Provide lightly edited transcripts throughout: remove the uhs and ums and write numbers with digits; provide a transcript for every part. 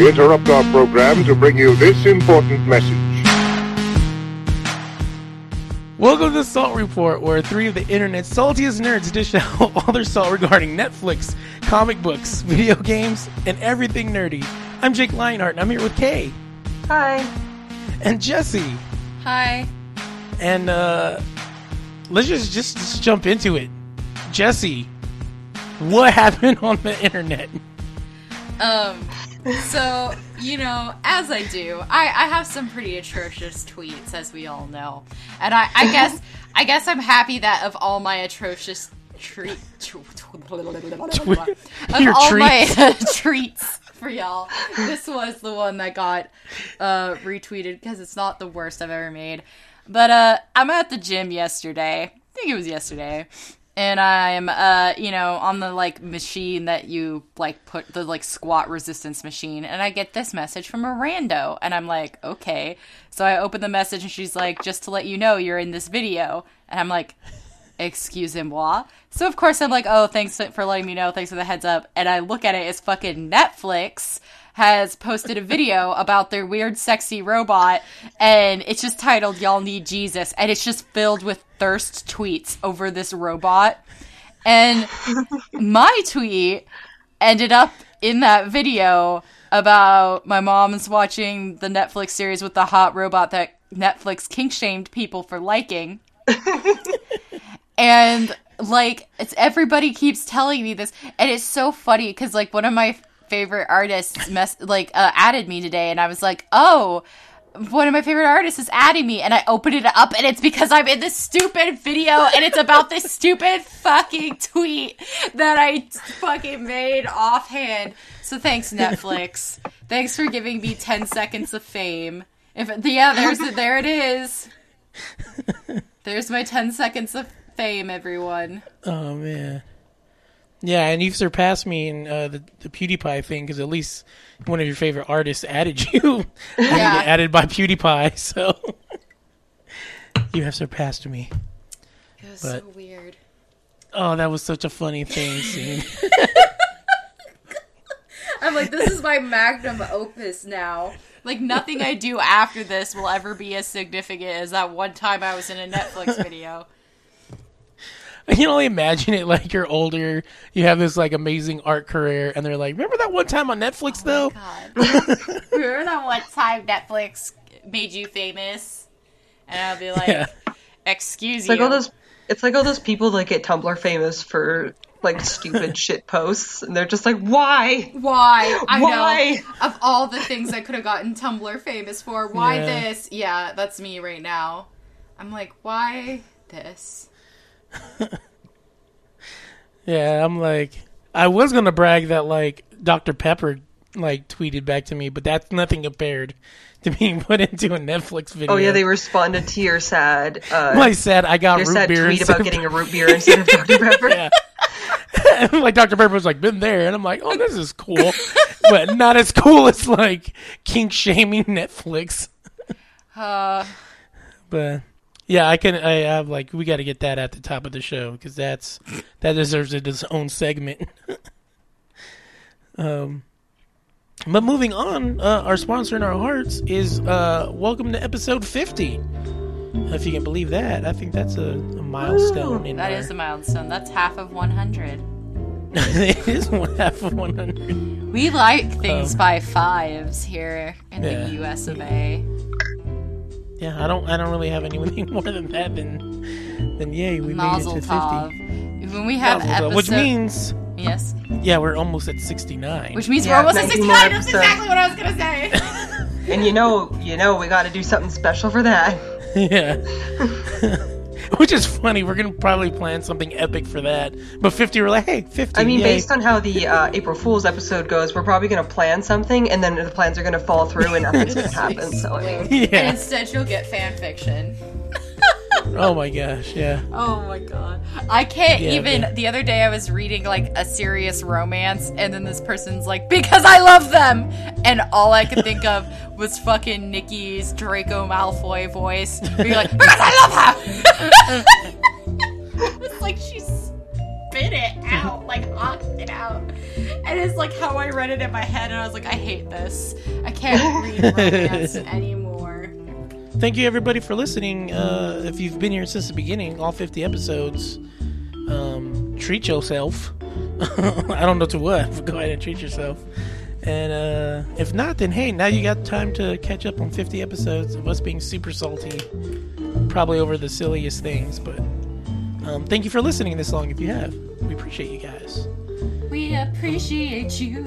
we interrupt our program to bring you this important message. Welcome to the Salt Report, where three of the internet's saltiest nerds dish out all their salt regarding Netflix, comic books, video games, and everything nerdy. I'm Jake Lionheart, and I'm here with Kay. Hi. And Jesse. Hi. And let's just jump into it. Jesse, what happened on the internet? So, you know, as I do, I have some pretty atrocious tweets, as we all know. And I guess I'm happy that of all my atrocious treats for y'all, this was the one that got retweeted, because it's not the worst I've ever made. But I'm at the gym yesterday. I think it was yesterday. And I'm, you know, on the, like, machine that you, like, put the, like, squat resistance machine. And I get this message from a rando. And I'm like, okay. So I open the message and she's like, just to let you know, you're in this video. And I'm like, excusez-moi. So, of course, I'm like, oh, thanks for letting me know. Thanks for the heads up. And I look at it. It's fucking Netflix has posted a video about their weird, sexy robot. And it's just titled, Y'all Need Jesus. And it's just filled with thirst tweets over this robot, and my tweet ended up in that video about my mom's watching the Netflix series with the hot robot that Netflix kink shamed people for liking. And like, it's everybody keeps telling me this, and it's so funny because like one of my favorite artists added me today, and I was like, oh, one of my favorite artists is adding me, and I open it up, and it's because I'm in this stupid video, and it's about this stupid fucking tweet that I fucking made offhand. So thanks, Netflix. Thanks for giving me 10 seconds of fame. There it is. There's my 10 seconds of fame, everyone. Oh, man. Yeah, and you've surpassed me in the PewDiePie thing, because at least one of your favorite artists added you. Yeah. You get added by PewDiePie, so you have surpassed me. It was so weird. Oh, that was such a funny thing, scene. I'm like, this is my magnum opus now. Like, nothing I do after this will ever be as significant as that one time I was in a Netflix video. I can only imagine it, like, you're older, you have this, like, amazing art career, and they're like, remember that one time on Netflix, though? God. Remember that one time Netflix made you famous? And I'll be like, yeah. Excuse you. It's like all those people that get Tumblr famous for, like, stupid shit posts, and they're just like, why? Why? I know. Of all the things I could have gotten Tumblr famous for, why this? Yeah, that's me right now. I'm like, why this? Yeah, I'm like, I was gonna brag that like Dr. Pepper like tweeted back to me, but that's nothing compared to being put into a Netflix video. Oh yeah, they responded to your sad tweet about getting a root beer instead of Dr. Pepper. Yeah. Like Dr. Pepper was like, been there, and I'm like, oh, this is cool. But not as cool as like kink shaming Netflix. But yeah, I have like, we got to get that at the top of the show, because that deserves its own segment. But moving on, our sponsor in our hearts is welcome to episode 50. If you can believe that, I think that's a milestone. Ooh, that is a milestone. That's half of 100. It is half of 100. We like things by fives here in the U.S. of A. Yeah, I don't really have anything more than that. Then yay, we made it to 50. When we have episodes, which means we're almost at 69. Which means we're almost at 69. That's exactly what I was gonna say. And you know, we got to do something special for that. Yeah. Which is funny. We're gonna probably plan something epic for that. But 50, we're like, hey, 50. I mean, yay. Based on how the April Fool's episode goes, we're probably gonna plan something, and then the plans are gonna fall through, and nothing's gonna happen. So I mean, and instead you'll get fan fiction. Oh my gosh, yeah. Oh my god, I can't even. Man. The other day I was reading like a serious romance, and then this person's like, because I love them, and all I could think of was fucking Nikki's Draco Malfoy voice, being like, because I love her. It's like she spit it out like it out. And it's like how I read it in my head, and I was like, I hate this. I can't read romance anymore. Thank you, everybody, for listening. If you've been here since the beginning, all 50 episodes, treat yourself. I don't know to what, but go ahead and treat yourself. And if not, then hey, now you got time to catch up on 50 episodes of us being super salty, probably over the silliest things. But thank you for listening this long if you have. We appreciate you guys. We appreciate you.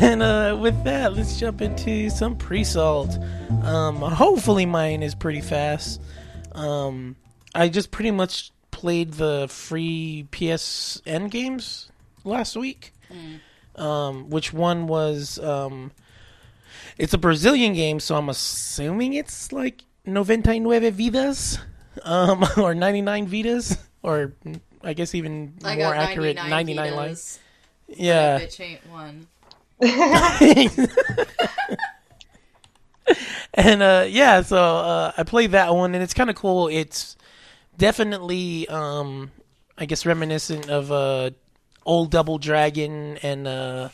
And with that, let's jump into some pre-salt. Hopefully mine is pretty fast. I just pretty much played the free PSN games last week, which one was it's a Brazilian game, so I'm assuming it's like 99 Vidas, or 99 Vidas, or I guess even I more accurate 99 lives. Yeah, bitch ain't one. And yeah, so I played that one, and it's kind of cool. It's definitely I guess reminiscent of Old Double Dragon and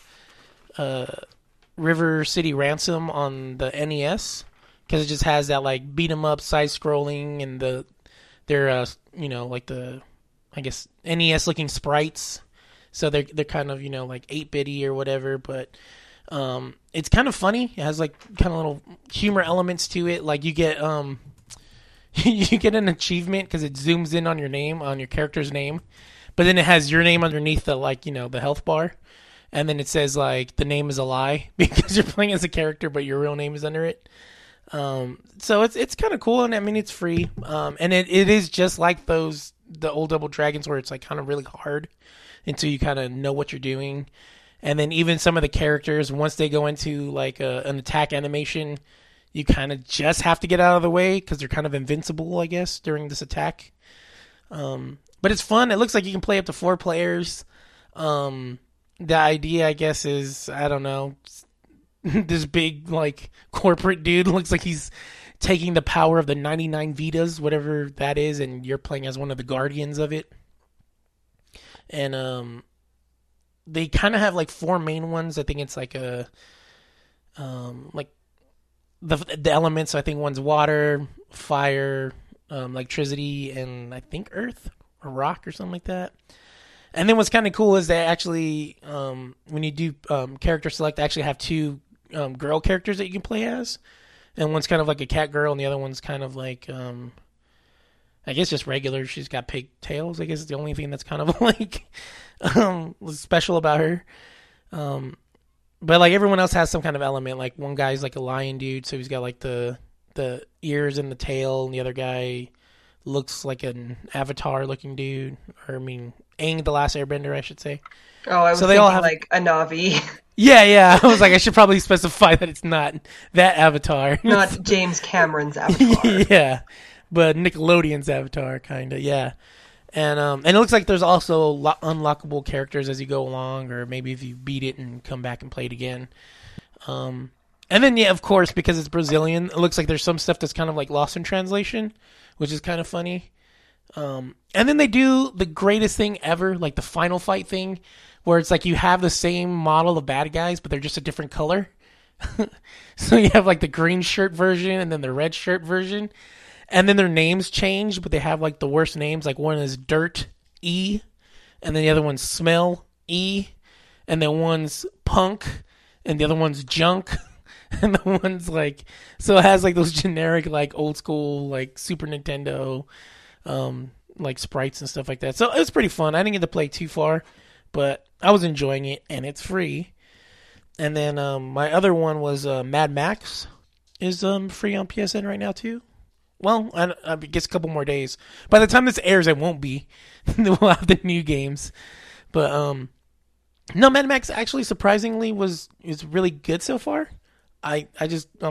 River City Ransom on the NES, because it just has that like beat 'em up side scrolling, and they're you know, like the I guess NES looking sprites, so they're kind of, you know, like 8-bitty or whatever. But it's kind of funny. It has like kind of little humor elements to it. Like you get an achievement because it zooms in on your name, on your character's name. But then it has your name underneath the, like, you know, the health bar. And then it says, like, the name is a lie because you're playing as a character, but your real name is under it. So it's kind of cool. And, I mean, it's free. And it is just like the old Double Dragons where it's, like, kind of really hard until you kind of know what you're doing. And then even some of the characters, once they go into, like, an attack animation, you kind of just have to get out of the way because they're kind of invincible, I guess, during this attack. But it's fun. It looks like you can play up to 4 players. The idea, I guess, is, I don't know, this big, like, corporate dude looks like he's taking the power of the 99 Vidas, whatever that is, and you're playing as one of the guardians of it. And they kind of have, like, 4 main ones. I think it's, like, a, like, the elements. I think one's water, fire, electricity, and I think earth. A rock or something like that. And then what's kind of cool is they actually when you do character select, they actually have 2 girl characters that you can play as, and one's kind of like a cat girl and the other one's kind of like I guess just regular. She's got pigtails, I guess is the only thing that's kind of like special about her. But like everyone else has some kind of element. Like one guy's like a lion dude, so he's got like the ears and the tail, and the other guy looks like an Avatar-looking dude, or I mean, Aang the Last Airbender, I should say. Oh, I was so they all have like a Na'vi. Yeah. I was like, I should probably specify that it's not that Avatar, not James Cameron's Avatar. Yeah, but Nickelodeon's Avatar, kind of. Yeah, and it looks like there's also unlockable characters as you go along, or maybe if you beat it and come back and play it again. And then yeah, of course, because it's Brazilian, it looks like there's some stuff that's kind of like lost in translation, which is kind of funny. And then they do the greatest thing ever, like the final fight thing, where it's like you have the same model of bad guys, but they're just a different color. So you have like the green shirt version and then the red shirt version. And then their names change, but they have like the worst names. Like one is Dirt E, and then the other one's Smell E, and then one's Punk, and the other one's Junk. And the one's like, so it has like those generic, like old school, like Super Nintendo, like sprites and stuff like that. So it was pretty fun. I didn't get to play too far, but I was enjoying it, and it's free. And then my other one was Mad Max is free on PSN right now too. Well, I guess a couple more days. By the time this airs, it won't be. We'll have the new games, but no, Mad Max actually surprisingly is really good so far. I'm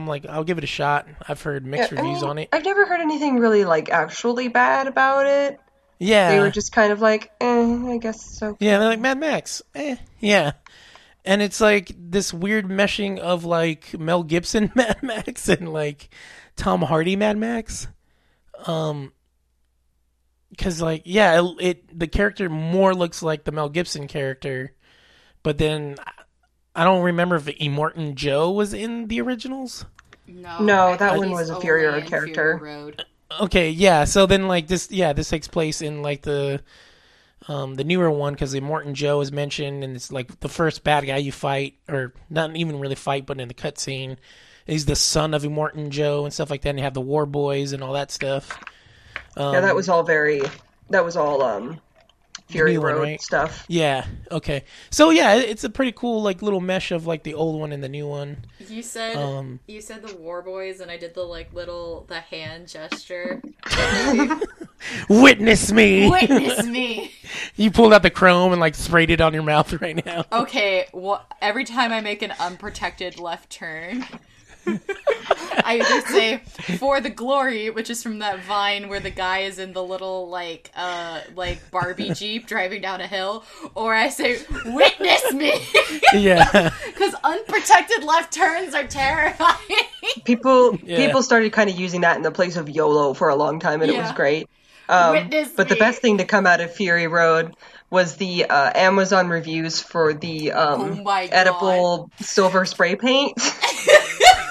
like, I'll give it a shot. I've heard mixed reviews on it. I've never heard anything really like actually bad about it. Yeah. They were just kind of like, I guess so. Yeah, they're like Mad Max. Yeah. And it's like this weird meshing of like Mel Gibson Mad Max and like Tom Hardy Mad Max. Because, like, yeah, the character more looks like the Mel Gibson character, but then I don't remember if Immortan Joe was in the originals. No, that one was a Fury Road character. Fury Road. Okay, yeah, so then, like, this takes place in, like, the newer one, because Immortan Joe is mentioned, and it's, like, the first bad guy you fight, or not even really fight, but in the cutscene, he's the son of Immortan Joe and stuff like that, and you have the War Boys and all that stuff. Yeah, that was all Fury Road, right? Stuff. Yeah, okay. So yeah, it's a pretty cool like little mesh of like the old one and the new one. You said the War Boys, and I did the like little the hand gesture. Witness me. Witness me. You pulled out the chrome and like sprayed it on your mouth right now. Okay, well every time I make an unprotected left turn, I either say "For the Glory," which is from that Vine where the guy is in the little like Barbie Jeep driving down a hill, or I say "Witness me." Yeah, because unprotected left turns are terrifying. People started kind of using that in the place of YOLO for a long time, and it was great. But the best thing to come out of Fury Road was the Amazon reviews for the edible silver spray paint.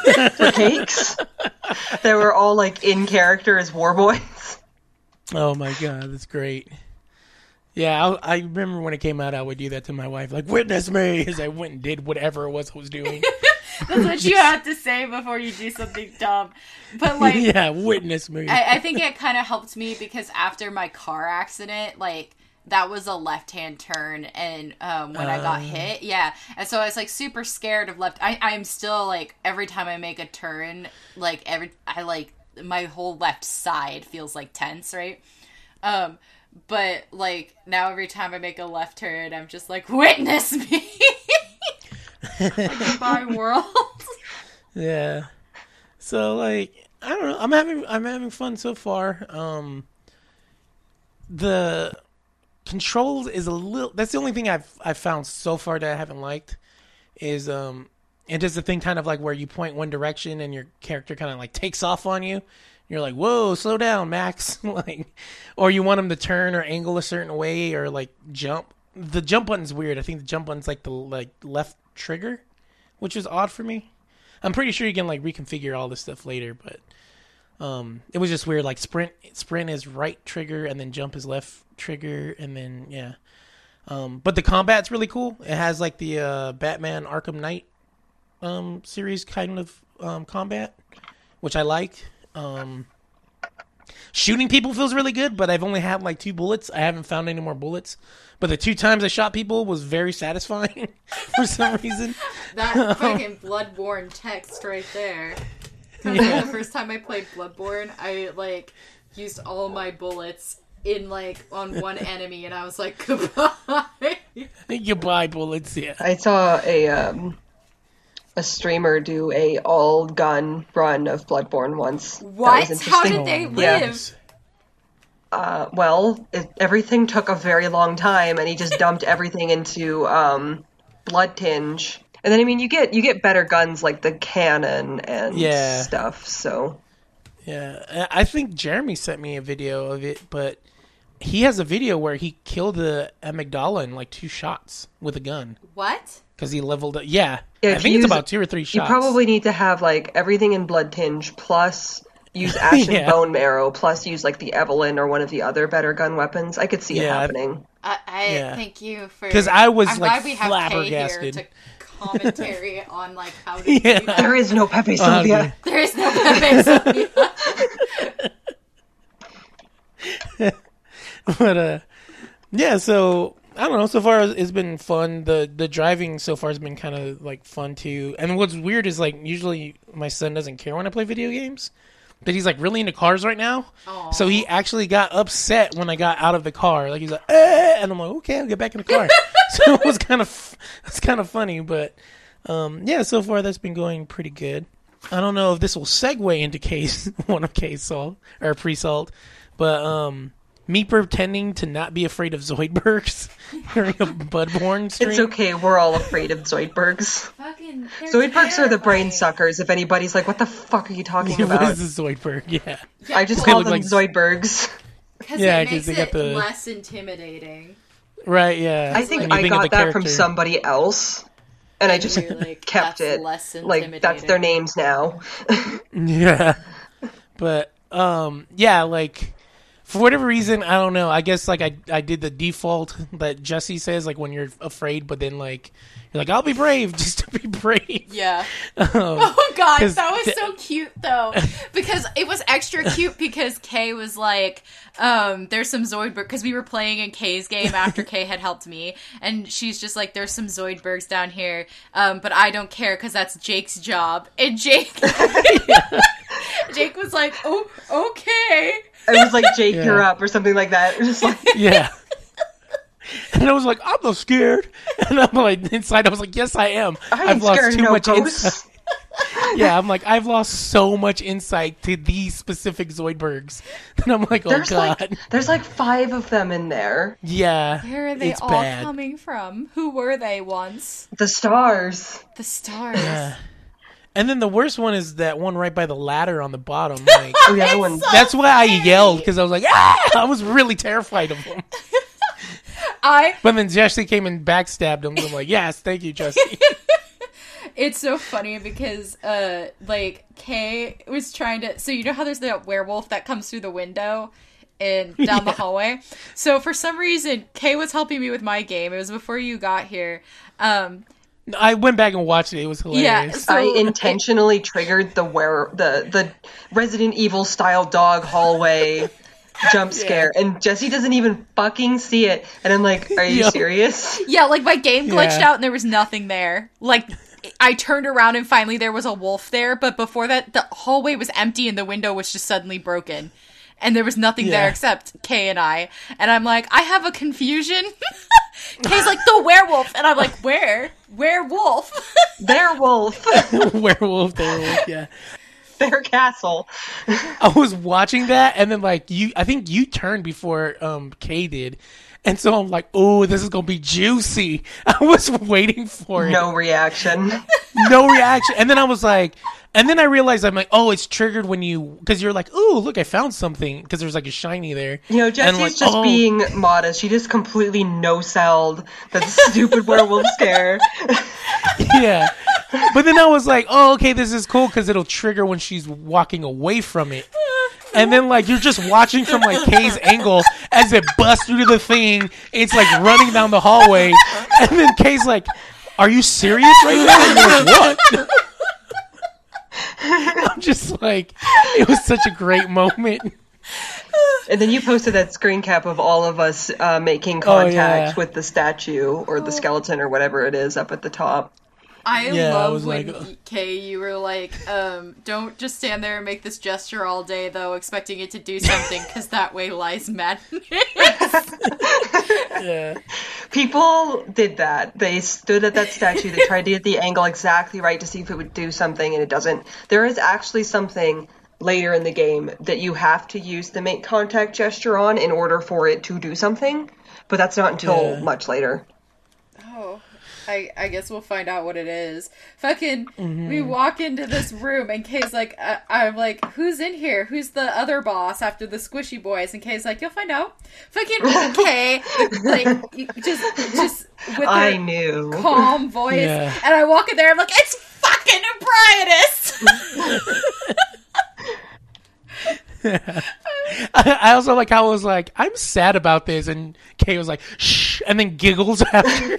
For cakes. They were all like in character as War Boys. Oh my god, that's great. Yeah, I remember when it came out, I would do that to my wife, like "Witness me," as I went and did whatever it was I was doing. That's what you have to say before you do something dumb. But like, yeah, witness me. I think it kind of helped me because after my car accident, like, that was a left-hand turn, and when I got hit, and so I was like super scared of left. I'm still like every time I make a turn, like my whole left side feels like tense, right? But like now every time I make a left turn, I'm just like "Witness me." Goodbye, world. Yeah. So like I don't know. I'm having fun so far. The controls is a little... That's the only thing I've found so far that I haven't liked is it does the thing kind of like where you point one direction and your character kind of like takes off on you. You're like, whoa, slow down, Max. Like, or you want him to turn or angle a certain way or like jump. The jump button's weird. I think the jump button's like the left trigger, which is odd for me. I'm pretty sure you can like reconfigure all this stuff later, but it was just weird. Like sprint is right trigger and then jump is left trigger, and then but the combat's really cool. It has like the Batman Arkham Knight series kind of combat, which I like. Shooting people feels really good, but I've only had like 2 bullets. I haven't found any more bullets, but the 2 times I shot people was very satisfying for some reason. That fucking Bloodborne text right there. The first time I played Bloodborne, I like used all my bullets in like on one enemy, and I was like, goodbye. Goodbye bullets. Yeah, I saw a streamer do a all gun run of Bloodborne once. What? How did they live? Yeah. Well, everything took a very long time, and he just dumped everything into blood tinge. And then, I mean, you get better guns like the cannon and stuff, so... Yeah, I think Jeremy sent me a video of it, but he has a video where he killed the amygdala in, like, 2 shots with a gun. What? Because he leveled up... Yeah, I think it's about 2 or 3 shots. You probably need to have, like, everything in blood tinge, plus use ash and bone marrow, plus use, like, the Evelyn or one of the other better gun weapons. I could see it happening. I thank you for... Because I was, like, flabbergasted. Commentary on like how to do that. There is no Pepe Sylvia. There is no Pepe Sylvia. But so I don't know. So far it's been fun. The driving so far has been kind of like fun too. And what's weird is like usually my son doesn't care when I play video games, but he's like really into cars right now. Aww. So he actually got upset when I got out of the car. Like he's like, eh! And I'm like, okay, I'll get back in the car. So it was kind of funny, but so far that's been going pretty good. I don't know if this will segue into pre-salt, but me pretending to not be afraid of Zoidbergs during a Bloodborne stream. It's okay, we're all afraid of Zoidbergs. Zoidbergs are the brain suckers. If anybody's like, what the fuck are you talking about? What is a Zoidberg? Yeah. I just call them like Zoidbergs. Because it makes it less intimidating. Right, yeah. I think I got that from somebody else, and I just kept it. Like, that's their names now. Yeah. But, yeah, like, for whatever reason, I don't know. I guess, like, I did the default that Jesse says, like, when you're afraid, but then, like, you're like, I'll be brave just to be brave. Yeah. Oh, God, that was so cute, though. Because it was extra cute because Kay was like, there's some Zoidberg, because we were playing in Kay's game after Kay had helped me, and she's just like, there's some Zoidbergs down here, but I don't care because that's Jake's job. And Jake... Jake was like, oh, okay. I was like, Jake, you're up, or something like that. Just like... Yeah. And I was like, I'm not scared. And I'm like, inside, I was like, yes, I am. I've lost too much insight. Yeah, I'm like, I've lost so much insight to these specific Zoidbergs. And I'm like, oh, God. Like, there's like 5 of them in there. Yeah. Where are they all coming from? Who were they once? The stars. The stars. Yeah. And then the worst one is that one right by the ladder on the bottom. Like, oh, yeah, that's why I yelled, because I was like, ah! I was really terrified of him. But then Jesse came and backstabbed him. I'm like, yes, thank you, Jesse. It's so funny because, like, Kay was trying to... So you know how there's that werewolf that comes through the window and down the hallway? So for some reason, Kay was helping me with my game. It was before you got here. I went back and watched it. It was hilarious. Yeah, so I intentionally triggered the Resident Evil style dog hallway jump scare, and Jesse doesn't even fucking see it. And I'm like, "Are you serious?" Yeah, like my game glitched out, and there was nothing there. Like I turned around, and finally there was a wolf there. But before that, the hallway was empty, and the window was just suddenly broken, and there was nothing there except Kay and I. And I'm like, I have a confusion. Kay's like, the werewolf. And I'm like, where? Werewolf. Werewolf, yeah. Their castle. I was watching that, and then, like, I think you turned before Kay did. And so I'm like, oh, this is going to be juicy. I was waiting for it. No reaction. And then I was like... And then I realized, I'm like, oh, it's triggered when you... Because you're like, oh, look, I found something. Because there's like a shiny there. You know, Jessie's like, just being modest. She just completely no-celled that stupid werewolf scare. Yeah. But then I was like, oh, okay, this is cool. Because it'll trigger when she's walking away from it. And then, like, you're just watching from, like, Kay's angle as it busts through the thing. It's, like, running down the hallway. And then Kay's like, are you serious right now? And you're like, what? I'm just like, it was such a great moment. And then you posted that screen cap of all of us making contact with the statue or the skeleton or whatever it is up at the top. I love when, like, Kay, you were like, don't just stand there and make this gesture all day, though, expecting it to do something, because that way lies madness. Yeah. People did that. They stood at that statue. They tried to get the angle exactly right to see if it would do something, and it doesn't. There is actually something later in the game that you have to use the make contact gesture on in order for it to do something, but that's not until much later. Oh. I guess we'll find out what it is. Fucking, we walk into this room, and Kay's like, I'm like, who's in here? Who's the other boss after the squishy boys? And Kay's like, you'll find out. Fucking Kay, like, just with her calm voice. Yeah. And I walk in there, I'm like, it's fucking Ebrietas! I also like how I was like, I'm sad about this, and Kay was like, shh, and then giggles after.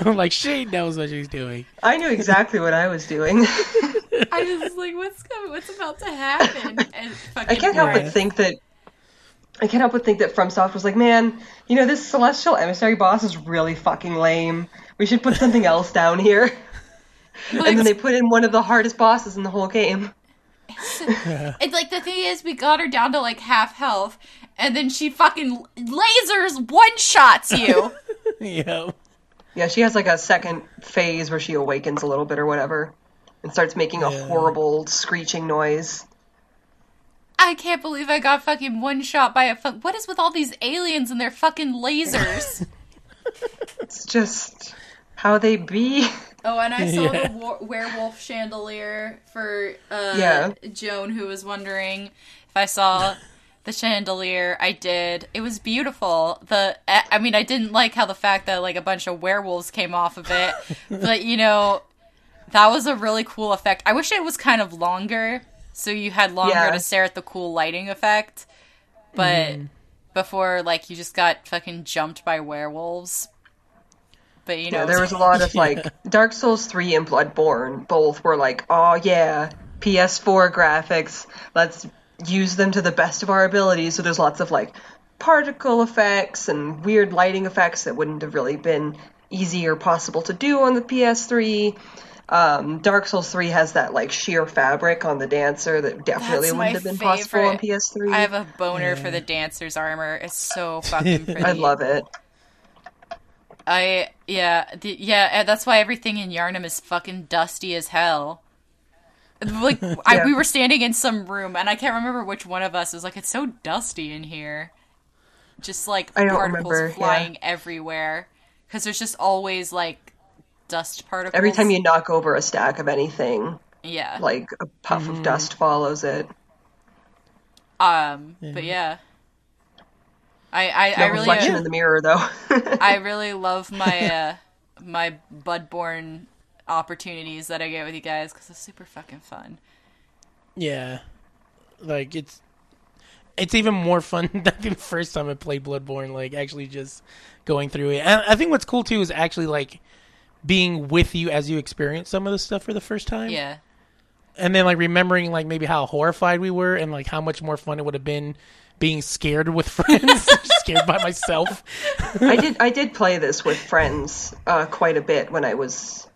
I'm like, she knows what she's doing. I knew exactly what I was doing. I was like, what's about to happen? And I can't help but think that FromSoft was like, man, you know, this Celestial Emissary boss is really fucking lame. We should put something else down here. Like, and then they put in one of the hardest bosses in the whole game. It's like, the thing is, we got her down to like half health, and then she fucking lasers one-shots you. Yeah. Yeah, she has, like, a second phase where she awakens a little bit or whatever and starts making a horrible screeching noise. I can't believe I got fucking one-shot by a What is with all these aliens and their fucking lasers? It's just how they be. Oh, and I saw the werewolf chandelier for Joan, who was wondering if I saw... the chandelier. I did. It was beautiful. I mean, I didn't like how the fact that like a bunch of werewolves came off of it, but you know, that was a really cool effect. I wish it was kind of longer, so you had longer to stare at the cool lighting effect. But before, like, you just got fucking jumped by werewolves. But you know, there was a lot of like Dark Souls 3 and Bloodborne both were like, oh yeah, PS4 graphics, let's use them to the best of our ability. So there's lots of like particle effects and weird lighting effects that wouldn't have really been easy or possible to do on the PS3. Dark Souls 3 has that like sheer fabric on the dancer that definitely wouldn't have been possible on PS3. I have a boner for the dancer's armor. It's so fucking pretty. I love it. That's why everything in Yharnam is fucking dusty as hell. Like, we were standing in some room, and I can't remember which one of us was like, it's so dusty in here. Just, like, particles flying everywhere. Because there's just always, like, dust particles. Every time you knock over a stack of anything, like, a puff of dust follows it. But yeah. I really reflection in the mirror though. I really love my my Bloodborne opportunities that I get with you guys because it's super fucking fun. Yeah, like it's even more fun than the first time I played Bloodborne. Like actually just going through it, and I think what's cool too is actually like being with you as you experience some of the stuff for the first time. Yeah, and then like remembering like maybe how horrified we were and like how much more fun it would have been. Being scared with friends, scared by myself. I did play this with friends quite a bit when I was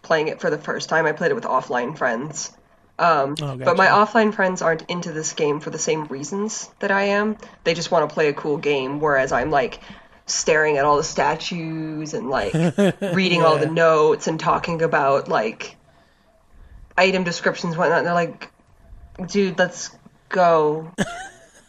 playing it for the first time. I played it with offline friends. But my offline friends aren't into this game for the same reasons that I am. They just want to play a cool game, whereas I'm like staring at all the statues and like reading all the notes and talking about like item descriptions and whatnot. And they're like, dude, let's go.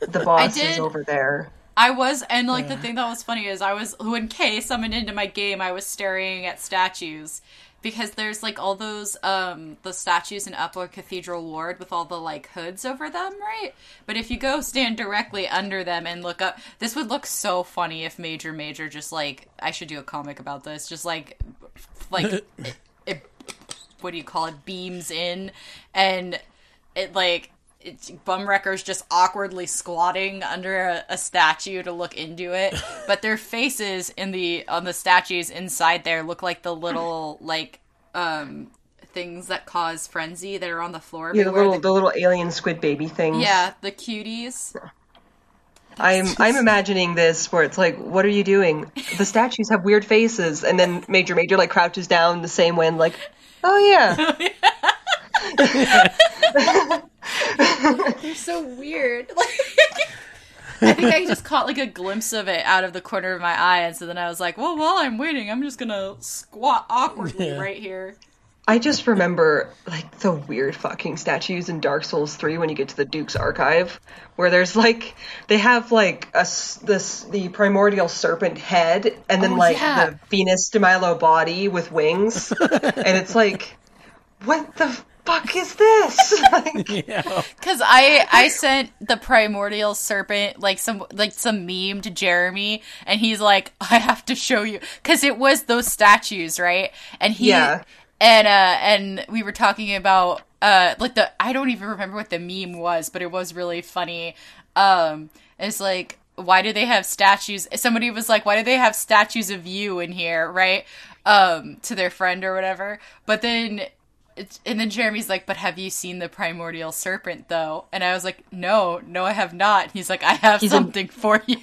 The boss is over there. I was, and like the thing that was funny is when Kay summoned into my game, I was staring at statues because there's like all those, the statues in Upper Cathedral Ward with all the like hoods over them, right? But if you go stand directly under them and look up, this would look so funny if Major just like, I should do a comic about this, just like, it, what do you call it? Beams in and it like, Bumwrecker's just awkwardly squatting under a statue to look into it, but their faces on the statues inside there look like the little like things that cause frenzy that are on the floor. Yeah, the little alien squid baby things. Yeah, the cuties. I'm imagining this where it's like, what are you doing? The statues have weird faces, and then Major like crouches down the same way and like, oh yeah. They're so weird. I think I just caught like a glimpse of it out of the corner of my eye, and so then I was like, well, while I'm waiting, I'm just gonna squat awkwardly right here. I just remember like the weird fucking statues in Dark Souls 3 when you get to the Duke's Archive, where there's like they have like the Primordial Serpent head, and then the Venus de Milo body with wings, and it's like, what the fuck is this? Because I sent the Primordial Serpent like some meme to Jeremy, and he's like, I have to show you, because it was those statues, right? And and we were talking about like the, I don't even remember what the meme was, but it was really funny. It's like, why do they have statues? Somebody was like, why do they have statues of you in here, right? To their friend or whatever. But then. And then Jeremy's like, but have you seen the Primordial Serpent, though? And I was like, no, I have not. And he's like, I have something for you.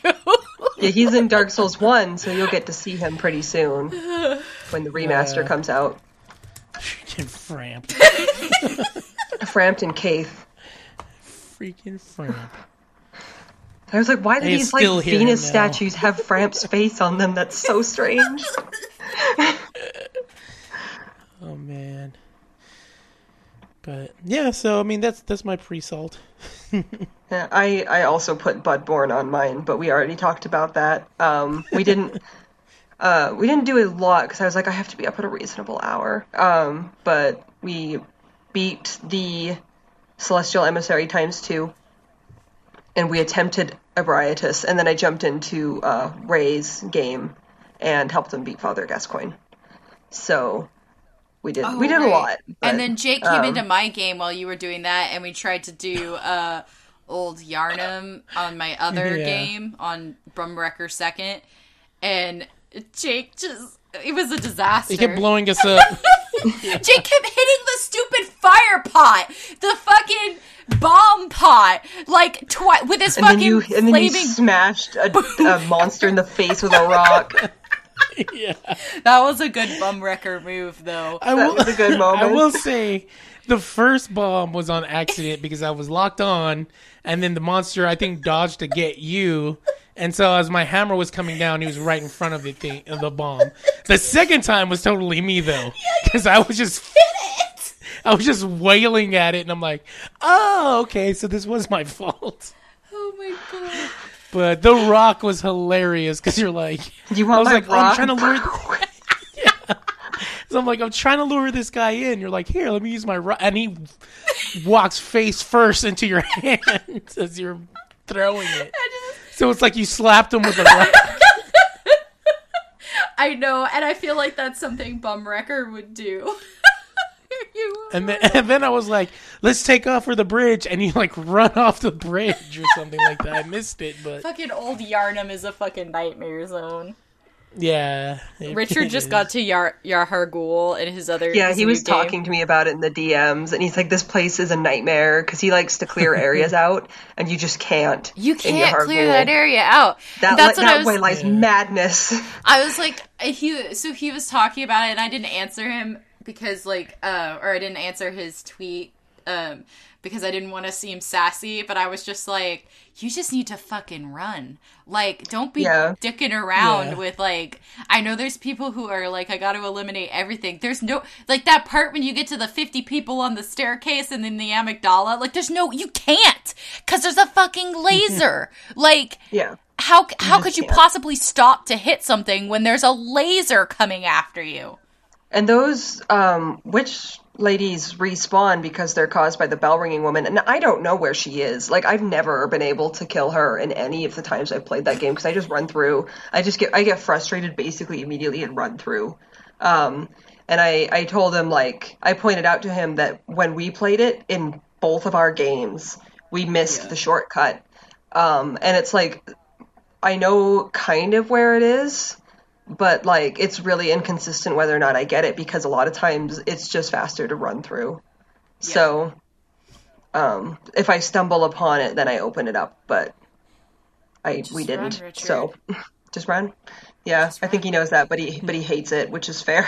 Yeah, he's in Dark Souls 1, so you'll get to see him pretty soon when the remaster comes out. Freaking Frampt. Frampt and Kay. Freaking Frampt. I was like, why do these like Venus statues have Frampt's face on them? That's so strange. Oh, man. But yeah, so I mean that's my pre-salt. Yeah, I also put Bloodborne on mine, but we already talked about that. We didn't do a lot because I was like, I have to be up at a reasonable hour. But we beat the Celestial Emissary times 2. and we attempted Ebrietas, and then I jumped into Ray's game and helped them beat Father Gascoigne. So we did a lot. But, and then Jake came into my game while you were doing that, and we tried to do old Yharnam on my other game on Bumwrecker 2nd, and Jake just... It was a disaster. He kept blowing us up. Yeah. Jake kept hitting the stupid fire pot, the fucking bomb pot, like twice with his fucking flaming. And then you smashed a monster in the face with a rock. Yeah, that was a good Bumwrecker move, though. That was a good moment. I will say, the first bomb was on accident because I was locked on, and then the monster I think dodged to get you. And so as my hammer was coming down, he was right in front of the bomb. The second time was totally me, though, because I was just wailing at it, and I'm like, oh, okay, so this was my fault. Oh my god! But the rock was hilarious because you're like, you want I was like, oh, I'm trying to lure. Yeah. So I'm like, I'm trying to lure this guy in. You're like, here, let me use my rock, and he walks face first into your hand as you're throwing it. So it's like you slapped him with a rock. I know, and I feel like that's something Bumwrecker would do. And then I was like, let's take off for the bridge, and you like run off the bridge or something like that. I missed it, but... Fucking old Yharnam is a fucking nightmare zone. Yeah. Richard just got to Yhargul in his other... Yeah, he was talking to me about it in the DMs, and he's like, this place is a nightmare, because he likes to clear areas out, and you just can't. You can't clear that area out. That way lies madness. I was like, he was talking about it, and I didn't answer him, because, like, or I didn't answer his tweet, because I didn't want to seem sassy, but I was just like, you just need to fucking run. Like, don't be dicking around with, like, I know there's people who are like, I got to eliminate everything. There's no, like, that part when you get to the 50 people on the staircase and then the amygdala, like, there's no, you can't, because there's a fucking laser. Like, yeah. How could you possibly stop to hit something when there's a laser coming after you? And those witch ladies respawn because they're caused by the bell-ringing woman. And I don't know where she is. Like, I've never been able to kill her in any of the times I've played that game because I just run through. I get frustrated basically immediately and run through. And I told him, like, I pointed out to him that when we played it in both of our games, we missed the shortcut. And it's like, I know kind of where it is. But, like, it's really inconsistent whether or not I get it, because a lot of times it's just faster to run through. Yeah. So, if I stumble upon it, then I open it up, but we didn't. Run, so, just run. Yeah, just run. I think he knows that, but he hates it, which is fair.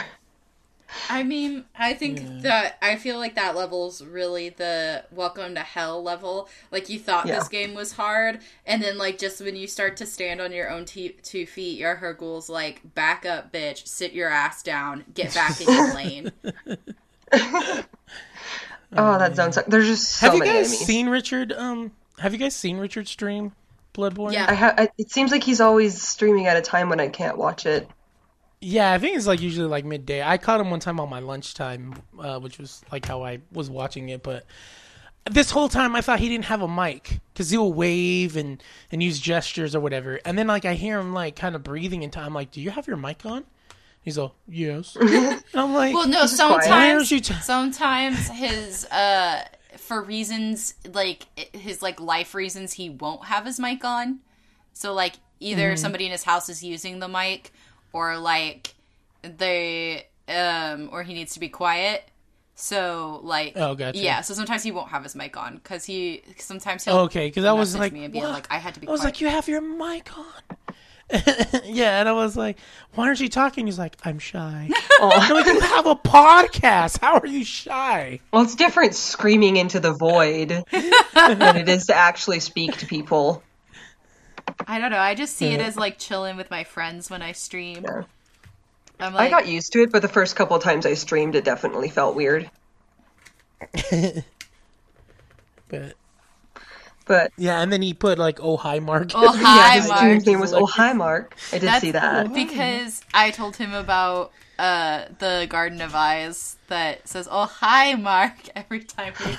I mean, I think that, I feel like that level's really the welcome to hell level. Like, you thought this game was hard, and then, like, just when you start to stand on your own two feet, Yhargul's like, back up, bitch, sit your ass down, get back in your lane. Oh, that sounds like, there's just so many enemies. Have you guys seen Richard stream Bloodborne? Yeah. It seems like he's always streaming at a time when I can't watch it. Yeah, I think it's like usually like midday. I caught him one time on my lunchtime, which was like how I was watching it. But this whole time I thought he didn't have a mic because he'll wave and use gestures or whatever. And then like I hear him like kind of breathing in time. I'm like, do you have your mic on? He's like, yes. And I'm like, well, no, sometimes his, for reasons like his like life reasons, he won't have his mic on. So like either somebody in his house is using the mic, or like they, or he needs to be quiet. So like, oh, gotcha. Yeah. So sometimes he won't have his mic on because sometimes he'll. Okay, because I was like, me and being like, I had to be. I was quiet. Like, you have your mic on. Yeah, and I was like, why aren't you talking? He's like, I'm shy. Oh, no, you have a podcast. How are you shy? Well, it's different screaming into the void than it is to actually speak to people. I don't know. I just see it as like chilling with my friends when I stream. Yeah. I'm like, I got used to it, but the first couple of times I streamed, it definitely felt weird. but yeah, and then he put like "Oh hi, Mark." Oh hi, Mark. His name was "Oh hi, Mark." I did see that because I told him about the Garden of Eyes that says, "Oh, hi, Mark," every time we...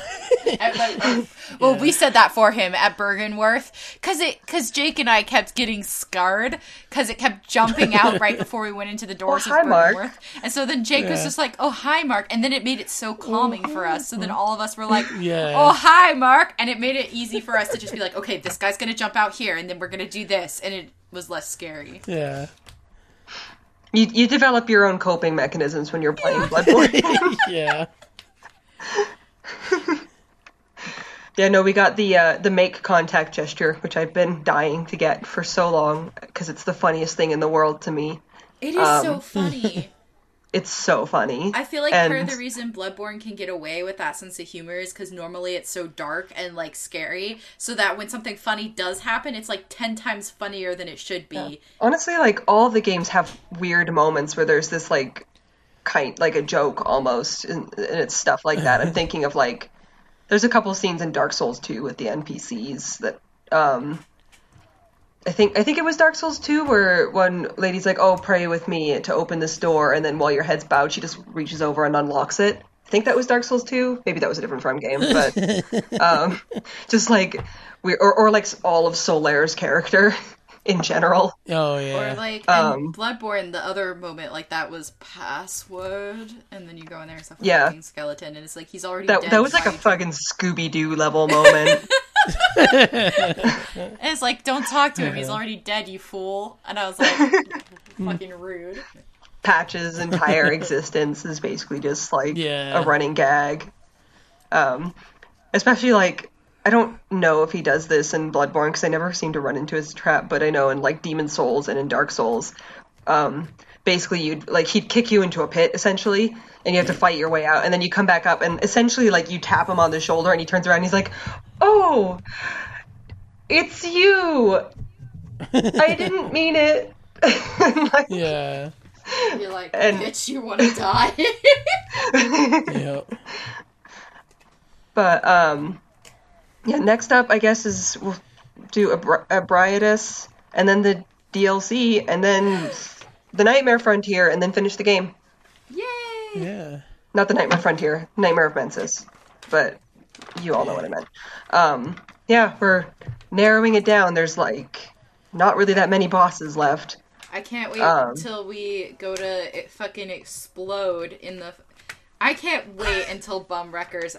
Well, we said that for him at Bergenworth, because Jake and I kept getting scarred, because it kept jumping out right before we went into the doors of Bergenworth. Mark. And so then Jake was just like, "Oh, hi, Mark," and then it made it so calming for us, so then all of us were like, "Oh, hi, Mark," and it made it easy for us to just be like, okay, this guy's gonna jump out here, and then we're gonna do this, and it was less scary. Yeah. You develop your own coping mechanisms when you're playing Bloodborne. Yeah, no, we got the make contact gesture, which I've been dying to get for so long, because it's the funniest thing in the world to me. It is so funny. It's so funny. I feel like part of the reason Bloodborne can get away with that sense of humor is because normally it's so dark and, like, scary, so that when something funny does happen, it's, like, 10 times funnier than it should be. Yeah. Honestly, like, all the games have weird moments where there's this, like, kind, like, a joke almost, and it's stuff like that. I'm thinking of, like, there's a couple scenes in Dark Souls 2 with the NPCs that, I think it was Dark Souls 2 where one lady's like, "Oh, pray with me to open this door," and then while your head's bowed, she just reaches over and unlocks it. I think that was Dark Souls 2. Maybe that was a different Frampt game, but just like or like all of Solaire's character in general. Oh yeah. Or like in Bloodborne, the other moment like that was password, and then you go in there and stuff like a fucking skeleton, and it's like he's already dead. That was like a fucking Scooby-Doo level moment. And it's like, "Don't talk to him, he's already dead, you fool," and I was like, fucking rude. Patch's entire existence is basically just like a running gag, especially like, I don't know if he does this in Bloodborne because I never seem to run into his trap, but I know in like Demon Souls and in Dark Souls, basically you'd like, he'd kick you into a pit essentially, and you have to fight your way out, and then you come back up, and essentially like you tap him on the shoulder and he turns around and he's like, "Oh, it's you, I didn't mean it." Like, you're like, "Bitch, you want to die." But yeah, next up I guess is we'll do Ebrietas, and then the DLC, and then the Nightmare Frontier, and then finish the game. Yay! Yeah. Not the Nightmare Frontier, Nightmare of Mensis. But you all know what I meant. Yeah, we're narrowing it down. There's, like, not really that many bosses left. I can't wait until we go to fucking explode in the... I can't wait until Bumwrecker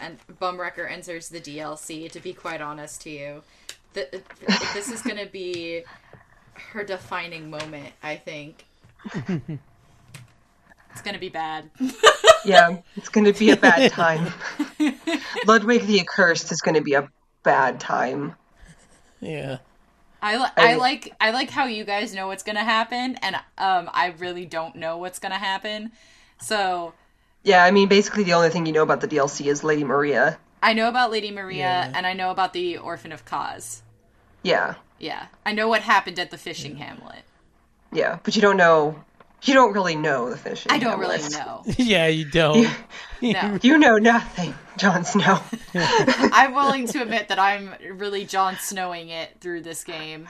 enters the DLC, to be quite honest to you. This is going to be her defining moment, I think. It's gonna be bad. Yeah, it's gonna be a bad time. Ludwig the Accursed is gonna be a bad time. Yeah, I like how you guys know what's gonna happen, and I really don't know what's gonna happen. So yeah, I mean, basically the only thing you know about the DLC is Lady Maria. I know about Lady Maria, and I know about the Orphan of Kaz. Yeah, I know what happened at the fishing hamlet. Yeah, but you don't really know the fishing. I don't really know. Yeah, you don't. No. You know nothing, Jon Snow. I'm willing to admit that I'm really Jon Snowing it through this game.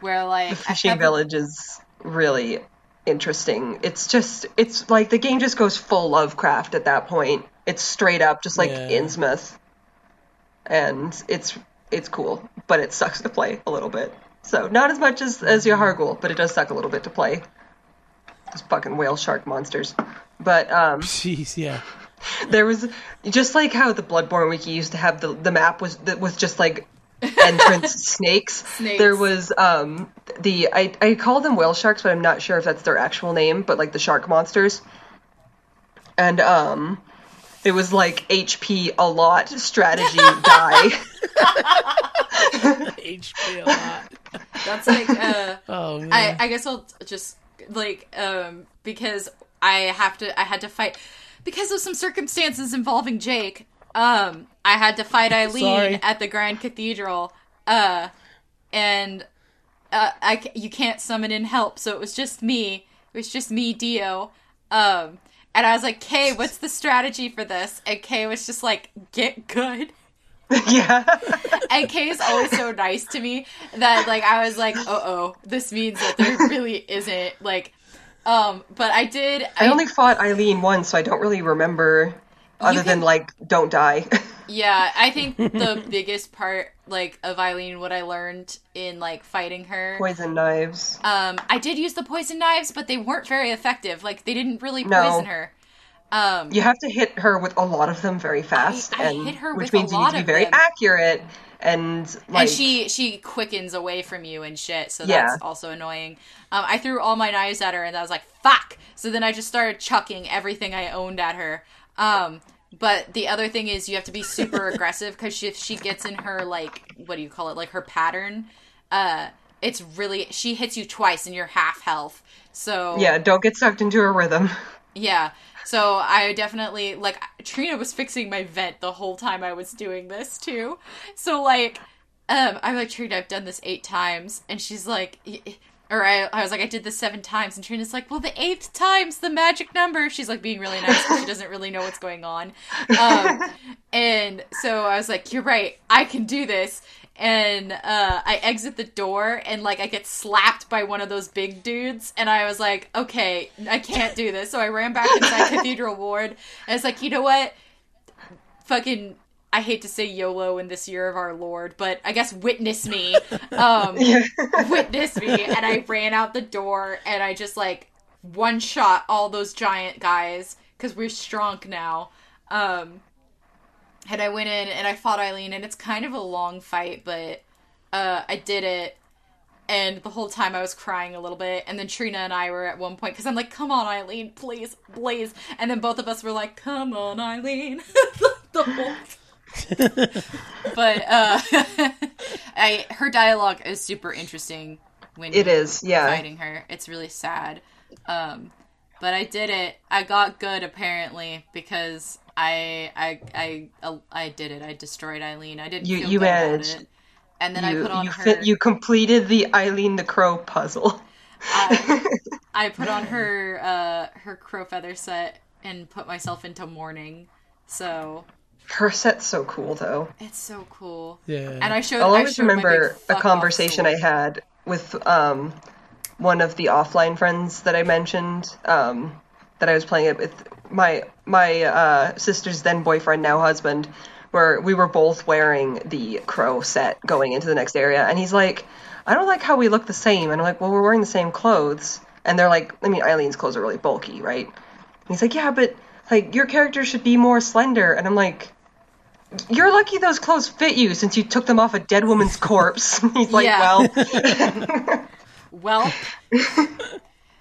Where, like... The fishing village is really interesting. It's like the game just goes full Lovecraft at that point. It's straight up just like Innsmouth. And it's cool, but it sucks to play a little bit. So, not as much as your Hargul, but it does suck a little bit to play. Those fucking whale shark monsters. But, Jeez, yeah. There was... Just like how the Bloodborne Wiki used to have the map was just, like, entrance snakes. There was, I call them whale sharks, but I'm not sure if that's their actual name, but, like, the shark monsters. And, it was, like, HP a lot strategy die. HP a lot. That's like, oh, man. I guess I'll just, like, because I had to fight, because of some circumstances involving Jake, I had to fight Eileen at the Grand Cathedral, and you can't summon in help, so it was just me, Dio, and I was like, "Kay, what's the strategy for this?" And Kay was just like, "Get good." Yeah. And Kay's always so nice to me that, like, I was like, oh, this means that there really isn't, like, But I did... I only fought Eileen once, so I don't really remember, other than, like, don't die. Yeah, I think the biggest part, like, of Eileen, what I learned in, like, fighting her... Poison knives. I did use the poison knives, but they weren't very effective. Like, they didn't really poison her. You have to hit her with a lot of them very fast, which means you need to be very accurate, and like... And she quickens away from you and shit, so that's also annoying. I threw all my knives at her, and I was like, fuck! So then I just started chucking everything I owned at her. But the other thing is you have to be super aggressive, because if she gets in her, like, what do you call it, like, her pattern, it's really... She hits you twice, and you're half health, so... Yeah, don't get sucked into her rhythm. Yeah, so I definitely, like, Trina was fixing my vent the whole time I was doing this, too. So, like, I'm like, Trina, I've done this 8 times, and she's like, or I was like, I did this 7 times, and Trina's like, well, the 8th time's the magic number. She's, like, being really nice, because she doesn't really know what's going on. And so I was like, you're right, I can do this. And I exit the door, and, like, I get slapped by one of those big dudes, and I was like, okay, I can't do this. So I ran back inside Cathedral Ward, and it's like, you know what? Fucking, I hate to say YOLO in this year of our Lord, but I guess witness me. Witness me. And I ran out the door, and I just, like, one-shot all those giant guys, because we're strong now. And I went in, and I fought Eileen, and it's kind of a long fight, but I did it, and the whole time I was crying a little bit, and then Trina and I were at one point, because I'm like, come on, Eileen, please, please, and then both of us were like, come on, Eileen, the whole but her dialogue is super interesting when you're fighting her. It's really sad, but I did it. I got good, apparently, because... I did it. I destroyed Eileen. I didn't feel good about it. And then I put on her... You completed the Eileen the Crow puzzle. I put on her crow feather set and put myself into mourning. So... Her set's so cool, though. It's so cool. Yeah. And I always remember a conversation I had with one of the offline friends that I mentioned, that I was playing it with... My sister's then boyfriend, now husband, where we were both wearing the crow set going into the next area, and he's like, I don't like how we look the same, and I'm like, well, we're wearing the same clothes, and they're like, I mean, Eileen's clothes are really bulky, right? And he's like, yeah, but, like, your character should be more slender, and I'm like, you're lucky those clothes fit you since you took them off a dead woman's corpse. He's like, well...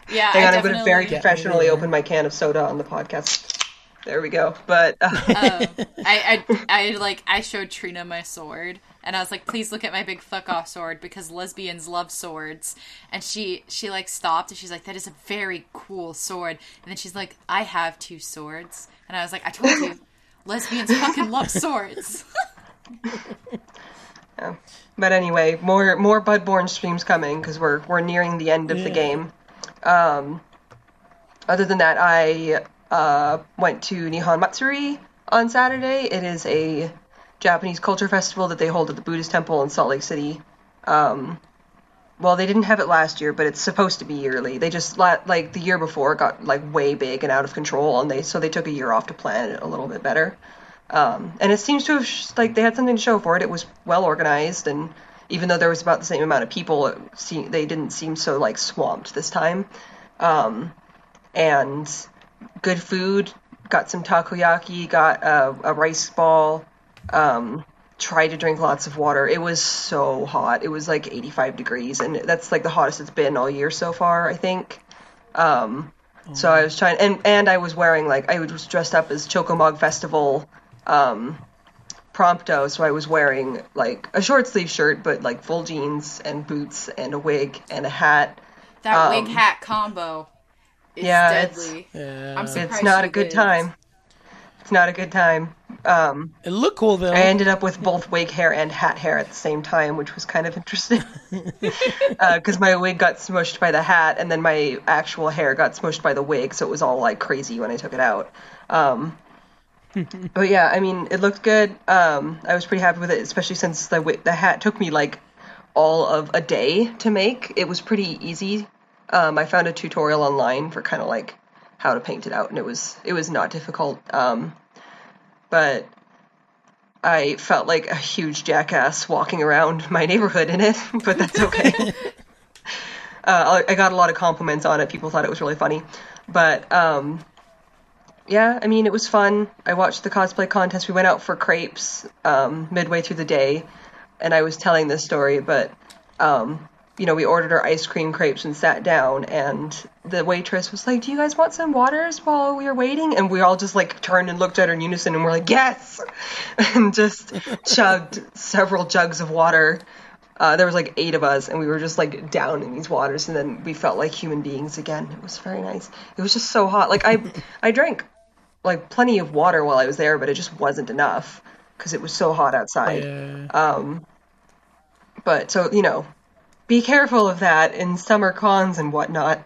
Yeah, I'm going to very professionally open my can of soda on the podcast. There we go. But I showed Trina my sword, and I was like, "Please look at my big fuck off sword because lesbians love swords." And she like stopped, and she's like, "That is a very cool sword." And then she's like, "I have 2 swords," and I was like, "I told you, lesbians fucking love swords." Yeah. But anyway, more Bloodborne streams coming because we're nearing the end of the game. Other than that, I went to Nihon Matsuri on Saturday. It is a Japanese culture festival that they hold at the Buddhist temple in Salt Lake City. Well, they didn't have it last year, but it's supposed to be yearly. They just, like, the year before got, like, way big and out of control, and so they took a year off to plan it a little bit better. And it seems to have, like, they had something to show for it. It was well organized, and... Even though there was about the same amount of people, they didn't seem so, like, swamped this time. And good food. Got some takoyaki. Got a rice ball. Tried to drink lots of water. It was so hot. It was, like, 85 degrees. And that's, like, the hottest it's been all year so far, I think. So I was trying... And I was wearing, like... I was dressed up as Chocomog Festival... Prompto, so I was wearing, like, a short-sleeve shirt, but, like, full jeans and boots and a wig and a hat. That wig-hat combo is deadly. I'm surprised it's not a good time. It's not a good time. It looked cool, though. I ended up with both wig hair and hat hair at the same time, which was kind of interesting. Because my wig got smushed by the hat, and then my actual hair got smushed by the wig, so it was all, like, crazy when I took it out. But yeah, I mean, it looked good. I was pretty happy with it, especially since the hat took me, like, all of a day to make. It was pretty easy I found a tutorial online for kind of like how to paint it out, and it was not difficult, but I felt like a huge jackass walking around my neighborhood in it, but that's okay. I got a lot of compliments on it. People thought it was really funny, but yeah, I mean, it was fun. I watched the cosplay contest. We went out for crepes midway through the day, and I was telling this story, but you know, we ordered our ice cream crepes and sat down, and the waitress was like, "Do you guys want some waters while we were waiting?" And we all just like turned and looked at her in unison, and we're like, "Yes!" and just chugged several jugs of water. There was like 8 of us, and we were just like down in these waters, and then we felt like human beings again. It was very nice. It was just so hot. Like I drank like plenty of water while I was there, but it just wasn't enough because it was so hot outside. Yeah. But so, you know, be careful of that in summer cons and whatnot.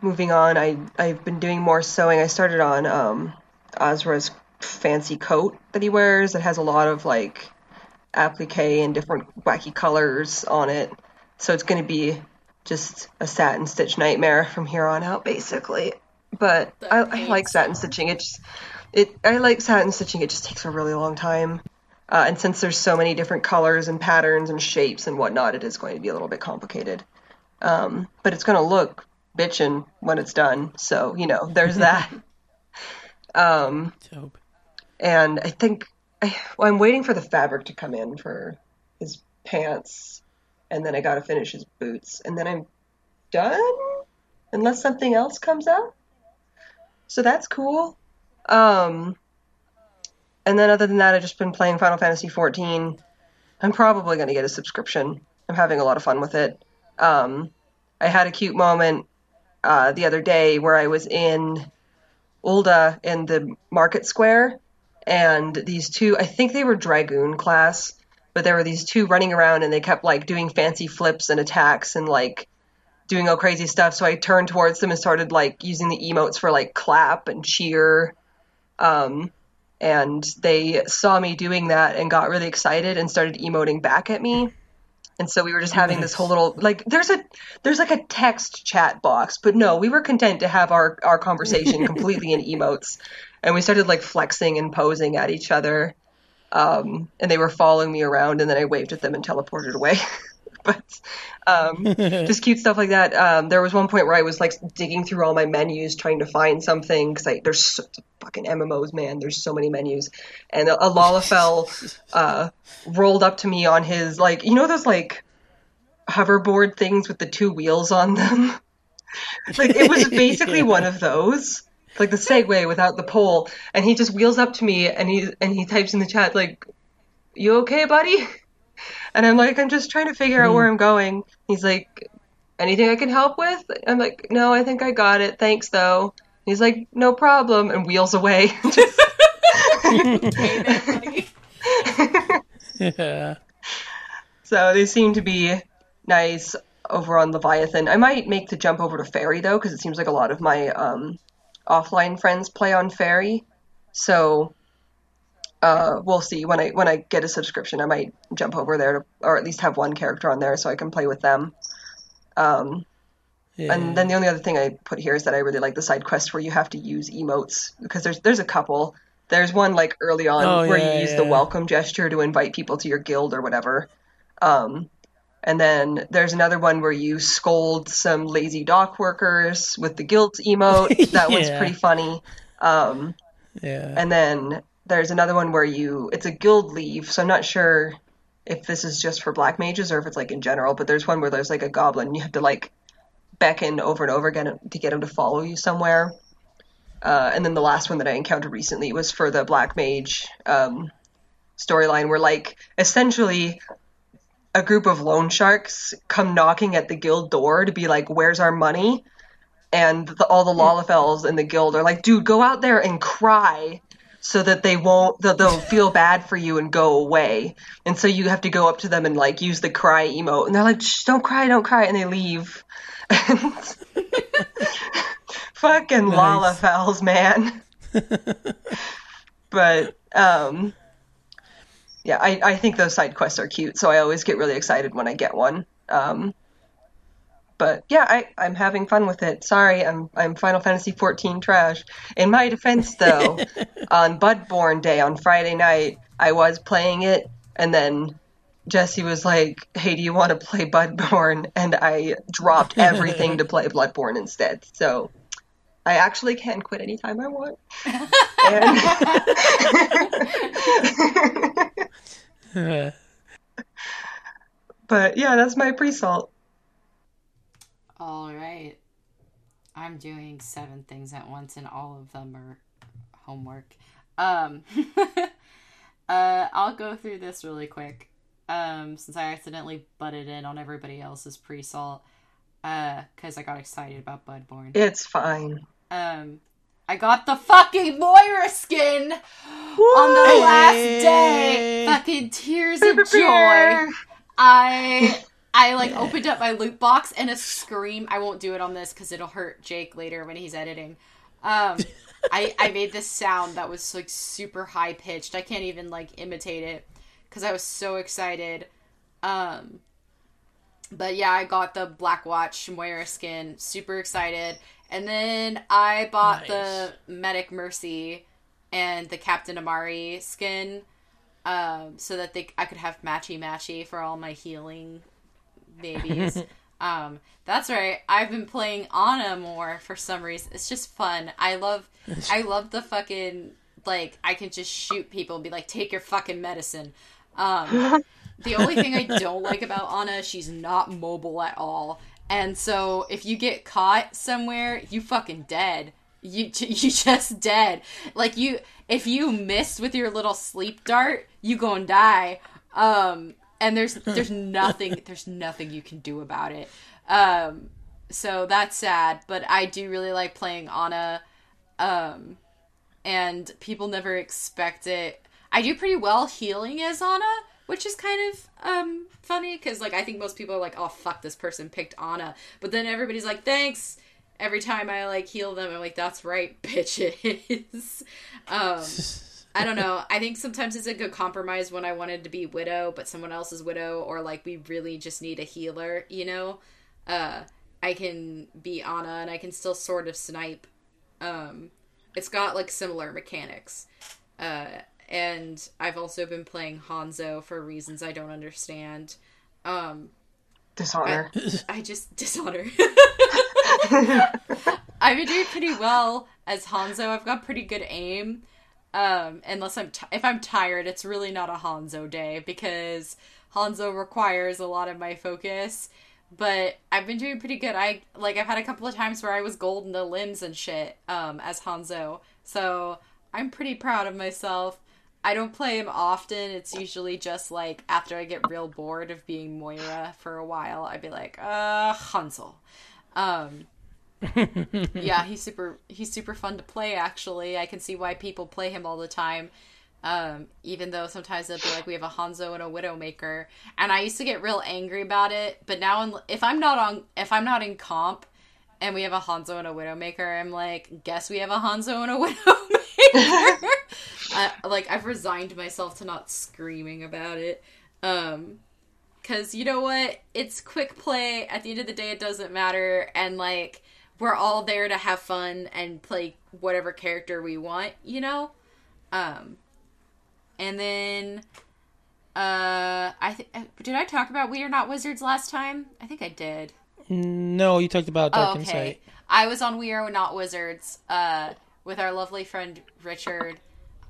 Moving on, I've been doing more sewing. I started on Azra's fancy coat that he wears. It has a lot of like applique and different wacky colors on it. So it's going to be just a satin stitch nightmare from here on out, basically. But I like satin stitching. I like satin stitching. It just takes a really long time. And since there's so many different colors and patterns and shapes and whatnot, it is going to be a little bit complicated. But it's going to look bitchin' when it's done. So, you know, there's that. And I think I'm waiting for the fabric to come in for his pants. And then I got to finish his boots. And then I'm done? Unless something else comes up. So that's cool. And then other than that, I've just been playing Final Fantasy 14. I'm probably going to get a subscription. I'm having a lot of fun with it. I had a cute moment the other day where I was in Ulda in the market square, and these two, I think they were Dragoon class, but there were these two running around, and they kept like doing fancy flips and attacks and like doing all crazy stuff. So I turned towards them and started like using the emotes for like clap and cheer. And they saw me doing that and got really excited and started emoting back at me. And so we were just having this whole little, like, there's like a text chat box, but no, we were content to have our conversation completely in emotes. And we started like flexing and posing at each other. And they were following me around, and then I waved at them and teleported away. But just cute stuff like that. There was one point where I was like digging through all my menus trying to find something, because there's so, fucking MMOs, man. There's so many menus, and a Lalafell rolled up to me on his like, you know, those like hoverboard things with the 2 wheels on them. Like it was basically one of those, like the Segway without the pole. And he just wheels up to me, and he types in the chat like, "You okay, buddy?" And I'm like, I'm just trying to figure out where I'm going. He's like, "Anything I can help with?" I'm like, "No, I think I got it. Thanks, though." He's like, "No problem," and wheels away. Yeah. So they seem to be nice over on Leviathan. I might make the jump over to Fairy, though, because it seems like a lot of my offline friends play on Fairy. So... we'll see when I get a subscription, I might jump over there to, or at least have one character on there so I can play with them. Yeah. And then the only other thing I put here is that I really like the side quest where you have to use emotes, because there's a couple. There's one like early on where you use the welcome gesture to invite people to your guild or whatever. And then there's another one where you scold some lazy dock workers with the guild emote. That one's pretty funny. And then there's another one where it's a guild leave, so I'm not sure if this is just for black mages or if it's like in general, but there's one where there's like a goblin. You have to like beckon over and over again to get him to follow you somewhere. And then the last one that I encountered recently was for the black mage storyline, where like essentially a group of loan sharks come knocking at the guild door to be like, "Where's our money?" And all the Lalafells in the guild are like, "Dude, go out there and cry, so that they'll feel bad for you and go away." And so you have to go up to them and like use the cry emote, and they're like, "Shh, don't cry," and they leave. And fucking nice. Lalafells, man. But yeah, I think those side quests are cute, so I always get really excited when I get one. But yeah, I'm having fun with it. Sorry, I'm Final Fantasy 14 trash. In my defense, though, on Bloodborne Day on Friday night, I was playing it, and then Jesse was like, "Hey, do you want to play Bloodborne?" And I dropped everything to play Bloodborne instead. So I actually can quit anytime I want. But yeah, that's my pre-salt. All right. I'm doing 7 things at once, and all of them are homework. I'll go through this really quick. Since I accidentally butted in on everybody else's pre-salt, because I got excited about Bloodborne. It's fine. I got the fucking Moira skin on the last day. Fucking tears of joy. I like opened up my loot box and a scream. I won't do it on this because it'll hurt Jake later when he's editing. I made this sound that was like super high pitched. I can't even like imitate it because I was so excited. But yeah, I got the Black Watch Moira skin. Super excited. And then I bought the Medic Mercy and the Captain Amari skin so that I could have matchy-matchy for all my healing babies. That's right. I've been playing Ana more for some reason. It's just fun. I love the fucking, like, I can just shoot people and be like, take your fucking medicine. The only thing I don't like about Ana, she's not mobile at all. And so if you get caught somewhere, you fucking dead. You just dead. Like, if you miss with your little sleep dart, you gonna die. And there's nothing you can do about it. So that's sad, but I do really like playing Ana. And people never expect it. I do pretty well healing as Ana, which is kind of funny, because like I think most people are like, oh fuck, this person picked Ana. But then everybody's like, thanks, every time I like heal them. I'm like, that's right, bitches. I don't know. I think sometimes it's a good compromise when I wanted to be Widow, but someone else's Widow, or like we really just need a healer, you know? I can be Ana and I can still sort of snipe. It's got like similar mechanics. And I've also been playing Hanzo for reasons I don't understand. Dishonor. I just... Dishonor. I've been doing pretty well as Hanzo. I've got pretty good aim. Unless if I'm tired, it's really not a Hanzo day, because Hanzo requires a lot of my focus. But I've been doing pretty good. I've had a couple of times where I was gold in the limbs and shit as Hanzo. So I'm pretty proud of myself. I don't play him often. It's usually just, like, after I get real bored of being Moira for a while, I'd be like, Hansel. Yeah, he's super fun to play, actually. I can see why people play him all the time. Even though sometimes they'll be like, we have a Hanzo and a Widowmaker. And I used to get real angry about it, but now if I'm not in comp and we have a Hanzo and a Widowmaker, I'm like, guess we have a Hanzo and a Widowmaker. Like, I've resigned myself to not screaming about it. Because, you know what? It's quick play. At the end of the day, it doesn't matter. And, like, we're all there to have fun and play whatever character we want, you know? And then, did I talk about We Are Not Wizards last time? I think I did. No, you talked about Dark Insight. I was on We Are Not Wizards with our lovely friend Richard.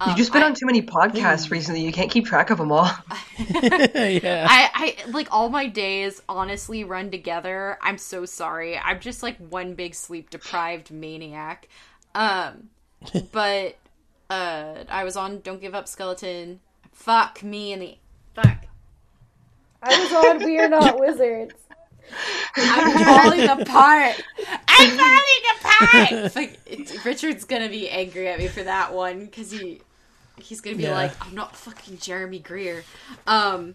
You've just been on too many podcasts recently. You can't keep track of them all. Yeah. I like, all my days honestly run together. I'm so sorry. I'm just like one big sleep deprived maniac. But I was on Don't Give Up Skeleton. Fuck me and the fuck. I was on We Are Not Wizards. I'm falling apart. Like, Richard's gonna be angry at me for that one, because he's gonna be like, I'm not fucking Jeremy Greer. And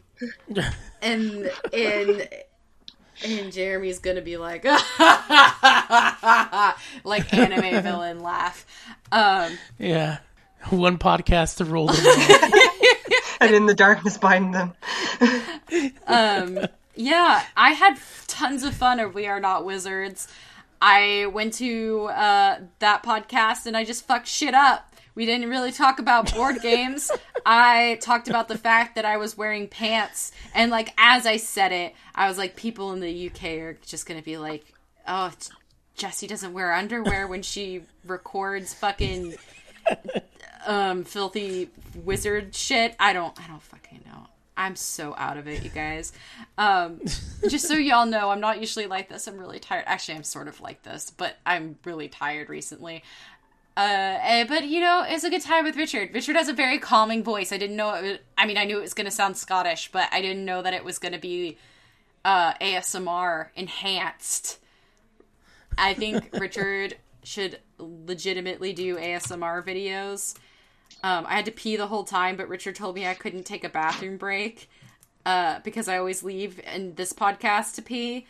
Jeremy's gonna be like, like anime villain laugh. Yeah, one podcast to rule them all. And in the darkness bind them. Yeah, I had tons of fun at We Are Not Wizards. I went to that podcast and I just fucked shit up. We didn't really talk about board games. I talked about the fact that I was wearing pants. And, like, as I said it, I was like, people in the UK are just going to be like, oh, Jesse doesn't wear underwear when she records fucking filthy wizard shit. I don't fucking know. I'm so out of it, you guys. Just so y'all know, I'm not usually like this. I'm really tired. Actually, I'm sort of like this, but I'm really tired recently. But, you know, it's a good time with Richard. Richard has a very calming voice. I didn't know it was, I mean, I knew it was going to sound Scottish, but I didn't know that it was going to be ASMR enhanced. I think Richard should legitimately do ASMR videos. I had to pee the whole time, but Richard told me I couldn't take a bathroom break because I always leave in this podcast to pee.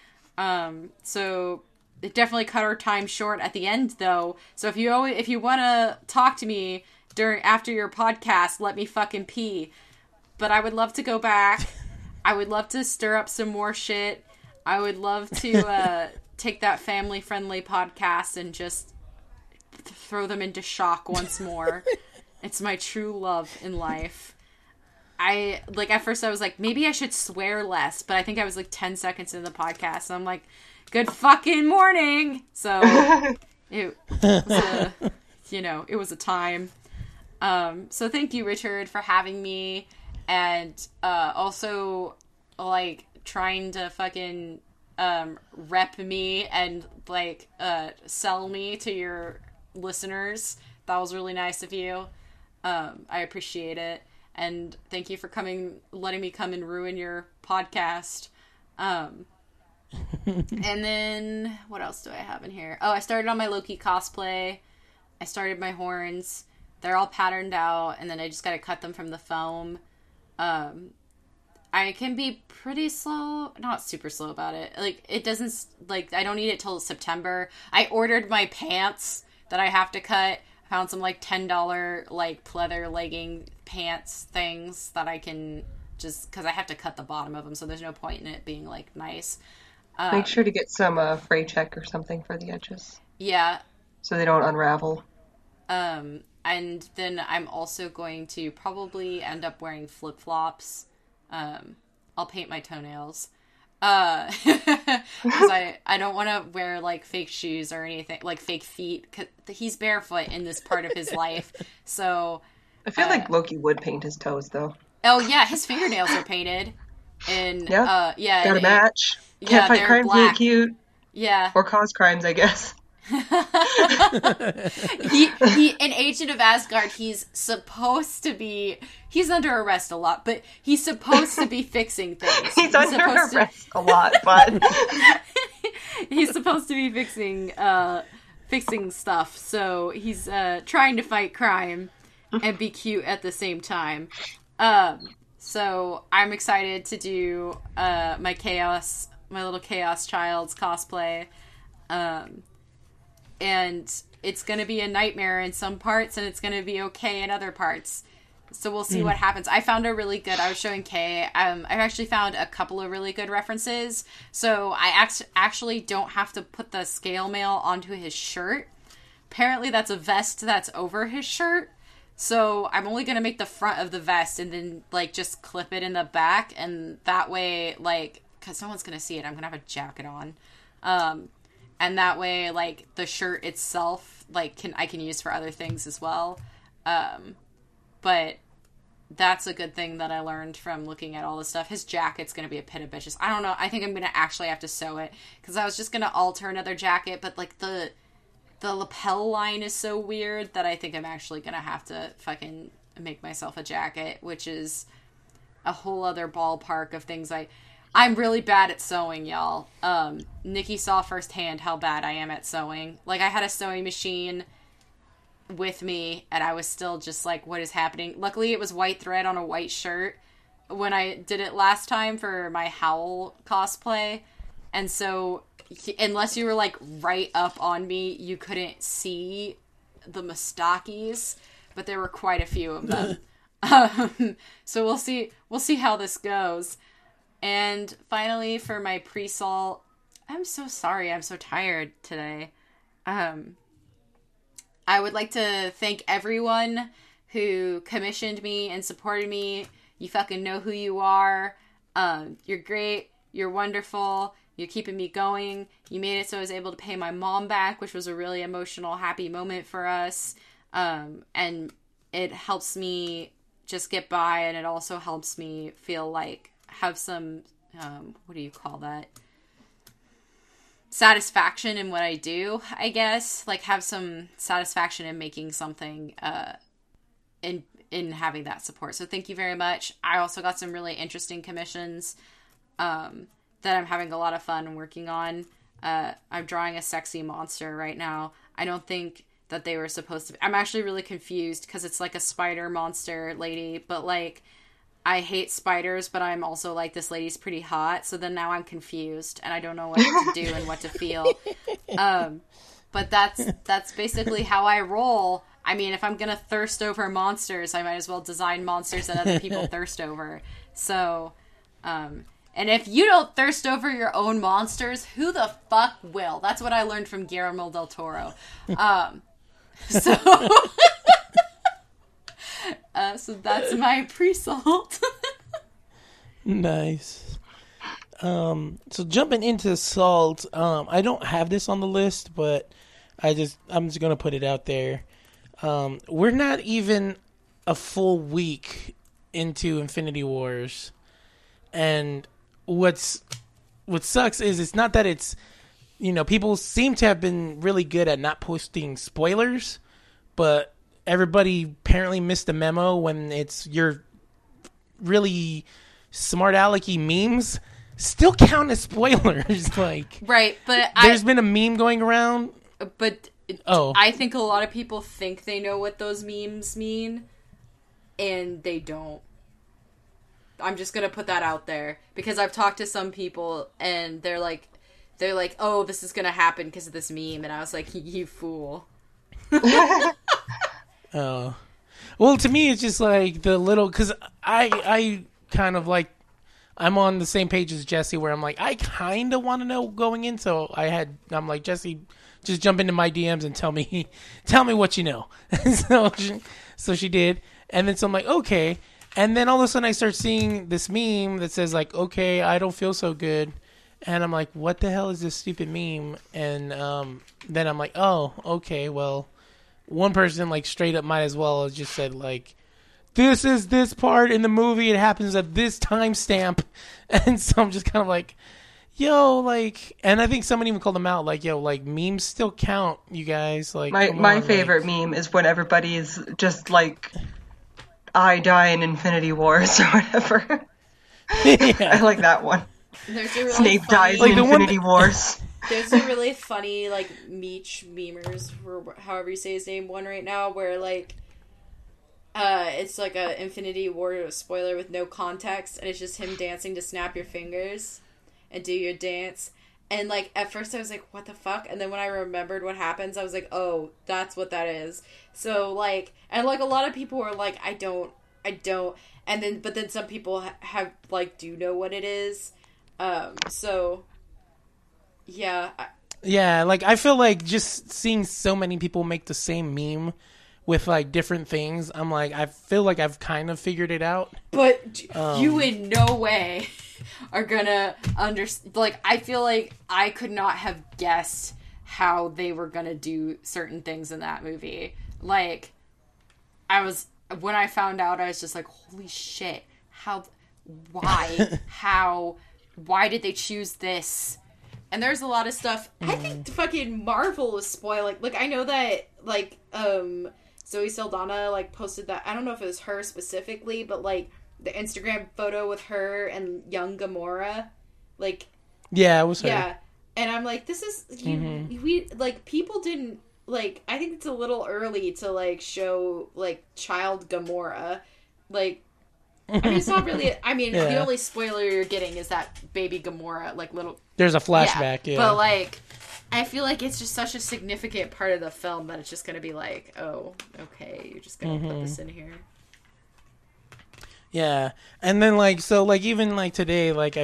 So it definitely cut our time short at the end, though. So if you want to talk to me after your podcast, let me fucking pee. But I would love to go back. I would love to stir up some more shit. I would love to take that family-friendly podcast and just throw them into shock once more. It's my true love in life. I, like, at first I was like, maybe I should swear less, but I think I was like 10 seconds into the podcast, so I'm like, good fucking morning! So, it was it was a time. So thank you, Richard, for having me, and also, like, trying to fucking rep me and, like, sell me to your listeners. That was really nice of you. I appreciate it, and thank you for letting me come and ruin your podcast. And then what else do I have in here? Oh, I started on my Loki cosplay. I started my horns. They're all patterned out, and then I just got to cut them from the foam. I can be pretty slow, not super slow about it. Like, it doesn't, like, I don't need it till September. I ordered my pants that I have to cut. Found some, like, $10, like, pleather legging pants things that I can just... Because I have to cut the bottom of them, so there's no point in it being, like, nice. Make sure to get some fray check or something for the edges. Yeah. So they don't unravel. And then I'm also going to probably end up wearing flip-flops. I'll paint my toenails. Because I don't want to wear, like, fake shoes or anything, like fake feet, because he's barefoot in this part of his life. So I feel like Loki would paint his toes, though. Oh yeah, his fingernails are painted. And yeah, yeah, gotta match. Can't fight crimes, be cute. Yeah, or cause crimes, I guess. He, an agent of Asgard, he's supposed to be, he's under arrest a lot, but he's supposed to be fixing things. He's under arrest a lot, but he's supposed to be fixing stuff, so he's trying to fight crime and be cute at the same time. So I'm excited to do my little Chaos Child's cosplay. And it's going to be a nightmare in some parts, and it's going to be okay in other parts. So we'll see what happens. I found a really good... I was showing Kay. I've actually found a couple of really good references. So I actually don't have to put the scale mail onto his shirt. Apparently that's a vest that's over his shirt. So I'm only going to make the front of the vest and then, like, just clip it in the back. And that way, like... Because no one's going to see it. I'm going to have a jacket on. And that way, like, the shirt itself, like, I can use for other things as well. But that's a good thing that I learned from looking at all this stuff. His jacket's going to be a pit of bitches. I don't know. I think I'm going to actually have to sew it. Because I was just going to alter another jacket. But, like, the lapel line is so weird that I think I'm actually going to have to fucking make myself a jacket. Which is a whole other ballpark of things I'm really bad at sewing, y'all. Nikki saw firsthand how bad I am at sewing. Like, I had a sewing machine with me, and I was still just like, what is happening? Luckily, it was white thread on a white shirt when I did it last time for my Howl cosplay. And so, unless you were, like, right up on me, you couldn't see the mustaches, but there were quite a few of them. So we'll see how this goes. And finally, for my pre-salt, I'm so sorry, I'm so tired today. I would like to thank everyone who commissioned me and supported me. You fucking know who you are. You're great. You're wonderful. You're keeping me going. You made it so I was able to pay my mom back, which was a really emotional, happy moment for us. And it helps me just get by, and it also helps me feel like have some, what do you call that? Satisfaction in what I do, I guess. Like, have some satisfaction in making something, in having that support. So thank you very much. I also got some really interesting commissions that I'm having a lot of fun working on. I'm drawing a sexy monster right now. I don't think that they were supposed to be. I'm actually really confused because it's like a spider monster lady, but like I hate spiders, but I'm also like, this lady's pretty hot. So then now I'm confused and I don't know what to do and what to feel. But that's basically how I roll. I mean, if I'm going to thirst over monsters, I might as well design monsters that other people thirst over. So, and if you don't thirst over your own monsters, who the fuck will? That's what I learned from Guillermo del Toro. So, so that's my pre-salt. Nice. So jumping into salt, I don't have this on the list, but I'm just going to put it out there. We're not even a full week into Infinity Wars, and what sucks is it's not that it's, you know, people seem to have been really good at not posting spoilers, but everybody apparently missed the memo when it's your really smart alecky memes still count as spoilers. Like, right, but there's been a meme going around, but. Oh. I think a lot of people think they know what those memes mean, and they don't. I'm just gonna put that out there, because I've talked to some people, and they're like, oh, this is gonna happen because of this meme, and I was like, you fool. Oh. Well, to me, it's just like the little, because I kind of like, I'm on the same page as Jesse, where I'm like, I kind of want to know going in, so I'm like, Jesse, just jump into my DMs and tell me what you know. So she did. And then so I'm like, okay. And then all of a sudden I start seeing this meme that says like, okay, I don't feel so good. And I'm like, what the hell is this stupid meme? And then I'm like, oh, okay. Well, one person like straight up might as well have just said like, this is this part in the movie. It happens at this timestamp. And so I'm just kind of like, yo, like, and I think someone even called them out, like, yo, like, memes still count, you guys. Like, my favorite meme is when everybody is just like, I die in Infinity Wars or whatever. Yeah. I like that one. There's a really Snape dies in Infinity Wars. There's a really funny, like, Meech Memers, or however you say his name, one right now, where, like, it's like a Infinity War spoiler with no context, and it's just him dancing to Snap Your Fingers and do your dance. And, like, at first I was like, what the fuck? And then when I remembered what happens, I was like, oh, that's what that is. So, like, and, like, a lot of people were like, I don't. And then, but then some people have, like, do know what it is. So, yeah. Yeah, like, I feel like just seeing so many people make the same meme with, like, different things, I'm like, I feel like I've kind of figured it out. But you in no way are gonna understand. Like, I feel like I could not have guessed how they were gonna do certain things in that movie. Like, when I found out, I was just like, holy shit, why did they choose this? And there's a lot of stuff. I think fucking Marvel was spoiling. Like, I know that, like, Zoe Saldana, like, posted that. I don't know if it was her specifically, but, like, the Instagram photo with her and young Gamora. Like... yeah, it was her. Yeah. And I'm like, this is... We, like, people didn't... Like, I think it's a little early to, like, show, like, child Gamora. Like... I mean, it's not really... I mean, yeah. The only spoiler you're getting is that baby Gamora, like, little... There's a flashback, yeah. But, like... I feel like it's just such a significant part of the film that it's just going to be like, oh, okay, you're just going to put this in here. Yeah. And then, like, so, like, even, like, today, like,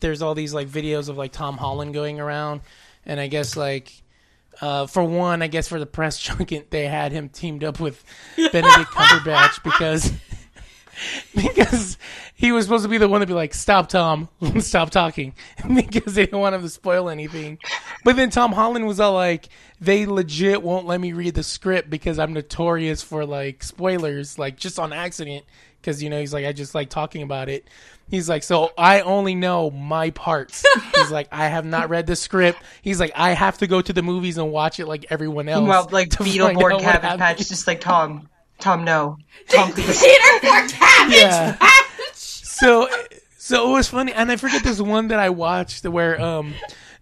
there's all these, like, videos of, like, Tom Holland going around. And I guess, like, for one, I guess for the press junket, they had him teamed up with Benedict Cumberbatch because he was supposed to be the one to be like, stop, Tom, stop talking, because they didn't want him to spoil anything. But then Tom Holland was all like, they legit won't let me read the script because I'm notorious for, like, spoilers, like, just on accident. Because, you know, he's like, I just like talking about it. He's like, so I only know my parts. He's like, I have not read the script. He's like, I have to go to the movies and watch it like everyone else. Well, like Beetleborg Cabbage Patch, just like Tom, no. Tom, please. Beetleborg Cabbage Patch! So it was funny. And I forget this one that I watched where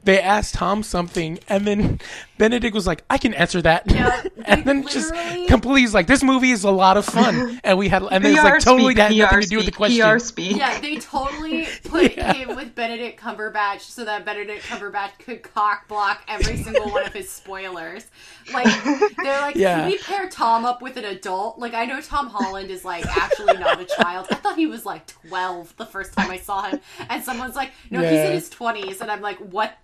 they asked Tom something, and then Benedict was like, I can answer that. Yeah, and then just completely like, this movie is a lot of fun. And we had, and then it's like totally had nothing to do with the question. PR speak. Yeah, they totally put him with Benedict Cumberbatch so that Benedict Cumberbatch could cock block every single one of his spoilers. Like, they're like, can we pair Tom up with an adult? Like, I know Tom Holland is, like, actually not a child. I thought he was, like, 12 the first time I saw him. And someone's like, no, he's in his 20s. And I'm like, what?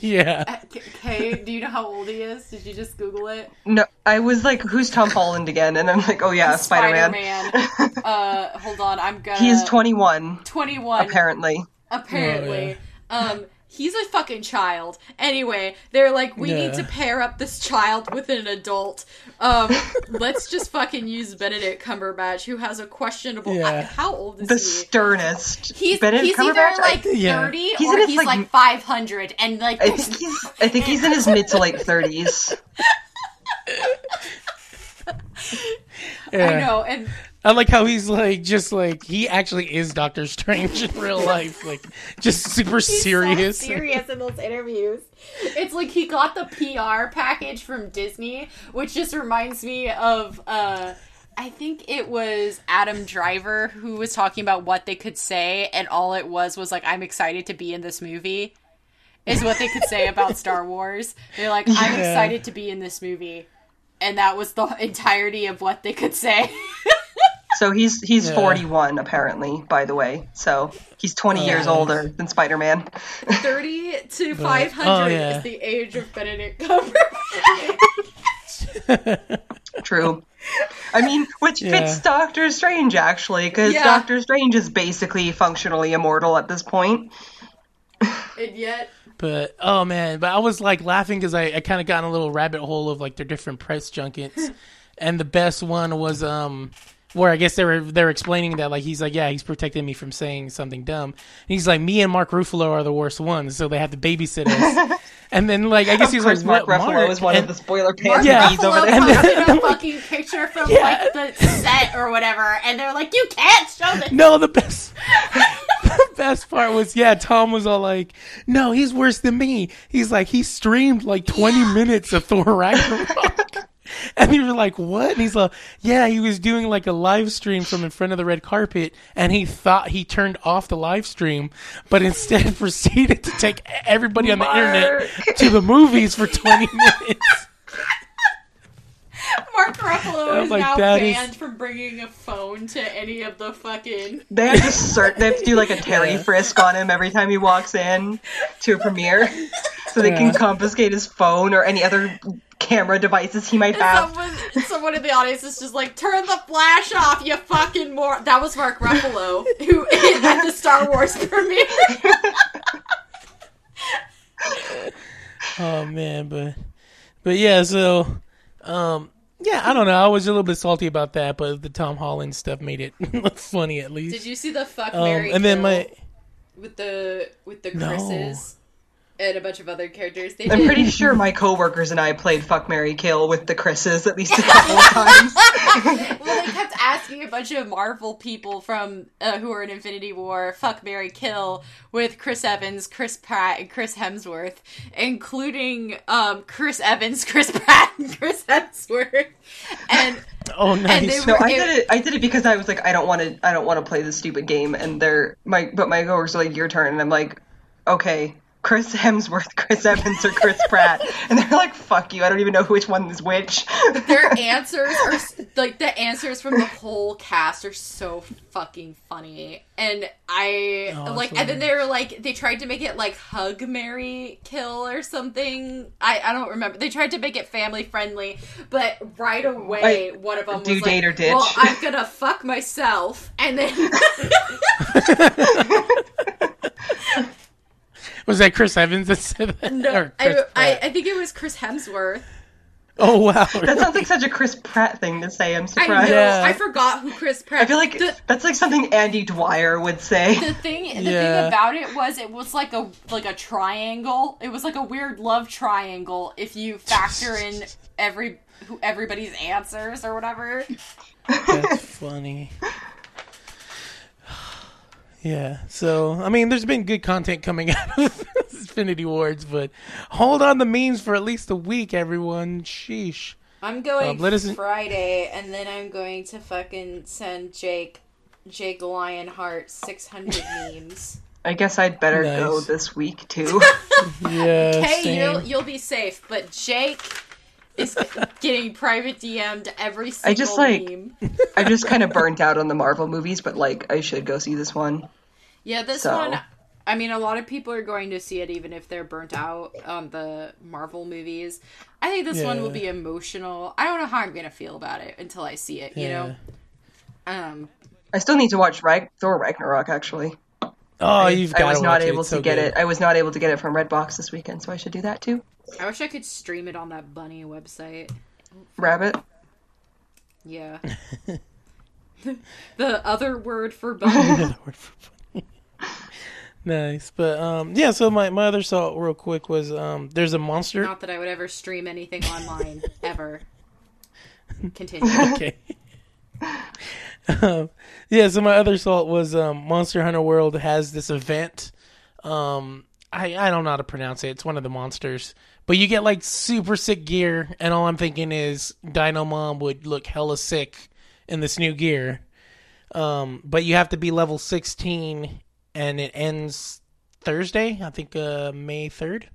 Yeah. Kay, do you know how old he is? Did you just Google it? No, I was like, who's Tom Holland again? And I'm like, oh yeah, Spider-Man. Hold on, I'm gonna... He's 21. 21. Apparently. Oh, yeah. He's a fucking child. Anyway, they're like, we need to pair up this child with an adult. Let's just fucking use Benedict Cumberbatch, who has a questionable... how old is he? The sternest. He's either like 30 or he's like 500. And like, I think he's in his mid to late 30s. I know, and... I like how he's like, just like, he actually is Doctor Strange in real life. Like, just super serious. So serious in those interviews. It's like he got the PR package from Disney, which just reminds me of, I think it was Adam Driver who was talking about what they could say, and all it was like, I'm excited to be in this movie, is what they could say about Star Wars. They're like, I'm excited to be in this movie. And that was the entirety of what they could say. So he's 41, apparently, by the way. So he's 20 years older than Spider-Man. 30 to 500 is the age of Benedict Cumberbatch. True. I mean, which fits Doctor Strange, actually, because Doctor Strange is basically functionally immortal at this point. And yet... But, oh man, but I was like laughing because I kind of got in a little rabbit hole of like their different press junkets. And the best one was... where I guess they were explaining that, like, he's like, yeah, he's protecting me from saying something dumb. And he's like, me and Mark Ruffalo are the worst ones, so they have to babysit us. And then, like, I guess he's like, Mark Ruffalo was one of the spoiler parents. Yeah, he's over there. Posted a fucking picture from, like, the set or whatever, and they're like, you can't show this. No, the best part was, Tom was all like, no, he's worse than me. He's like, he streamed, like, 20 minutes of Thor Ragnarok. And you were like, what? And he's like, yeah, he was doing like a live stream from in front of the red carpet, and he thought he turned off the live stream, but instead proceeded to take everybody on the internet to the movies for 20 minutes. Mark Ruffalo is like, now banned from bringing a phone to any of the fucking... They have to do like a Terry Frisk on him every time he walks in to a premiere, so they can confiscate his phone or any other... camera devices he might have. Someone in the audience is just like, turn the flash off, you fucking moron. That was Mark Ruffalo, who is at the Star Wars premiere. Oh man, but yeah, so I don't know. I was a little bit salty about that, but the Tom Holland stuff made it look funny at least. Did you see the fuck Mary and then my with the Chris's? No. And a bunch of other characters. I'm pretty sure my coworkers and I played Fuck, Marry, Kill with the Chris's at least a couple of times. Well, they kept asking a bunch of Marvel people from who are in Infinity War, Fuck, Marry, Kill with Chris Evans, Chris Pratt, and Chris Hemsworth, including Chris Evans, Chris Pratt, and Chris Hemsworth. And oh, nice. And I did it because I was like, I don't want to play this stupid game. And my coworkers are like, your turn, and I'm like, okay. Chris Hemsworth, Chris Evans, or Chris Pratt. And they're like, fuck you, I don't even know which one is which. Their answers are, like, the answers from the whole cast are so fucking funny. And I, oh, like, and then they were like, they tried to make it, like, hug, marry, kill or something. I don't remember. They tried to make it family friendly, but right away, like, one of them was like, date or ditch. Well, I'm gonna fuck myself. And then... Was that Chris Evans that said that? No, I think it was Chris Hemsworth. Oh, wow. Really? That sounds like such a Chris Pratt thing to say. I'm surprised. I know. Yeah. I forgot who Chris Pratt... I feel like that's like something Andy Dwyer would say. The thing about it was like a triangle. It was like a weird love triangle if you factor in everybody's answers or whatever. That's funny. Yeah, so, I mean, there's been good content coming out of Infinity Wards, but hold on to memes for at least a week, everyone. Sheesh. I'm going Friday, and then I'm going to fucking send Jake Lionheart 600 memes. I guess I'd better go this week, too. Yeah, okay, you'll be safe, but Jake... is getting private DM'd every single meme. I'm just kind of burnt out on the Marvel movies, but, like, I should go see this one. Yeah, this one, I mean, a lot of people are going to see it even if they're burnt out on the Marvel movies. I think this one will be emotional. I don't know how I'm going to feel about it until I see it, you know? I still need to watch Thor Ragnarok, actually. Oh, you've got to watch it. I was not able to get it. I was not able to get it from Redbox this weekend, so I should do that, too. I wish I could stream it on that bunny website. Rabbit? Yeah. The other word for bunny. Nice. But, yeah, so my other thought real quick was there's a monster. Not that I would ever stream anything online, ever. Continue. Okay. Yeah, so my other thought was Monster Hunter World has this event. I don't know how to pronounce it. It's one of the monsters. But you get, like, super sick gear, and all I'm thinking is Dino Mom would look hella sick in this new gear. But you have to be level 16, and it ends Thursday, I think May 3rd,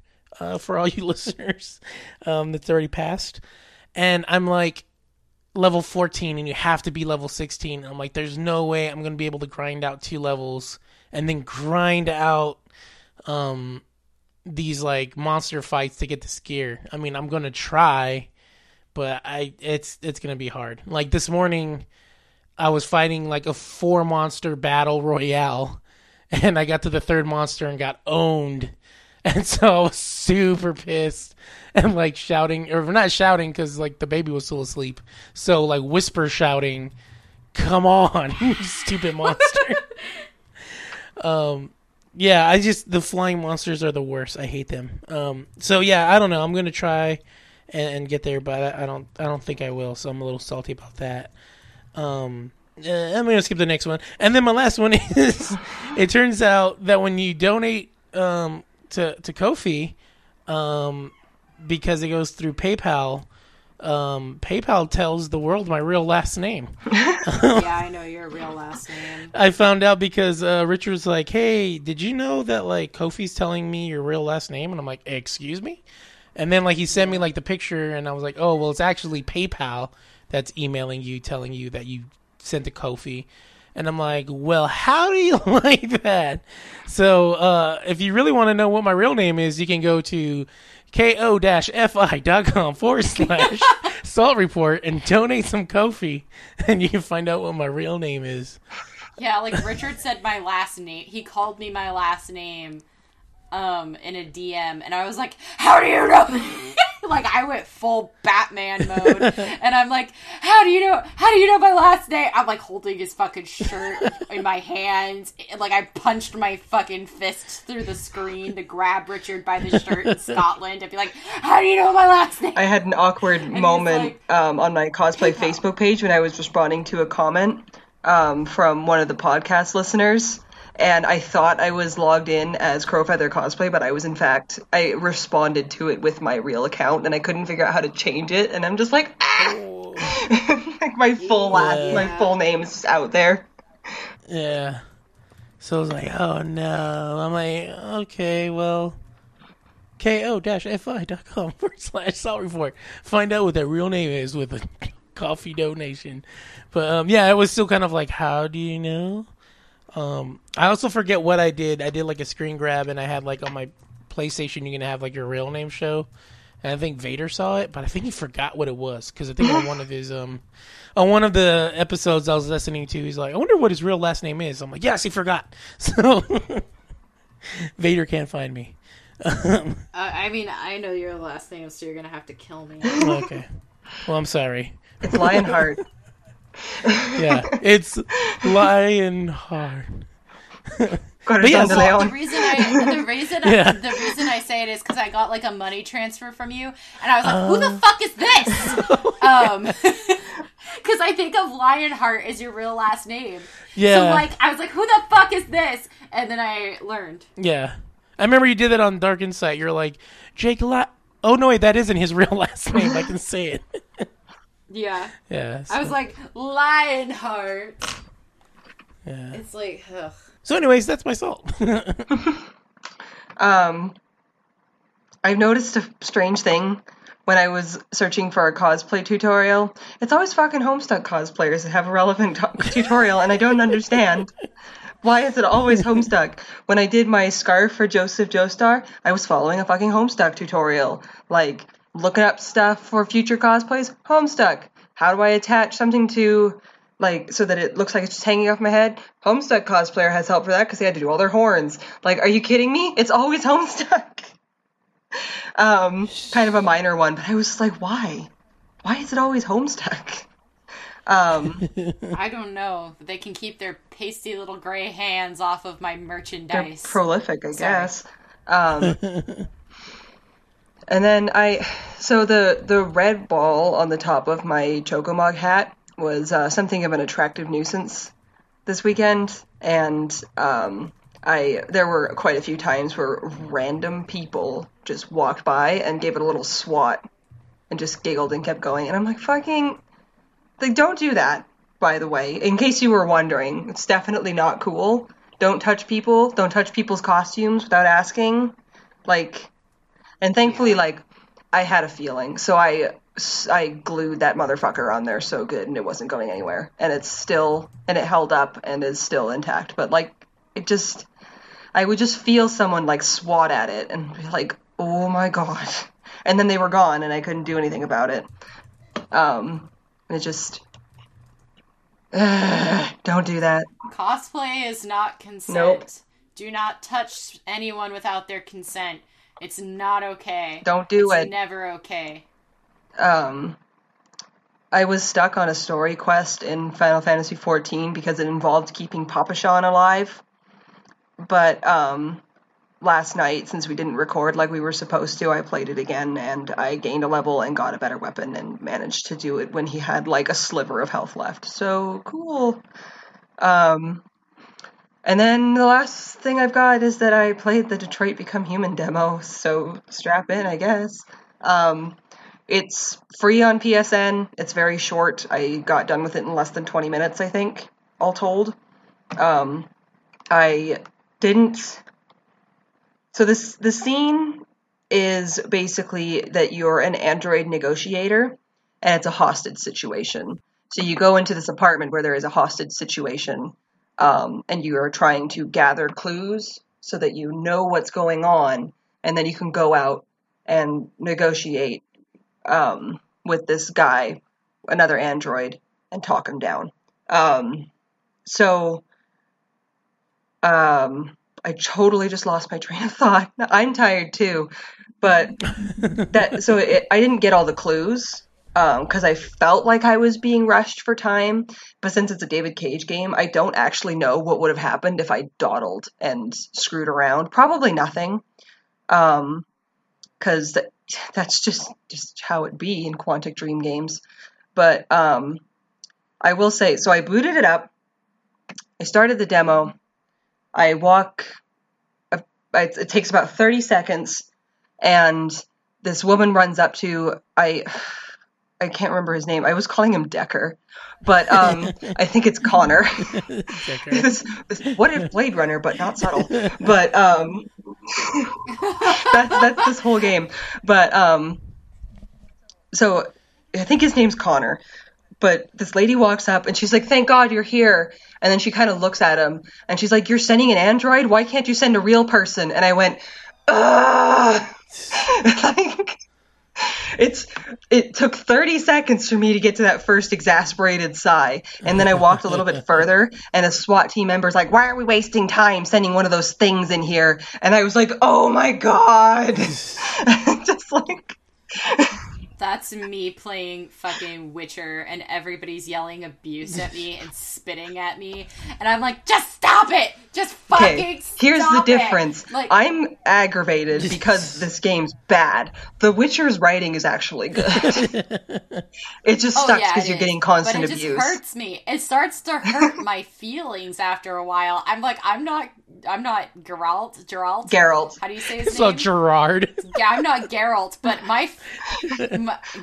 for all you listeners that's already passed. And I'm, like, level 14, and you have to be level 16. And I'm like, there's no way I'm going to be able to grind out 2 levels and then grind out these, like, monster fights to get this gear. I mean, I'm gonna try, but it's gonna be hard. Like, this morning I was fighting, like, a 4 monster battle royale, and I got to the 3rd monster and got owned, and so I was super pissed and, like, shouting, or not shouting, because, like, the baby was still asleep, so, like, whisper shouting, come on, you stupid monster. Yeah, the flying monsters are the worst. I hate them. So yeah, I don't know. I'm gonna try and get there, but I don't think I will. So I'm a little salty about that. I'm gonna skip the next one, and then my last one is: it turns out that when you donate to Ko-fi, because it goes through PayPal, PayPal tells the world my real last name. Yeah, I know your real last name. I found out because Richard was like, hey, did you know that, like, Kofi's telling me your real last name? And I'm like, excuse me? And then, like, he sent me, like, the picture, and I was like, oh, well, it's actually PayPal that's emailing you, telling you that you sent to Ko-fi. And I'm like, well, how do you like that? So if you really want to know what my real name is, you can go to ko-fi.com/salt report and donate some Ko-fi, and you can find out what my real name is. Yeah, like Richard said my last name. He called me my last name in a DM, and I was like, how do you know? Like, I went full Batman mode, and I'm like, how do you know my last name? I'm, like, holding his fucking shirt in my hands, like, I punched my fucking fist through the screen to grab Richard by the shirt in Scotland and be like, how do you know my last name? I had an awkward moment on my cosplay Facebook page when I was responding to a comment from one of the podcast listeners. And I thought I was logged in as Crowfeather Cosplay, but I was, in fact, I responded to it with my real account, and I couldn't figure out how to change it, and I'm just like, ah! Like, my full name is out there. Yeah. So I was like, oh, no. I'm like, okay, well, ko-fi.com/salary for it. Find out what their real name is with a coffee donation. But yeah, it was still kind of like, how do you know? I also forget what I did. I did like a screen grab, and I had like on my PlayStation, you're gonna have like your real name show. And I think Vader saw it, but I think he forgot what it was, because I think on one of his on one of the episodes I was listening to, he's like, I wonder what his real last name is. I'm like, yes, he forgot. So Vader can't find me. I mean, I know your last name, so you're gonna have to kill me. Okay. Well, I'm sorry. Lionheart. Yeah, it's Lionheart. Yeah, well, the reason I say it is because I got like a money transfer from you, and I was like, "Who the fuck is this?" Because I think of Lionheart as your real last name. Yeah. So like, I was like, "Who the fuck is this?" And then I learned. Yeah, I remember you did that on Dark Insight. You're like, Jake. Oh no, wait, that isn't his real last name. I can say it. Yeah. Yeah. So. I was like, Lionheart. Yeah. It's like, ugh. So anyways, that's my salt. I've noticed a strange thing when I was searching for a cosplay tutorial. It's always fucking Homestuck cosplayers that have a relevant tutorial, and I don't understand. Why is it always Homestuck? When I did my scarf for Joseph Joestar, I was following a fucking Homestuck tutorial. Like, looking up stuff for future cosplays, Homestuck. How do I attach something to... like, so that it looks like it's just hanging off my head? Homestuck cosplayer has help for that because they had to do all their horns. Like, are you kidding me? It's always Homestuck. Kind of a minor one, but I was just like, why? Why is it always Homestuck? I don't know. They can keep their pasty little gray hands off of my merchandise. They're prolific, I guess. And then the red ball on the top of my Chocomog hat was something of an attractive nuisance this weekend, and there were quite a few times where random people just walked by and gave it a little swat and just giggled and kept going, and I'm like, fucking, like, don't do that, by the way, in case you were wondering. It's definitely not cool. Don't touch people. Don't touch people's costumes without asking. Like, and thankfully, like, I had a feeling, so I glued that motherfucker on there so good, and it wasn't going anywhere. And it held up and is still intact. But, like, I would just feel someone, like, swat at it and be like, oh my god. And then they were gone, and I couldn't do anything about it. It just, don't do that. Cosplay is not consent. Nope. Do not touch anyone without their consent. It's not okay. Don't do it. It's never okay. I was stuck on a story quest in Final Fantasy 14 because it involved keeping Papa Shan alive. But last night, since we didn't record like we were supposed to, I played it again, and I gained a level and got a better weapon and managed to do it when he had like a sliver of health left. So cool. And then the last thing I've got is that I played the Detroit Become Human demo, so strap in, I guess. It's free on PSN. It's very short. I got done with it in less than 20 minutes, I think, all told. I didn't... So the scene is basically that you're an android negotiator, and it's a hostage situation. So you go into this apartment where there is a hostage situation, and you are trying to gather clues so that you know what's going on, and then you can go out and negotiate with this guy, another android, and talk him down. I totally just lost my train of thought. I'm tired too, but I didn't get all the clues, because I felt like I was being rushed for time, but since it's a David Cage game, I don't actually know what would have happened if I dawdled and screwed around. Probably nothing, because that's just how it be in Quantic Dream games. But I will say, so I booted it up. I started the demo. I walk. It takes about 30 seconds, and this woman runs up to I. I can't remember his name. I was calling him Decker, but I think it's Connor. What if Blade Runner, but not subtle? But that's this whole game. But so I think his name's Connor. But this lady walks up and she's like, "Thank God you're here." And then she kind of looks at him and she's like, "You're sending an android? Why can't you send a real person?" And I went, "Ugh." Like, it took 30 seconds for me to get to that first exasperated sigh. And then I walked a little bit further and a SWAT team member's like, "Why are we wasting time sending one of those things in here?" And I was like, "Oh my God." Just like... That's me playing fucking Witcher and everybody's yelling abuse at me and spitting at me. And I'm like, just stop it! Just fucking stop it! Here's the difference. Like, I'm aggravated because this game's bad. The Witcher's writing is actually good. It just sucks because you're getting constant abuse. But it just hurts me. It starts to hurt my feelings after a while. I'm like, I'm not Geralt. How do you say his name? It's not Gerard. Yeah, I'm not Geralt, but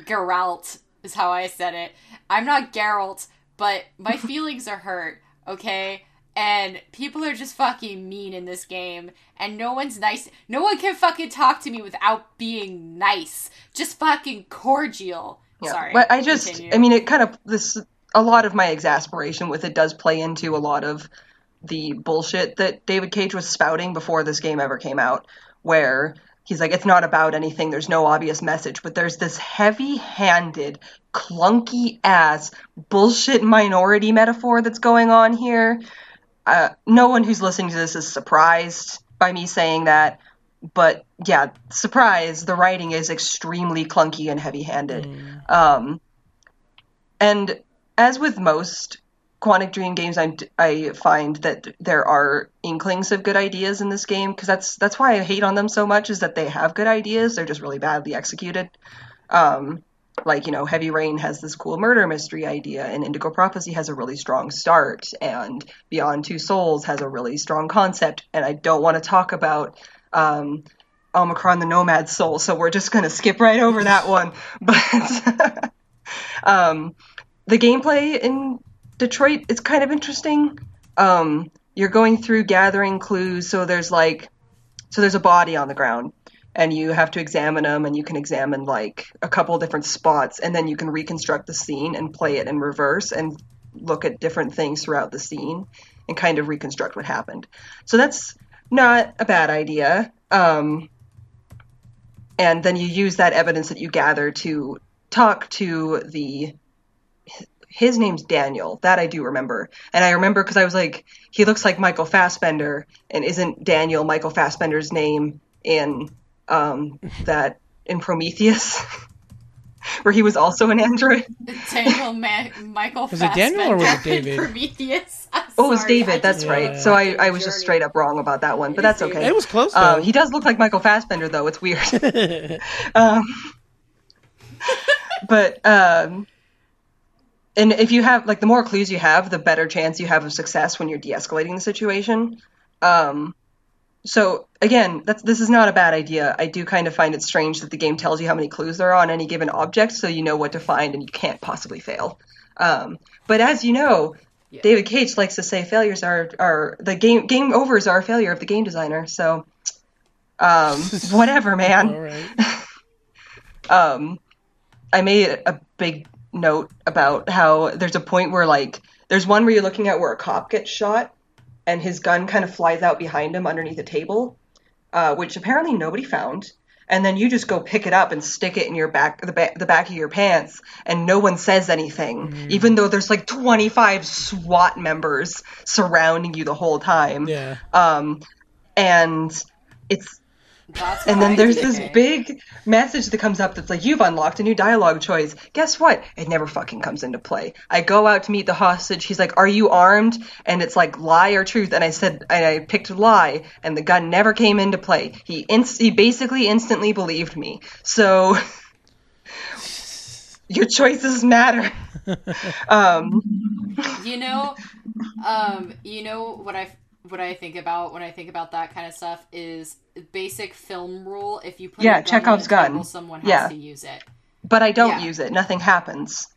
Geralt is how I said it. I'm not Geralt, but my feelings are hurt, okay? And people are just fucking mean in this game, and no one's nice. No one can fucking talk to me without being nice. Just fucking cordial. Yeah. Sorry. But I just, continue. I mean, it kind of, a lot of my exasperation with it does play into a lot of the bullshit that David Cage was spouting before this game ever came out, where he's like, it's not about anything, there's no obvious message, but there's this heavy-handed, clunky-ass bullshit minority metaphor that's going on here. No one who's listening to this is surprised by me saying that, but yeah, surprise, the writing is extremely clunky and heavy-handed. Mm. And as with most Quantic Dream games, I find that there are inklings of good ideas in this game, because that's why I hate on them so much, is that they have good ideas, they're just really badly executed. Like, you know, Heavy Rain has this cool murder mystery idea, and Indigo Prophecy has a really strong start, and Beyond Two Souls has a really strong concept, and I don't want to talk about Omicron the Nomad Soul, so we're just going to skip right over that one. But the gameplay in Detroit, it's kind of interesting. You're going through gathering clues, so there's a body on the ground, and you have to examine them, and you can examine, like, a couple different spots, and then you can reconstruct the scene and play it in reverse and look at different things throughout the scene and kind of reconstruct what happened. So that's not a bad idea. And then you use that evidence that you gather to talk to the... His name's Daniel. That I do remember. And I remember because I was like, he looks like Michael Fassbender, and isn't Daniel Michael Fassbender's name in in Prometheus, where he was also an android? Daniel Michael Fassbender. Was it Daniel or was it David? Prometheus. Oh, it was David. That's right. So I was just straight up wrong about that one, but that's okay. It was close, though. He does look like Michael Fassbender, though. It's weird. And if you have, like, the more clues you have, the better chance you have of success when you're de-escalating the situation. So, again, this is not a bad idea. I do kind of find it strange that the game tells you how many clues there are on any given object, so you know what to find and you can't possibly fail. But as you know, yeah. David Cage likes to say failures are the game overs are a failure of the game designer. So, whatever, man. All right. I made a big note about how there's a point where, like, there's one where you're looking at where a cop gets shot and his gun kind of flies out behind him underneath a table, which apparently nobody found, and then you just go pick it up and stick it in your back, the back of your pants, and no one says anything, even though there's like 25 SWAT members surrounding you the whole time. Yeah. Then there's this big message that comes up that's like, you've unlocked a new dialogue choice. Guess what? It never fucking comes into play. I go out to meet the hostage. He's like, are you armed? And it's like, lie or truth. And I picked lie, and the gun never came into play. He basically instantly believed me. So your choices matter. What I think about when I think about that kind of stuff is basic film rule. If you put a gun on the table, someone has to use it. but I don't use it. Nothing happens.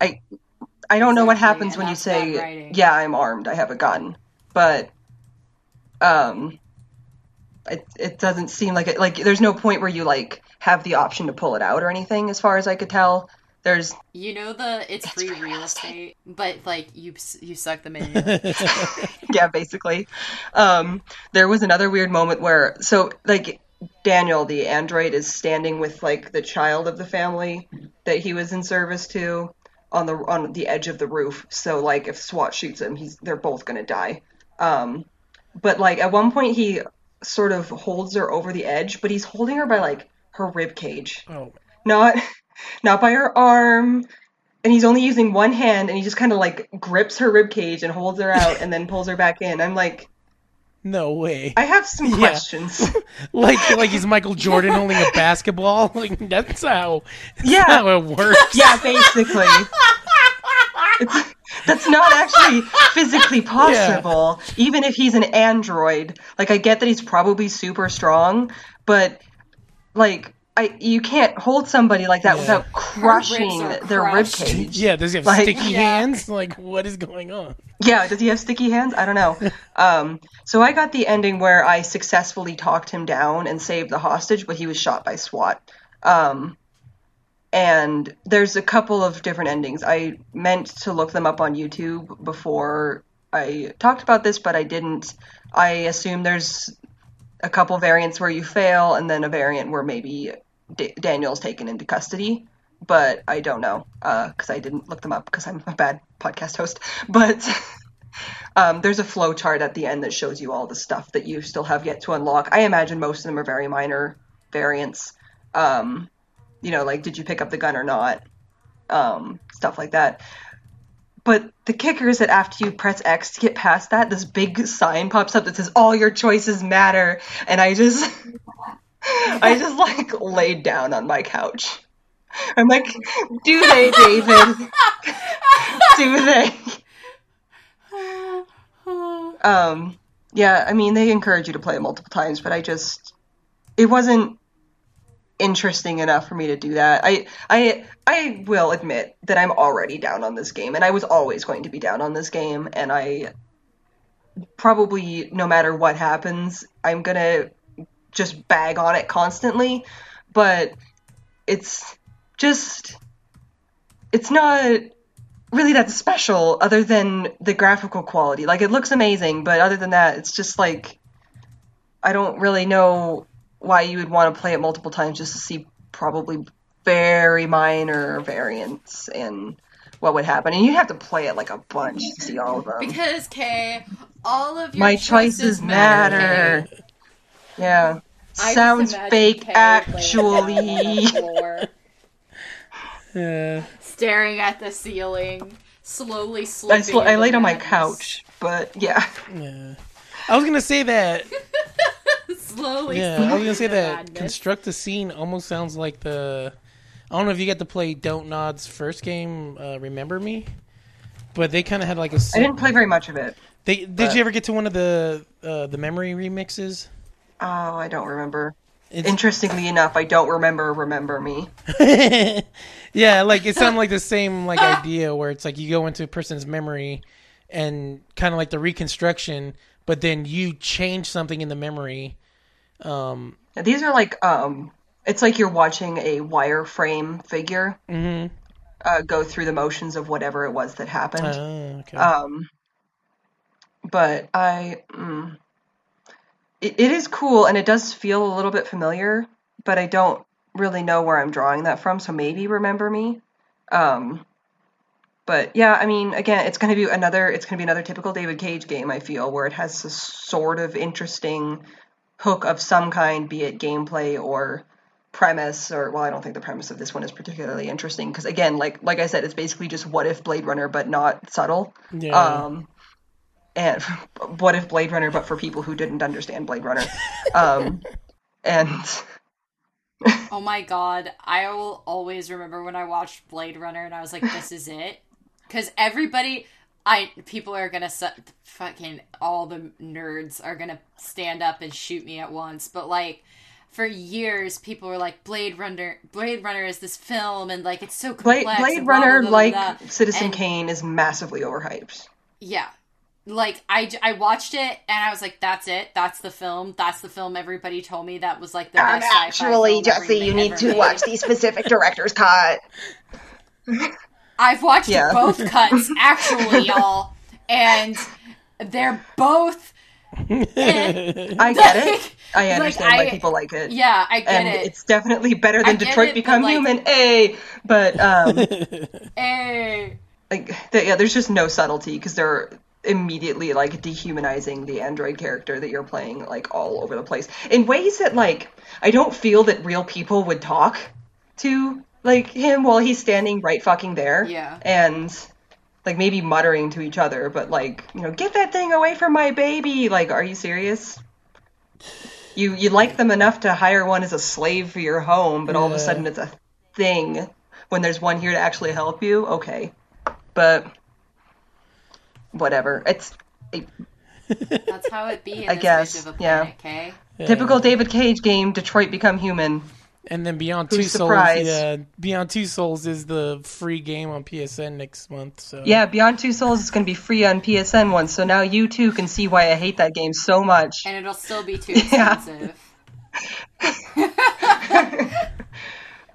I don't know what happens when you say, yeah, I'm armed, I have a gun, but it doesn't seem like it. Like, there's no point where you like have the option to pull it out or anything, as far as I could tell. There's, you know, it's free real estate, but like you suck the menu. Yeah, basically. There was another weird moment where, so like, Daniel, the android, is standing with like the child of the family that he was in service to on the edge of the roof. So like, if SWAT shoots him, they're both gonna die. But like, at one point he sort of holds her over the edge, but he's holding her by like her rib cage, not by her arm, and he's only using one hand, and he just kind of like grips her rib cage and holds her out, and then pulls her back in. I'm like, no way. I have some questions. like he's Michael Jordan holding a basketball. Like, that's how it works. Yeah, basically. That's not actually physically possible, even if he's an android. Like, I get that he's probably super strong, but like, you can't hold somebody like that without crushing their ribcage. Yeah, does he have sticky hands? Like, what is going on? Yeah, does he have sticky hands? I don't know. So I got the ending where I successfully talked him down and saved the hostage, but he was shot by SWAT. And there's a couple of different endings. I meant to look them up on YouTube before I talked about this, but I didn't. I assume there's a couple variants where you fail, and then a variant where maybe Daniel's taken into custody, but I don't know, because I didn't look them up because I'm a bad podcast host. But there's a flow chart at the end that shows you all the stuff that you still have yet to unlock. I imagine most of them are very minor variants, you know, like, did you pick up the gun or not, stuff like that. But the kicker is that after you press X to get past that, this big sign pops up that says, all your choices matter. And I just, like, laid down on my couch. I'm like, do they, David? Do they? Yeah, I mean, they encourage you to play it multiple times, but it wasn't interesting enough for me to do that. I will admit that I'm already down on this game, and I was always going to be down on this game, and I probably, no matter what happens, I'm gonna just bag on it constantly, but it's not really that special, other than the graphical quality. Like, it looks amazing, but other than that, it's just like, I don't really know why you would want to play it multiple times just to see probably very minor variants and what would happen. And you'd have to play it like a bunch to see all of them. Because, Kay, all of your choices matter. Kay. Yeah. Sounds fake, Kay, actually. Staring at the ceiling, slowly slipping. I laid on my couch, but yeah. I was going to say that... Slowly. I was gonna say that construct a scene almost sounds like I don't know if you got to play Don't Nod's first game, Remember Me, but they kind of had like a. I didn't play very much of it. Did you ever get to one of the memory remixes? Oh, I don't remember. Interestingly enough, I don't remember Remember Me. Yeah, like it sounded like the same like idea where it's like you go into a person's memory and kind of like the reconstruction, but then you change something in the memory. These are like it's like you're watching a wireframe figure go through the motions of whatever it was that happened. Okay. But it is cool, and it does feel a little bit familiar, but I don't really know where I'm drawing that from, so maybe Remember Me. But yeah, I mean, again, it's going to be another typical David Cage game, I feel, where it has this sort of interesting hook of some kind, be it gameplay or premise, or, well, I don't think the premise of this one is particularly interesting, because, again, like I said, it's basically just what if Blade Runner, but not subtle. Yeah. And what if Blade Runner, but for people who didn't understand Blade Runner. And... Oh my god, I will always remember when I watched Blade Runner and I was like, this is it. Because everybody... people are gonna all the nerds are gonna stand up and shoot me at once, but like, for years, people were like, Blade Runner is this film, and like, it's so complex. Blade Runner, like Citizen Kane, is massively overhyped. Yeah. Like, I watched it, and I was like, that's it. That's the film. That's the film everybody told me that was, like, the best sci-fi film. Actually, Jesse, you need to watch the specific director's cut. I've watched both cuts, actually, y'all. And they're both... I get it. I understand why people like it. Yeah, I get it. It's definitely better than Detroit Become Human. There's just no subtlety, because they're... immediately like dehumanizing the android character that you're playing, like, all over the place in ways that, like, I don't feel that real people would talk to, like, him while he's standing right fucking there. Yeah. And like maybe muttering to each other, but like, you know, get that thing away from my baby. Like, are you serious? You like them enough to hire one as a slave for your home, but all of a sudden it's a thing when there's one here to actually help you. Okay. But whatever. That's how it be in I this guess, of a planet, yeah. Okay? Yeah. Typical David Cage game, Detroit Become Human. And then Beyond Two Souls is the free game on PSN next month. So. Yeah, Beyond Two Souls is going to be free on PSN once, so now you too can see why I hate that game so much. And it'll still be too expensive. Yeah.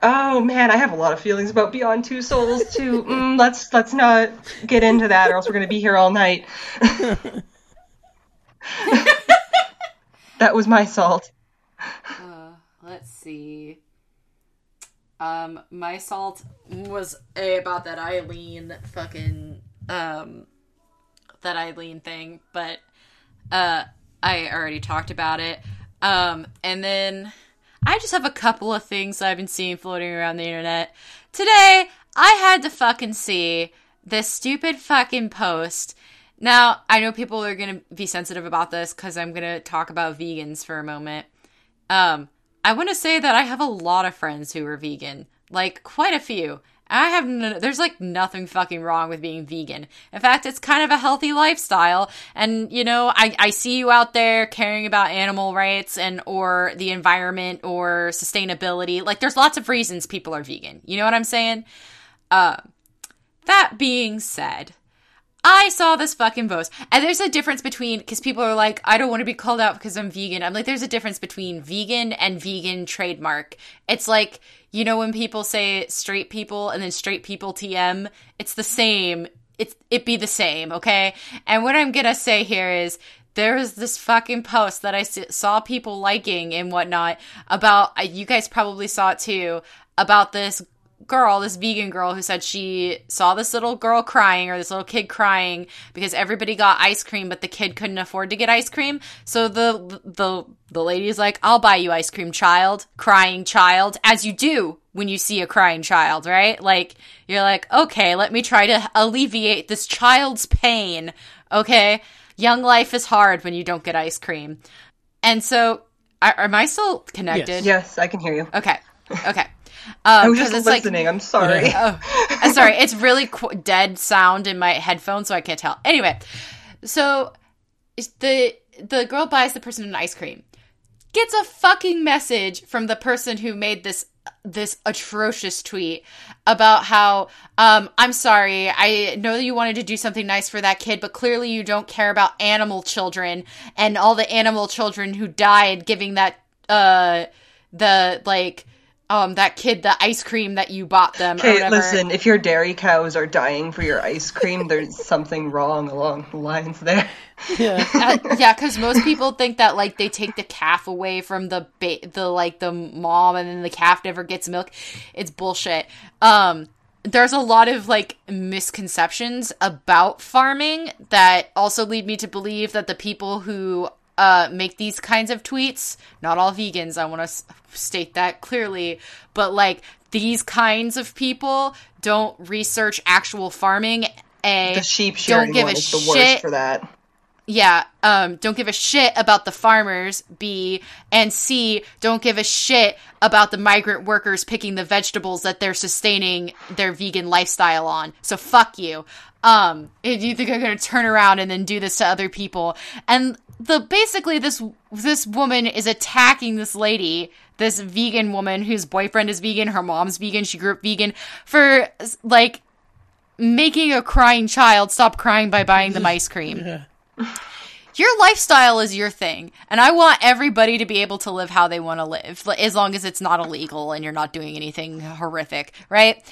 Oh man, I have a lot of feelings about Beyond Two Souls too. Let's not get into that, or else we're gonna be here all night. That was my salt. Let's see. My salt was about that Eileen fucking that Eileen thing, but I already talked about it. And then. I just have a couple of things I've been seeing floating around the internet. Today, I had to fucking see this stupid fucking post. Now, I know people are going to be sensitive about this because I'm going to talk about vegans for a moment. I want to say that I have a lot of friends who are vegan. Like, quite a few. There's like nothing fucking wrong with being vegan. In fact, it's kind of a healthy lifestyle. And, you know, I see you out there caring about animal rights and, or the environment or sustainability. Like, there's lots of reasons people are vegan. You know what I'm saying? That being said, I saw this fucking post. And there's a difference between, because people are like, I don't want to be called out because I'm vegan. I'm like, there's a difference between vegan and vegan trademark. It's like, you know, when people say straight people and then straight people TM, it's the same. It be the same, okay? And what I'm gonna say here is, there was this fucking post that I saw people liking and whatnot about, you guys probably saw it too, about this girl, this vegan girl, who said she saw this little girl crying, or this little kid crying, because everybody got ice cream but the kid couldn't afford to get ice cream, so the lady's like, I'll buy you ice cream, child. Crying child, as you do when you see a crying child, right? Like, you're like, okay, let me try to alleviate this child's pain, okay? Young life is hard when you don't get ice cream. And so, am I still connected? Yes, I can hear you. Okay I was just listening, like, I'm sorry. Sorry, it's really dead sound in my headphones, so I can't tell. Anyway, so the girl buys the person an ice cream, gets a fucking message from the person who made this atrocious tweet about how, I'm sorry, I know that you wanted to do something nice for that kid, but clearly you don't care about animal children and all the animal children who died giving that, that kid the ice cream that you bought them. Okay, listen, if your dairy cows are dying for your ice cream, there's something wrong along the lines there. Yeah, because most people think that, like, they take the calf away from the mom, and then the calf never gets milk. It's bullshit. There's a lot of, like, misconceptions about farming that also lead me to believe that the people who make these kinds of tweets, not all vegans, I want to state that clearly, but, like, these kinds of people don't research actual farming. The sheep shearing one is the worst for that. Yeah, don't give a shit about the farmers, B, and C, don't give a shit about the migrant workers picking the vegetables that they're sustaining their vegan lifestyle on. So fuck you. If you think I'm going to turn around and then do this to other people. And basically this woman is attacking this lady, this vegan woman whose boyfriend is vegan, her mom's vegan, she grew up vegan, for like making a crying child stop crying by buying them ice cream. Yeah. Your lifestyle is your thing, and I want everybody to be able to live how they want to live, as long as it's not illegal and you're not doing anything horrific, right?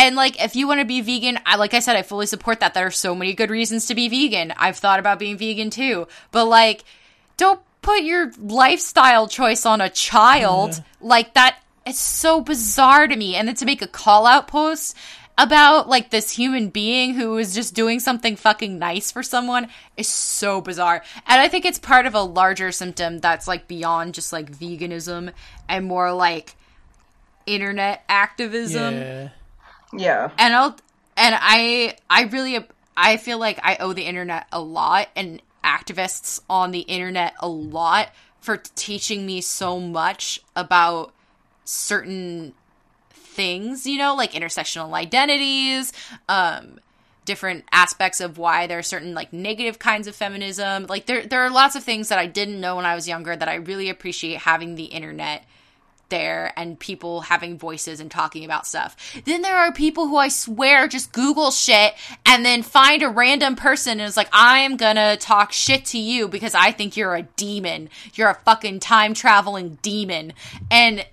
And, like, if you want to be vegan, like I said, I fully support that. There are so many good reasons to be vegan. I've thought about being vegan, too. But, like, don't put your lifestyle choice on a child. Yeah. Like, that is so bizarre to me. And then to make a call-out post about, like, this human being who is just doing something fucking nice for someone is so bizarre. And I think it's part of a larger symptom that's, like, beyond just, like, veganism and more, like, internet activism. Yeah. Yeah. And I feel like I owe the internet a lot and activists on the internet a lot for teaching me so much about certain things, you know, like intersectional identities, different aspects of why there are certain like negative kinds of feminism. Like there are lots of things that I didn't know when I was younger that I really appreciate having the internet there and people having voices and talking about stuff. Then there are people who I swear just Google shit and then find a random person and is like, I'm gonna talk shit to you because I think you're a demon. You're a fucking time-traveling demon. And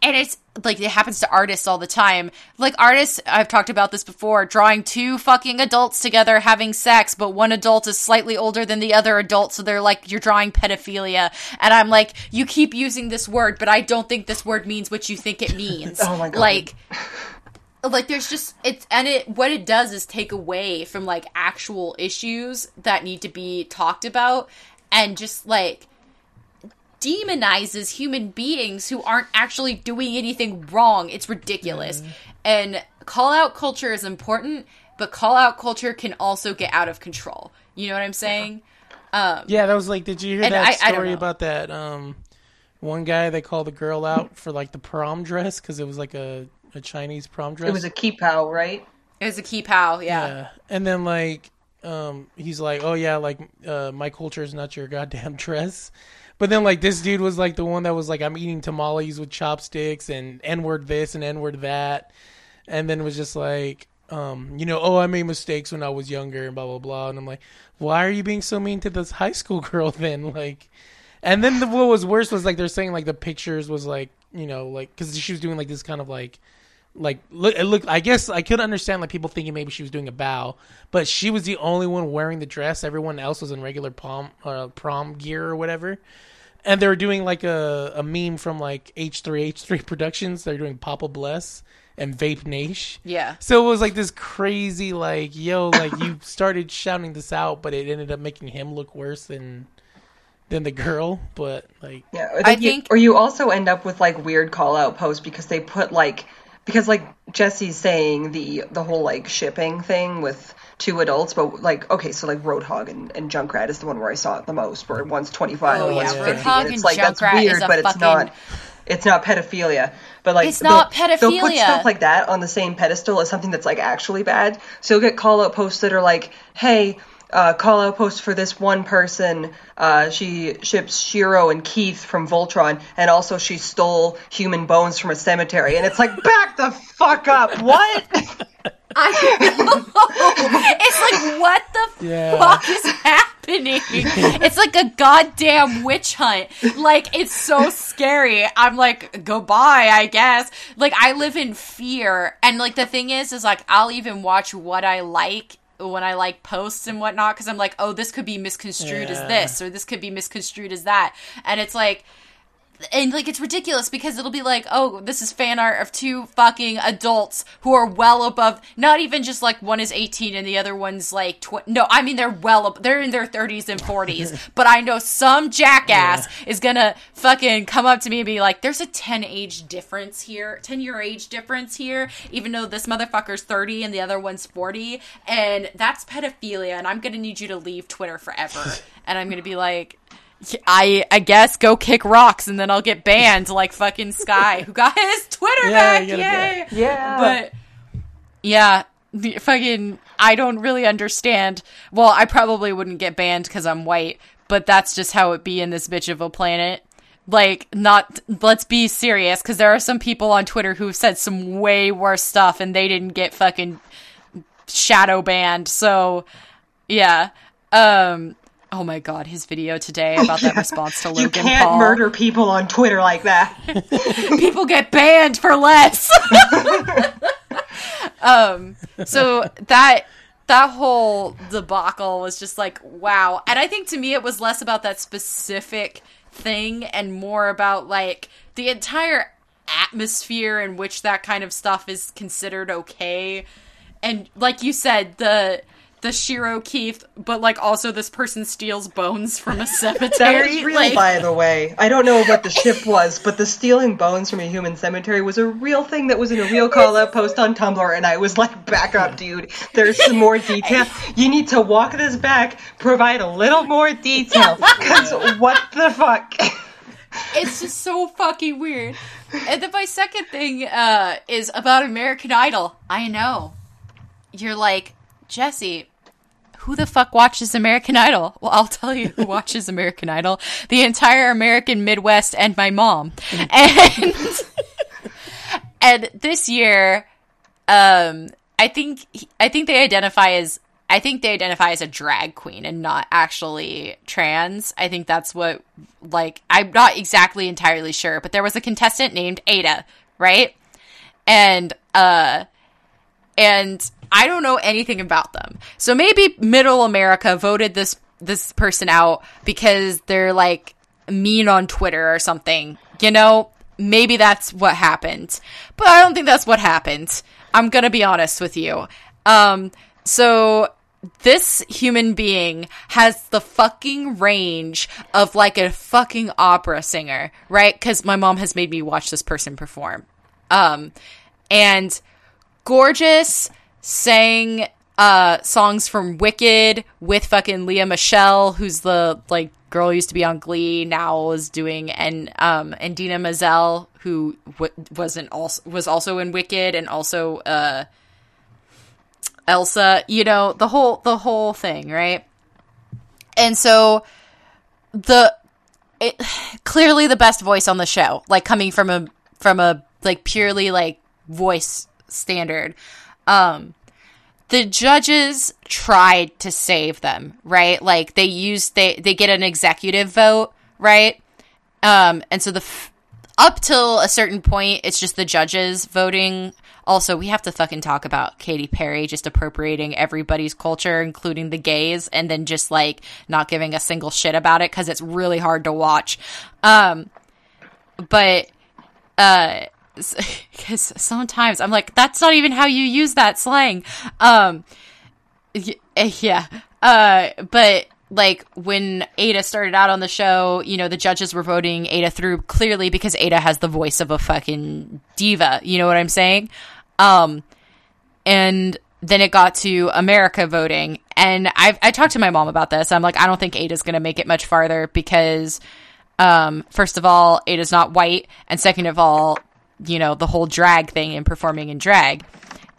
it's like it happens to artists all the time. Like artists, I've talked about this before, drawing two fucking adults together having sex, but one adult is slightly older than the other adult, so they're like, you're drawing pedophilia. And I'm like, you keep using this word, but I don't think this word means what you think it means. Oh my God. Like there's just what it does is take away from like actual issues that need to be talked about and just like demonizes human beings who aren't actually doing anything wrong. It's ridiculous. Mm. And call-out culture is important, but call-out culture can also get out of control. You know what I'm saying? Yeah, that was like, did you hear that story about that one guy that called the girl out for like the prom dress because it was like a Chinese prom dress? It was a qipao, right? It was a qipao, yeah. And then like he's like, oh yeah, like my culture is not your goddamn dress. But then, like, this dude was, like, the one that was, like, I'm eating tamales with chopsticks and N-word this and N-word that. And then was just, like, you know, oh, I made mistakes when I was younger and blah, blah, blah. And I'm like, why are you being so mean to this high school girl then? Like, and then what was worse was, like, they're saying, like, the pictures was, like, you know, like, because she was doing, like, this kind of, like, look, I guess I could understand, like, people thinking maybe she was doing a bow, but she was the only one wearing the dress. Everyone else was in regular prom gear or whatever. And they were doing, like, a meme from, like, H3 Productions. They're doing Papa Bless and Vape Nash. Yeah. So it was, like, this crazy, like, yo, like, you started shouting this out, but it ended up making him look worse than the girl. But, like... Yeah, I think... Or you also end up with, like, weird call-out posts because they put, like... Because, like, Jesse's saying the whole, like, shipping thing with two adults, but, like, okay, so, like, Roadhog and Junkrat is the one where I saw it the most, where one's 25 and one's 50. Roadhog and it's, like, Junkrat, that's weird, but it's fucking... it's not pedophilia. But, like, it's not pedophilia. They'll put stuff like that on the same pedestal as something that's, like, actually bad. So you'll get call-out posts that are like, hey... call-out post for this one person. She ships Shiro and Keith from Voltron, and also she stole human bones from a cemetery. And it's like, back the fuck up! What? It's like, what the fuck is happening? It's like a goddamn witch hunt. Like, it's so scary. I'm like, goodbye, I guess. Like, I live in fear. And, like, the thing is, like, I'll even watch what I like when I like posts and whatnot, because I'm like, oh, this could be misconstrued as this, or this could be misconstrued as that. And it's like, and like, it's ridiculous because it'll be like, oh, this is fan art of two fucking adults who are well above, not even just like one is 18 and the other one's like, they're they're in their 30s and 40s, but I know some jackass is gonna fucking come up to me and be like, there's a 10-year age difference here, even though this motherfucker's 30 and the other one's 40, and that's pedophilia, and I'm gonna need you to leave Twitter forever. And I'm gonna be like... I guess go kick rocks and then I'll get banned like fucking Sky who got his Twitter back. Yay! Yeah. But yeah, I don't really understand. Well, I probably wouldn't get banned because I'm white, but that's just how it be in this bitch of a planet. Like, not, let's be serious, because there are some people on Twitter who've said some way worse stuff and they didn't get fucking shadow banned, so, yeah. Oh my god, his video today about that response to Logan Paul. You can't murder people on Twitter like that. People get banned for less! So that whole debacle was just like, wow. And I think to me it was less about that specific thing and more about like the entire atmosphere in which that kind of stuff is considered okay. And like you said, the Shiro Keith, but like also this person steals bones from a cemetery. That was real, like... by the way. I don't know what the shift was, but the stealing bones from a human cemetery was a real thing that was in a real call-out post on Tumblr, and I was like, back up, dude. There's some more detail. You need to walk this back, provide a little more detail, because what the fuck? It's just so fucking weird. And then my second thing is about American Idol. I know. You're like, Jesse, who the fuck watches American Idol? Well, I'll tell you who watches American Idol. The entire American Midwest and my mom. And this year, I think they identify as a drag queen and not actually trans. I think that's what, like, I'm not exactly entirely sure, but there was a contestant named Ada, right? And I don't know anything about them. So maybe Middle America voted this person out because they're like mean on Twitter or something. You know, maybe that's what happened. But I don't think that's what happened. I'm going to be honest with you. So this human being has the fucking range of like a fucking opera singer, right? Cuz my mom has made me watch this person perform. And gorgeous, sang songs from Wicked with fucking Lea Michele, who's the like girl who used to be on Glee, now is doing, and Dina Mazel, who was also in Wicked and also Elsa, you know, the whole thing, right? And so clearly the best voice on the show, like coming from a like purely like voice standard. The judges tried to save them, right? Like they get an executive vote, right? And so up till a certain point, it's just the judges voting. Also, we have to fucking talk about Katy Perry just appropriating everybody's culture, including the gays, and then just like not giving a single shit about it because it's really hard to watch. Because sometimes I'm like, that's not even how you use that slang. Yeah. But like when Ada started out on the show, you know, the judges were voting Ada through clearly because Ada has the voice of a fucking diva. You know what I'm saying? And then it got to America voting. And I talked to my mom about this. I'm like, I don't think Ada's going to make it much farther because, first of all, Ada's not white. And second of all, you know, the whole drag thing and performing in drag.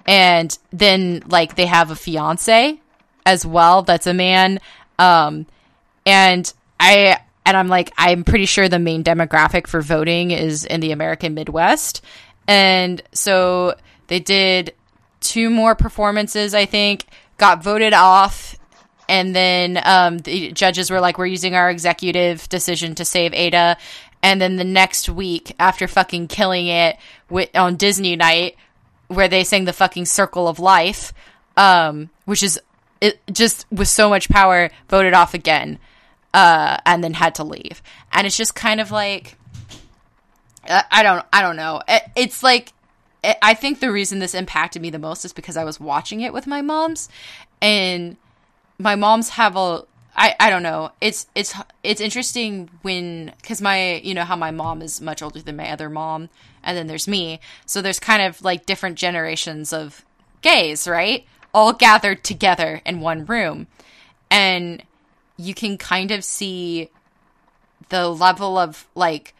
And then like they have a fiance as well. That's a man. And I'm like, I'm pretty sure the main demographic for voting is in the American Midwest. And so they did two more performances, I think, got voted off. And then, the judges were like, we're using our executive decision to save Ada. And then the next week, after fucking killing it on Disney night, where they sang the fucking Circle of Life, which is it just with so much power, voted off again, and then had to leave. And it's just kind of like, I don't know. It's like, I think the reason this impacted me the most is because I was watching it with my moms, and my moms have a. I don't know. It's interesting when, cause my, you know, how my mom is much older than my other mom and then there's me. So there's kind of like different generations of gays, right? All gathered together in one room. And you can kind of see the level of like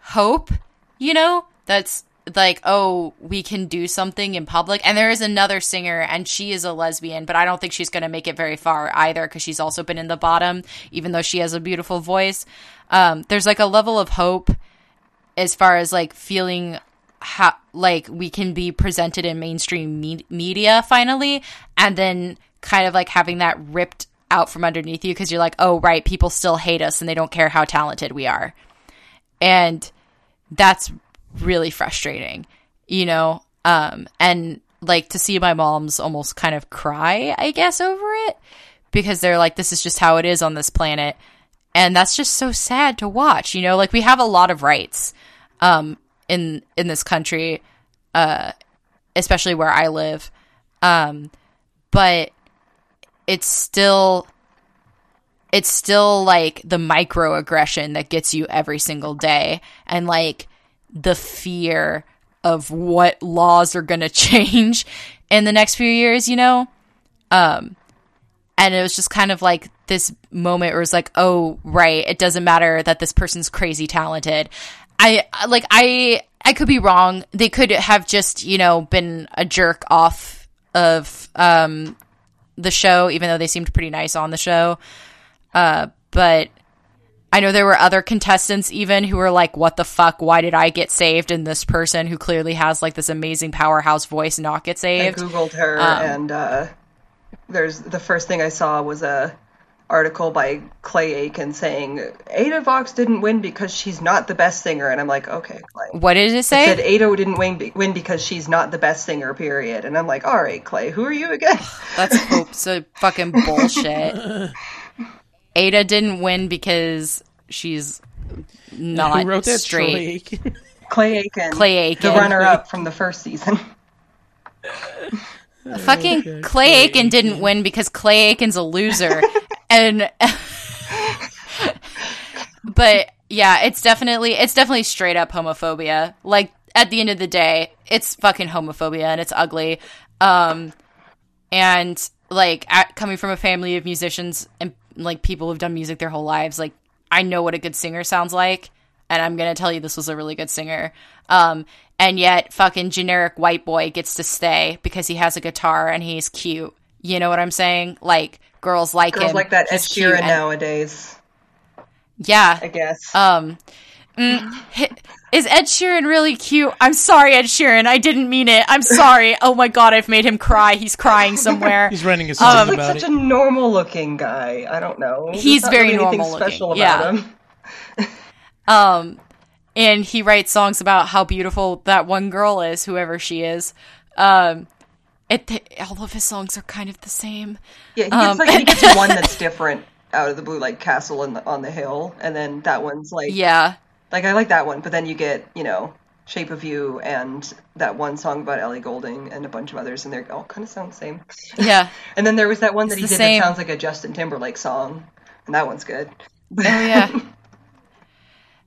hope, you know, that's like, oh, we can do something in public. And there is another singer, and she is a lesbian, but I don't think she's going to make it very far either, because she's also been in the bottom, even though she has a beautiful voice. There's like a level of hope as far as like feeling how, like, we can be presented in mainstream media finally, and then kind of like having that ripped out from underneath you, because you're like, oh, right, people still hate us and they don't care how talented we are. And that's really frustrating, you know? And like to see my moms almost kind of cry, I guess, over it, because they're like, this is just how it is on this planet. And that's just so sad to watch, you know? Like, we have a lot of rights in this country, especially where I live. But it's still like the microaggression that gets you every single day, and like the fear of what laws are going to change in the next few years, you know? And it was just kind of like this moment where it's like, oh, right, it doesn't matter that this person's crazy talented. I could be wrong. They could have just, you know, been a jerk off of the show, even though they seemed pretty nice on the show. But I know there were other contestants even who were like, what the fuck? Why did I get saved and this person who clearly has like this amazing powerhouse voice not get saved? I Googled her, and there's the first thing I saw was a article by Clay Aiken saying Ada Vox didn't win because she's not the best singer, and I'm like, okay, Clay. What did it say? It said Ada didn't win because she's not the best singer, period. And I'm like, all right, Clay, who are you again? That's hope. So fucking bullshit. Ada didn't win because she's not who wrote that straight. Clay Aiken, the runner-up from the first season. Fucking Clay Aiken didn't win because Clay Aiken's a loser. And but yeah, it's definitely straight up homophobia. Like, at the end of the day, it's fucking homophobia, and it's ugly. And like, coming from a family of musicians and like people who've done music their whole lives, like, I know what a good singer sounds like, and I'm gonna tell you this was a really good singer. And yet fucking generic white boy gets to stay because he has a guitar and he's cute. You know what I'm saying? Like, girls him. Girls like that Ed Sheeran nowadays. Yeah. I guess. Is Ed Sheeran really cute? I'm sorry, Ed Sheeran. I didn't mean it. I'm sorry. Oh my god, I've made him cry. He's crying somewhere. He's writing a song about it. He's such a normal-looking guy. I don't know. He's very normal-looking. Yeah. And he writes songs about how beautiful that one girl is, whoever she is. All of his songs are kind of the same. Yeah, he gets one that's different out of the blue, like Castle on the Hill, and then that one's like, yeah, like I like that one, but then you get, you know, Shape of You and that one song about Ellie Goulding and a bunch of others, and they all kind of sound the same. Yeah, and then there was that one that he did that sounds like a Justin Timberlake song, and that one's good. Oh yeah.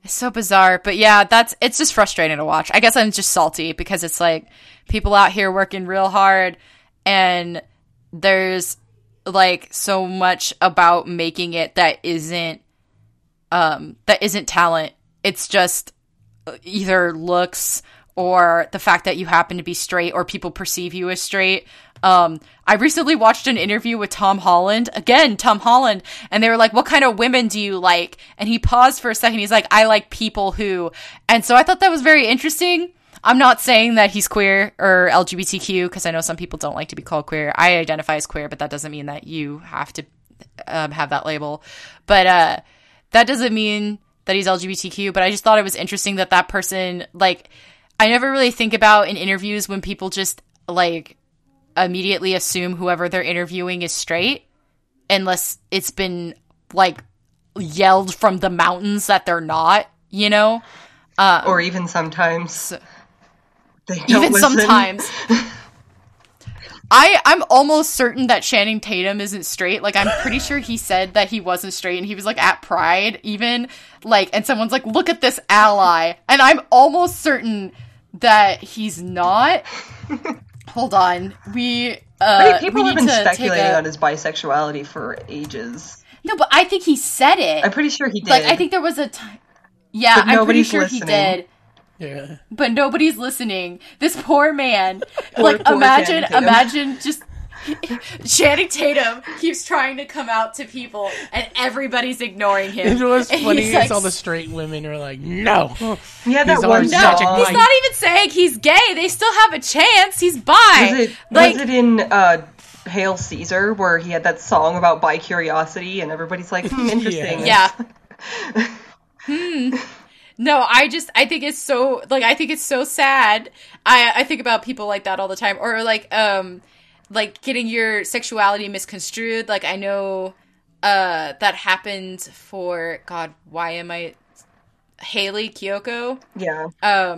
It's so bizarre, but yeah, it's just frustrating to watch. I guess I'm just salty because it's like people out here working real hard, and there's like so much about making it that isn't talent. It's just either looks or the fact that you happen to be straight or people perceive you as straight. I recently watched an interview with Tom Holland, and they were like, what kind of women do you like? And he paused for a second. He's like, I like people who, and so I thought that was very interesting. I'm not saying that he's queer or LGBTQ, because I know some people don't like to be called queer. I identify as queer, but that doesn't mean that you have to have that label. But that doesn't mean that he's LGBTQ, but I just thought it was interesting that person, like, I never really think about in interviews when people just, like, immediately assume whoever they're interviewing is straight unless it's been like yelled from the mountains that they're not, you know? Or even sometimes they don't even listen. Sometimes I'm almost certain that Channing Tatum isn't straight. Like, I'm pretty sure he said that he wasn't straight, and he was like at Pride even, like, and someone's like, look at this ally, and I'm almost certain that he's not. Hold on, people have been speculating on his bisexuality for ages. No, but I think he said it. I'm pretty sure he did. Like, I think there was a time. Yeah, I'm pretty sure he did. Yeah. But nobody's listening. This poor man. Like, poor imagine just... Channing Tatum keeps trying to come out to people and everybody's ignoring him. It was funny is like, all the straight women are like, no. Yeah, that one song. He's not even saying he's gay. They still have a chance. He's bi. Was it in Hail Caesar where he had that song about bi-curiosity and everybody's like, interesting. Yeah. Yeah. No, I think it's so, like, I think it's so sad. I think about people like that all the time. Or like getting your sexuality misconstrued. Like, I know that happened for Haley Kiyoko. Yeah.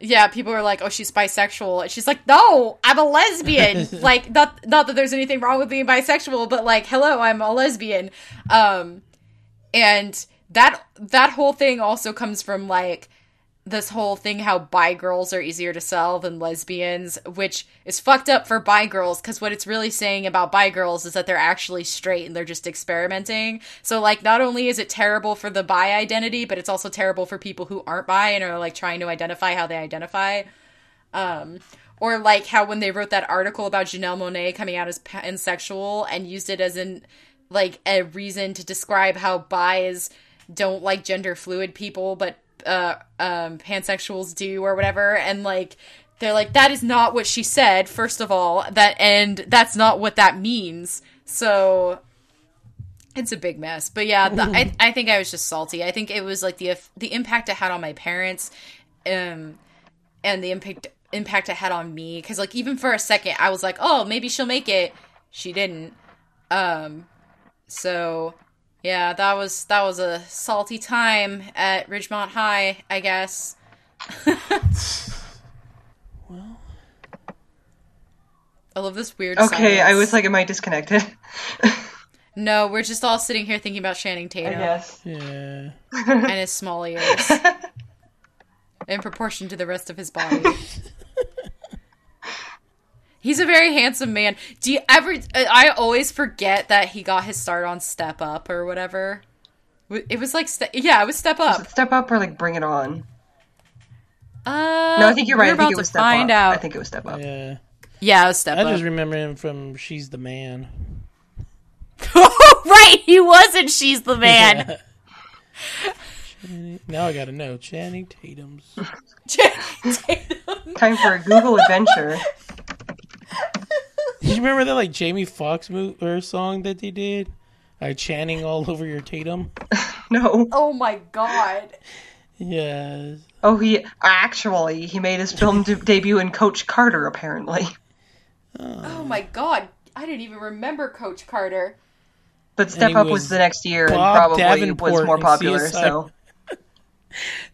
Yeah, people are like, oh, she's bisexual. And she's like, no, I'm a lesbian. Like, not that there's anything wrong with being bisexual, but like, hello, I'm a lesbian. And that whole thing also comes from like this whole thing how bi girls are easier to sell than lesbians, which is fucked up for bi girls because what it's really saying about bi girls is that they're actually straight and they're just experimenting. So like, not only is it terrible for the bi identity, but it's also terrible for people who aren't bi and are like trying to identify how they identify. Or like how when they wrote that article about Janelle Monáe coming out as pansexual and used it as an like a reason to describe how bis don't like gender fluid people, but pansexuals do or whatever, and like they're like, that is not what she said, first of all, and that's not what that means. So it's a big mess. But yeah, I think I was just salty. I think it was like the impact it had on my parents, and the impact it had on me, because like even for a second I was like, oh, maybe she'll make it. She didn't. So yeah, that was a salty time at Ridgemont High, I guess. Well, I love this weird. Okay, silence. I was like, am I disconnected? No, we're just all sitting here thinking about Channing Tatum. I guess. Yeah. And his small ears, in proportion to the rest of his body. He's a very handsome man. I always forget that he got his start on Step Up or whatever. It was like, it was Step Up. Was it Step Up or like Bring It On? No, I think you're right. I think it was Step Up. I think it was Step Up. Yeah, it was Step Up. I just remember him from She's the Man. Oh, right! He was in She's the Man! Now I gotta know. Channing Tatum's. Time for a Google adventure. Did you remember that like Jamie Foxx song that they did? Channing all over your Tatum? No. Oh my god. Yes. Oh, he made his film debut in Coach Carter, apparently. Oh my god. I didn't even remember Coach Carter. But Step Up was the next year Bob and probably Davenport was more popular, so.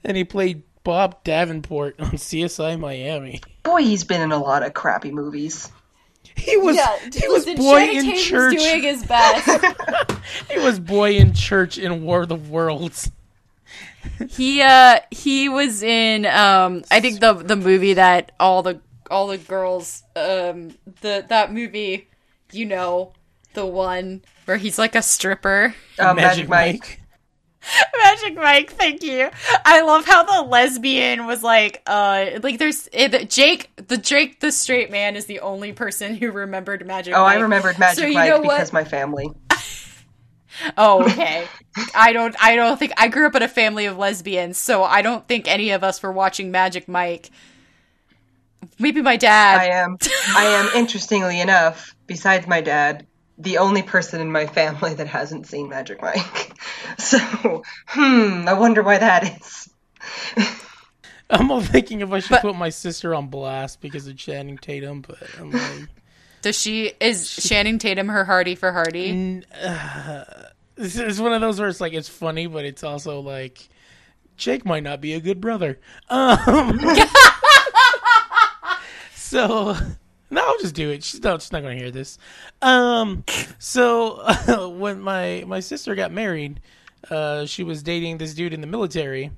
And he played Bob Davenport on CSI Miami. Boy, he's been in a lot of crappy movies. He was Boy in Church. Doing his best. He was Boy in Church in War of the Worlds. He was in I think the movie that all the girls that movie, you know, the one where he's like a stripper. Magic Mike. Magic Mike, thank you. I love how the lesbian was like there's Jake, the straight man is the only person who remembered Magic Mike. Oh, I remembered Magic Mike because my family. Oh, okay. I don't think I grew up in a family of lesbians, so I don't think any of us were watching Magic Mike. Maybe my dad. I am interestingly enough, besides my dad, the only person in my family that hasn't seen Magic Mike. So, I wonder why that is. I'm all thinking if I should put my sister on blast because of Channing Tatum, but I'm like... Is Channing Tatum her Hardy for Hardy? It's one of those where it's like, it's funny, but it's also like, Jake might not be a good brother. So... No, I'll just do it. She's not going to hear this. So when my sister got married, she was dating this dude in the military.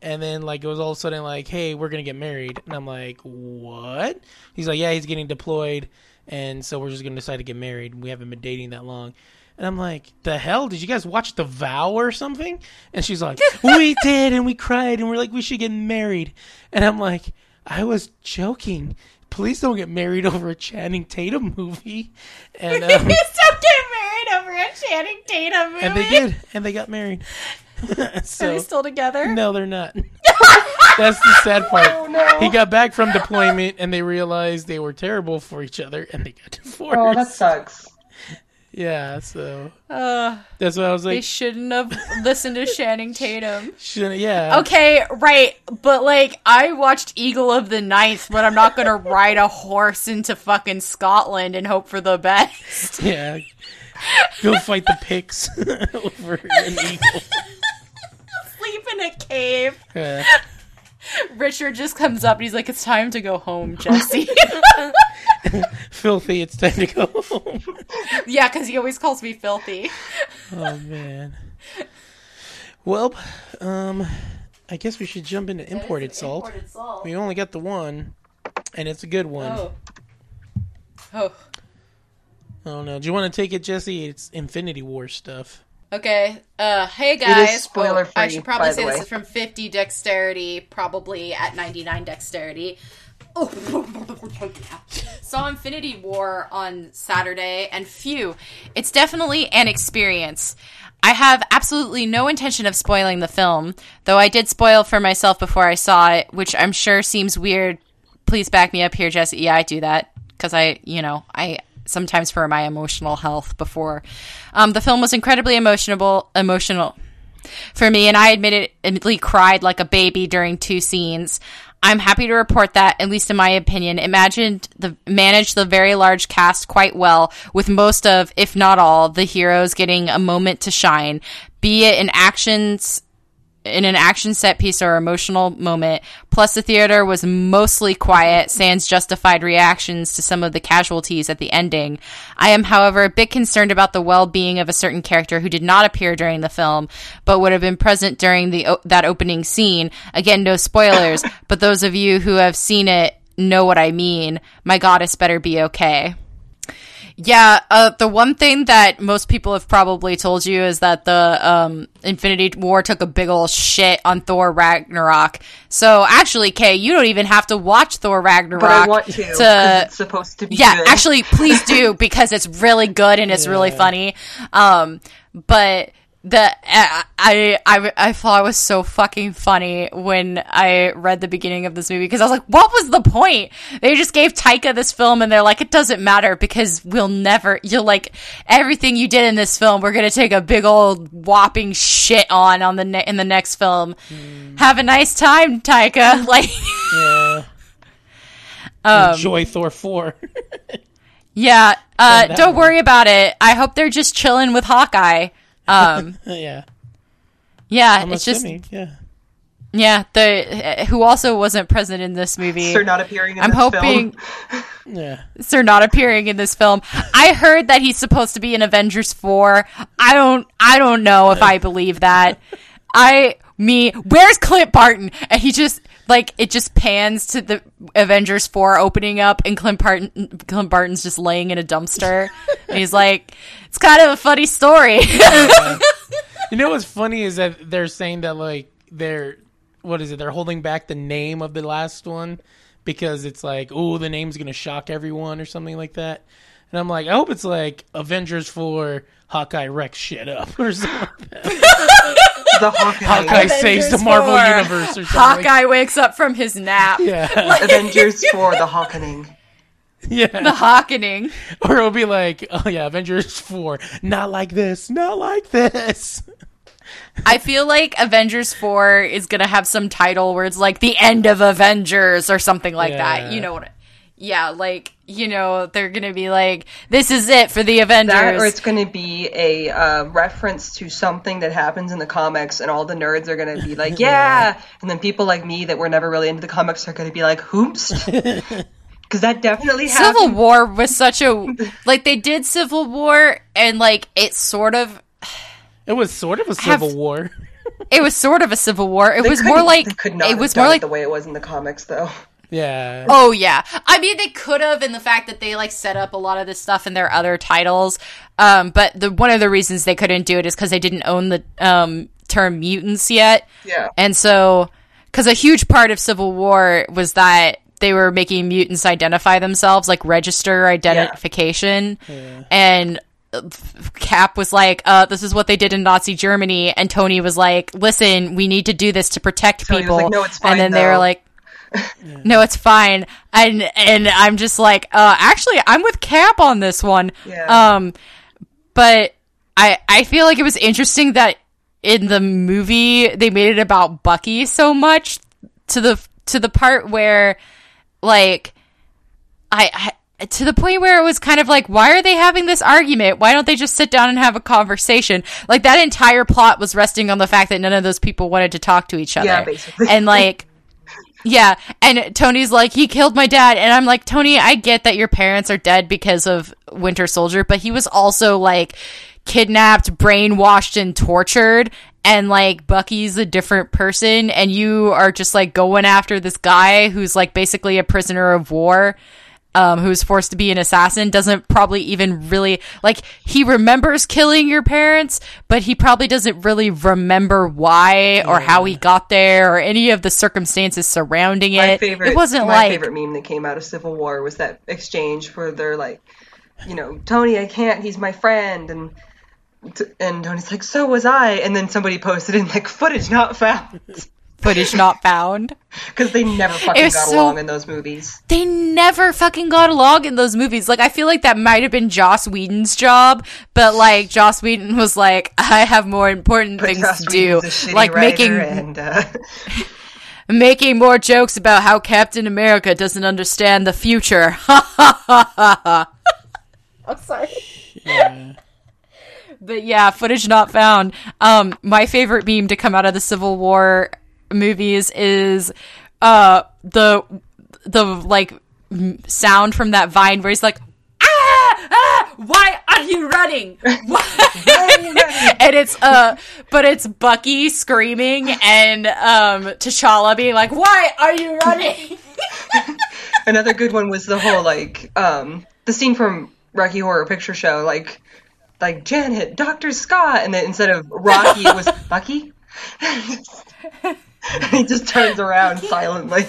And then like it was all of a sudden like, hey, we're going to get married. And I'm like, what? He's like, yeah, he's getting deployed. And so we're just going to decide to get married. We haven't been dating that long. And I'm like, the hell? Did you guys watch The Vow or something? And she's like, we did, and we cried, and we're like, we should get married. And I'm like, I was joking. Please don't get married over a Channing Tatum movie. And, please don't get married over a Channing Tatum movie. And they did, and they got married. So, are they still together? No, they're not. That's the sad part. Oh, no. He got back from deployment, and they realized they were terrible for each other, and they got divorced. Oh, that sucks. Yeah, so that's what I was like. They shouldn't have listened to Channing Tatum. Yeah. Okay, right, but like I watched Eagle of the Ninth, but I'm not gonna ride a horse into fucking Scotland and hope for the best. Yeah, go fight the Picts over an eagle. Sleep in a cave. Yeah. Richard just comes up and he's like, "It's time to go home, Jesse." Filthy, it's time to go home. Yeah, because he always calls me filthy. Oh man. Well, I guess we should jump into imported salt. We only got the one, and it's a good one. Oh. Oh no! Do you want to take it, Jesse? It's Infinity War stuff. Okay. Hey guys. It is spoiler free, I should probably say this is from 50 dexterity, probably at 99 dexterity. Oh, saw Infinity War on Saturday, and phew, it's definitely an experience. I have absolutely no intention of spoiling the film, though I did spoil for myself before I saw it, which I'm sure seems weird. Please back me up here, Jesse. Yeah, I do that because I sometimes for my emotional health before. The film was incredibly emotional for me, and I admittedly cried like a baby during two scenes. I'm happy to report that, at least in my opinion, managed the very large cast quite well, with most of, if not all, the heroes getting a moment to shine, be it in an action set piece or emotional moment. Plus, the theater was mostly quiet, sans justified reactions to some of the casualties at the ending. I am, however, a bit concerned about the well-being of a certain character who did not appear during the film, but would have been present during that opening scene. Again, no spoilers, but those of you who have seen it know what I mean. My goddess better be okay. Yeah, the one thing that most people have probably told you is that the Infinity War took a big ol' shit on Thor Ragnarok. So actually, Kay, you don't even have to watch Thor Ragnarok. But I want to, because it's supposed to be good. Yeah, actually, please do, because it's really good and it's really funny. But... I thought it was so fucking funny when I read the beginning of this movie, because I was like, what was the point? They just gave Taika this film and they're like, it doesn't matter because you're like, everything you did in this film, we're gonna take a big old whopping shit in the next film. Have a nice time, Taika. Like, yeah. Enjoy Thor 4. Yeah, don't worry about it. I hope they're just chilling with Hawkeye. Yeah. I'm assuming, just yeah. The who also wasn't present in this movie. Sir not appearing. I'm hoping. Yeah. Sir not appearing in this film. I heard that he's supposed to be in Avengers 4. I don't know if I believe that. Where's Clint Barton? And he just like it just pans to the Avengers 4 opening up, and Clint Barton's just laying in a dumpster, and he's like, it's kind of a funny story. You know what's funny is that they're saying that like they're holding back the name of the last one because it's like, oh, the name's gonna shock everyone or something like that. And I'm like, I hope it's like Avengers 4 Hawkeye wrecks shit up or something like that. The Hawkeye saves the Marvel Universe or something. Hawkeye wakes up from his nap. Yeah. Like, Avengers 4, The Hawkening. Yeah. The Hawkening. Or it'll be like, oh yeah, Avengers 4, not like this. I feel like Avengers 4 is going to have some title where it's like the end of Avengers or something like that. You know what? Yeah, like, you know, they're going to be like, this is it for the Avengers. That, or it's going to be a reference to something that happens in the comics, and all the nerds are going to be like, yeah. And then people like me that were never really into the comics are going to be like, oops. Because that definitely happened. Civil War was such a... Like, they did Civil War, and, like, it sort of... It was sort of a Civil War. It was sort of a Civil War. It was more like... It could not have done it the way it was in the comics, though. Yeah. Oh, yeah. I mean, they could have in the fact that they, like, set up a lot of this stuff in their other titles. But one of the reasons they couldn't do it is because they didn't own the term mutants yet. Yeah. And so, because a huge part of Civil War was that they were making mutants identify themselves, like register identification. Yeah. And Cap was like, this is what they did in Nazi Germany. And Tony was like, listen, we need to do this to protect people. Was like, no, it's fine, and then they were like, no, it's fine. And I'm just like, actually, I'm with Cap on this one. Yeah. But I feel like it was interesting that in the movie they made it about Bucky so much, to the part where, like, to the point where it was kind of like, why are they having this argument? Why don't they just sit down and have a conversation? Like, that entire plot was resting on the fact that none of those people wanted to talk to each other. Yeah, basically. And, like, yeah, and Tony's like, he killed my dad, and I'm like, Tony, I get that your parents are dead because of Winter Soldier, but he was also, like, kidnapped, brainwashed, and tortured, and, like, Bucky's a different person, and you are just, like, going after this guy who's, like, basically a prisoner of war, who's forced to be an assassin, doesn't probably even really, like, he remembers killing your parents, but he probably doesn't really remember why or how he got there or any of the circumstances surrounding it. My favorite meme that came out of Civil War was that exchange where they're like, you know, Tony, I can't, he's my friend, and Tony's like, so was I, and then somebody posted in, like, footage not found. Footage not found. Because they never fucking got along in those movies. They never fucking got along in those movies. Like, I feel like that might have been Joss Whedon's job, but, like, Joss Whedon was like, I have more important things to do. Like, making more jokes about how Captain America doesn't understand the future. Ha ha ha ha ha. I'm sorry. Yeah. But yeah, footage not found. My favorite meme to come out of the Civil War movies is the like sound from that vine where he's like, why are you running? And it's but it's Bucky screaming and T'Challa being like, why are you running? Another good one was the whole like the scene from Rocky Horror Picture Show, like Janet, Dr. Scott, and then instead of Rocky it was Bucky. He just turns around silently.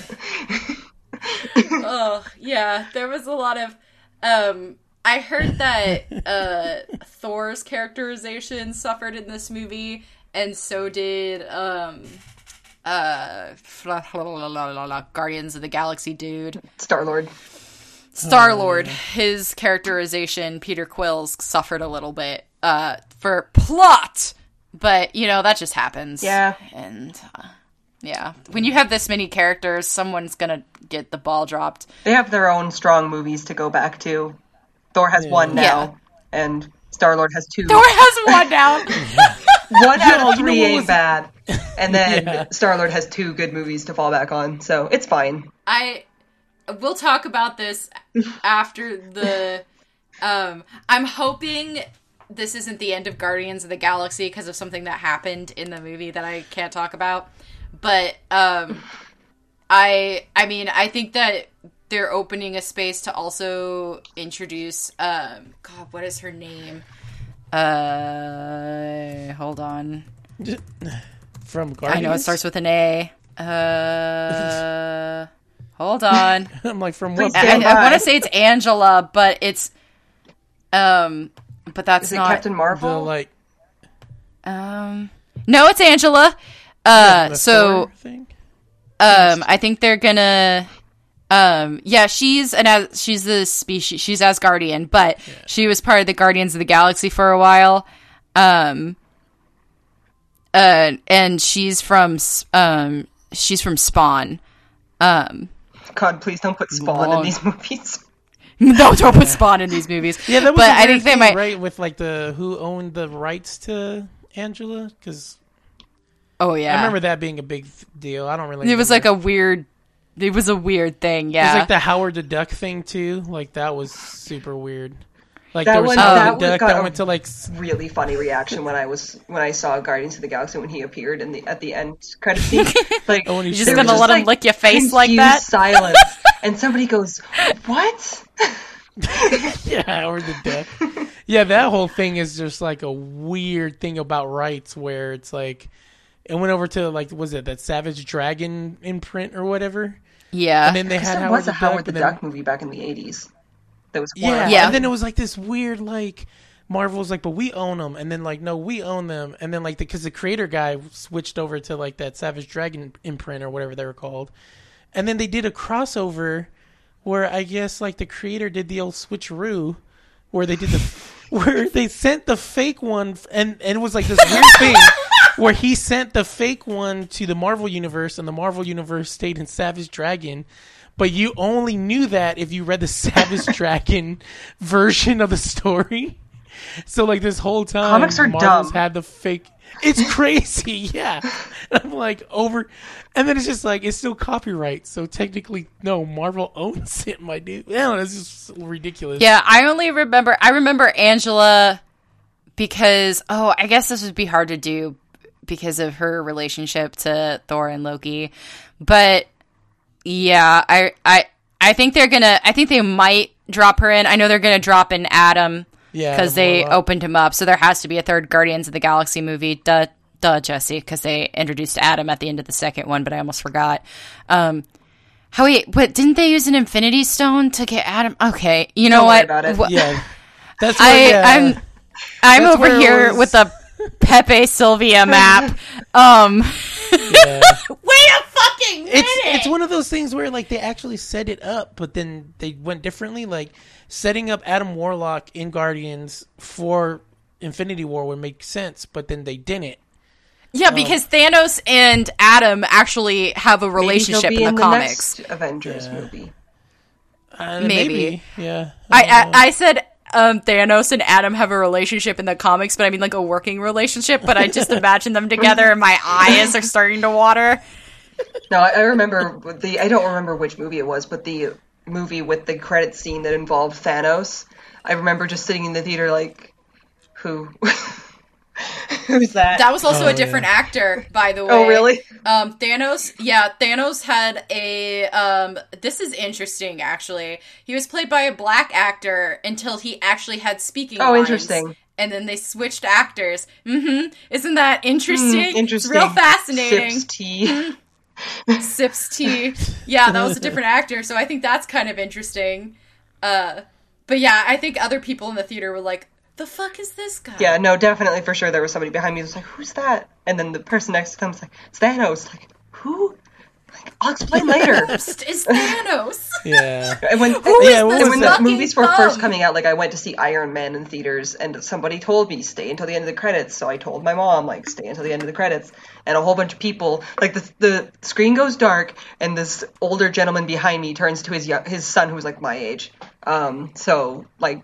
Oh, yeah. There was a lot of... I heard that Thor's characterization suffered in this movie, and so did Guardians of the Galaxy dude. Star-Lord. His characterization, Peter Quill's, suffered a little bit for plot! But, you know, that just happens. Yeah. And... yeah, when you have this many characters, someone's gonna get the ball dropped. They have their own strong movies to go back to. Thor has one now, and Star-Lord has two. Thor has one now! One out of three ain't bad. And then Star-Lord has two good movies to fall back on, so it's fine. We'll talk about this after the... I'm hoping... this isn't the end of Guardians of the Galaxy because of something that happened in the movie that I can't talk about. But, I mean, I think that they're opening a space to also introduce, God, what is her name? Hold on. From Guardians? I know it starts with an A. Hold on. I'm like, from what? I want to say it's Angela, but it's, but that's not Captain Marvel. No, it's Angela. I think they're gonna. She's the species. She's Asgardian, but she was part of the Guardians of the Galaxy for a while. And she's from Spawn. God, please don't put Spawn in these movies. No, don't put Spawn in these movies. Yeah, that was I think they might right with like the who owned the rights to Angela because. Oh yeah, I remember that being a big deal. I don't really. It was like a weird. It was a weird thing. Yeah, it was like the Howard the Duck thing too. Like that was super weird. Like that there was that went to like really funny reaction when I saw Guardians of the Galaxy when he appeared at the end credit scene. Like oh, you're just gonna let him lick your face like that? Silence, and somebody goes, "What?" Yeah, or the death. Yeah, that whole thing is just like a weird thing about rights where it's like it went over to like was it that Savage Dragon imprint or whatever? Yeah, and then they had Howard the Duck, movie back in the 80s. That was yeah, and then it was like this weird like Marvel's like, but we own them, and then like no, we own them, and then like because the creator guy switched over to like that Savage Dragon imprint or whatever they were called, and then they did a crossover where I guess like the creator did the old switcheroo where they did the where they sent the fake one and it was like this weird thing. Where he sent the fake one to the Marvel Universe, and the Marvel Universe stayed in Savage Dragon, but you only knew that if you read the Savage Dragon version of the story. So, like, this whole time, comics are Marvel's dumb. Had the fake... It's crazy, yeah. And I'm like, over... And then it's just like, it's still copyright, so technically, no, Marvel owns it, my dude. Yeah, it's just ridiculous. Yeah, I remember Angela because... Oh, I guess this would be hard to do, because of her relationship to Thor and Loki. But yeah, I think they might drop her in. I know they're going to drop in Adam because they opened him up. So there has to be a third Guardians of the Galaxy movie. Duh, Jesse, because they introduced Adam at the end of the second one, but I almost forgot. Howie, but didn't they use an Infinity Stone to get Adam? Okay. You know what? About it. Yeah. That's where, I'm that's over here with a Pepe Sylvia map. Yeah. Wait a fucking minute! It's one of those things where like they actually set it up, but then they went differently. Like setting up Adam Warlock in Guardians for Infinity War would make sense, but then they didn't. Yeah, because Thanos and Adam actually have a relationship in the comics. Next Avengers movie. Maybe. Yeah. I said. Thanos and Adam have a relationship in the comics, but I mean like a working relationship, but I just imagine them together and my eyes are starting to water. No, I remember I don't remember which movie it was, but the movie with the credit scene that involved Thanos, I remember just sitting in the theater like, who? Who's that? That was also a different actor, by the way. Oh, really? Thanos had a... this is interesting, actually. He was played by a black actor until he actually had speaking lines. Oh, interesting. And then they switched actors. Mm-hmm. Isn't that interesting? Interesting. It's real fascinating. Sips tea. Mm-hmm. Sips tea. Yeah, that was a different actor, so I think that's kind of interesting. But yeah, I think other people in the theater were like, the fuck is this guy? Yeah, no, definitely, for sure. There was somebody behind me who was like, who's that? And then the person next to them was like, it's Thanos. Like, who? Like, I'll explain later. It's Thanos. Yeah. And when the movies were first coming out, like, I went to see Iron Man in theaters, and somebody told me, stay until the end of the credits. So I told my mom, like, stay until the end of the credits. And a whole bunch of people, like, the screen goes dark, and this older gentleman behind me turns to his son, who was, like, my age. So, like...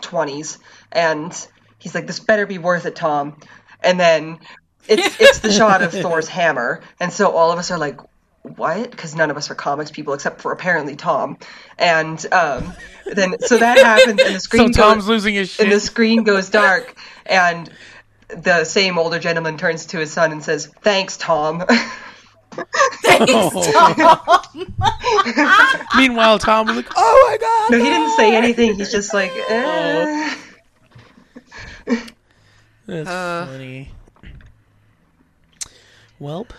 20s, and he's like, this better be worth it, Tom. And then it's the shot of Thor's hammer, and so all of us are like, what? Because none of us are comics people except for apparently Tom. And then so that happens, and the screen Tom's losing his shit, and the screen goes dark, and the same older gentleman turns to his son and says, thanks, Tom. Tom. Meanwhile, Tom was like, oh my god. No, he didn't say anything. He's just like, eh. That's funny. Welp.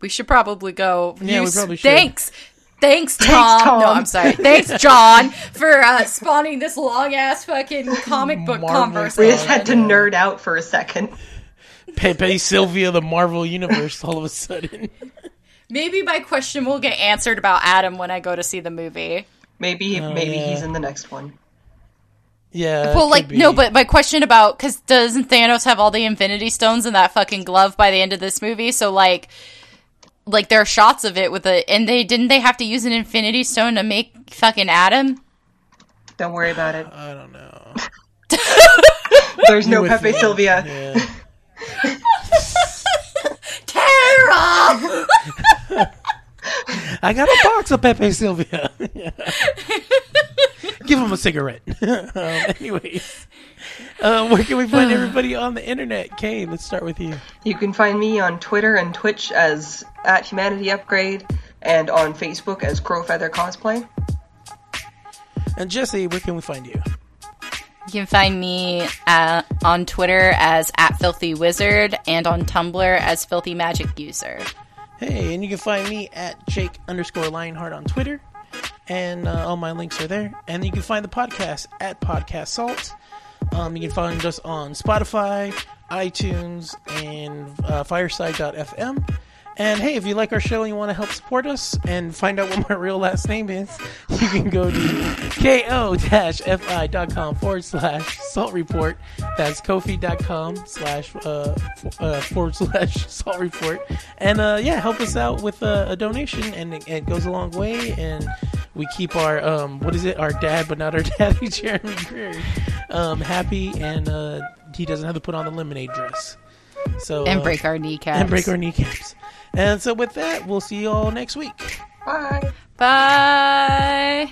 We should probably go. Yeah, we probably should. Thanks, Tom. No, I'm sorry. Thanks, John, for spawning this long-ass fucking comic book conversation. We just had to nerd out for a second. Pepe Sylvia, the Marvel Universe, all of a sudden. Maybe my question will get answered about Adam when I go to see the movie. Maybe he's in the next one. Yeah. Well, like, no, but my question about, because doesn't Thanos have all the Infinity Stones in that fucking glove by the end of this movie? So, like there are shots of it with a, and didn't they have to use an Infinity Stone to make fucking Adam? Don't worry about it. I don't know. There's no Pepe Sylvia. Yeah. Tara! I got a box of Pepe Sylvia. Give him a cigarette. Anyways, where can we find everybody on the internet? Kay, let's start with you. You can find me on Twitter and Twitch as @HumanityUpgrade and on Facebook as Crowfeather Cosplay. And Jesse, where can we find you? You can find me on Twitter as @FilthyWizard and on Tumblr as FilthyMagicUser. Hey, and you can find me at Jake_Lionheart on Twitter. And all my links are there. And you can find the podcast at Podcast Salt. You can find us on Spotify, iTunes, and Fireside.fm. And hey, if you like our show and you want to help support us and find out what my real last name is, you can go to ko-fi.com/salt report. That's ko-fi.com/salt report. And yeah, help us out with a donation, and it goes a long way. And we keep our, our dad, but not our daddy, Jeremy Greer, happy, and he doesn't have to put on the lemonade dress. So, and break our kneecaps. And so with that, we'll see you all next week. Bye. Bye.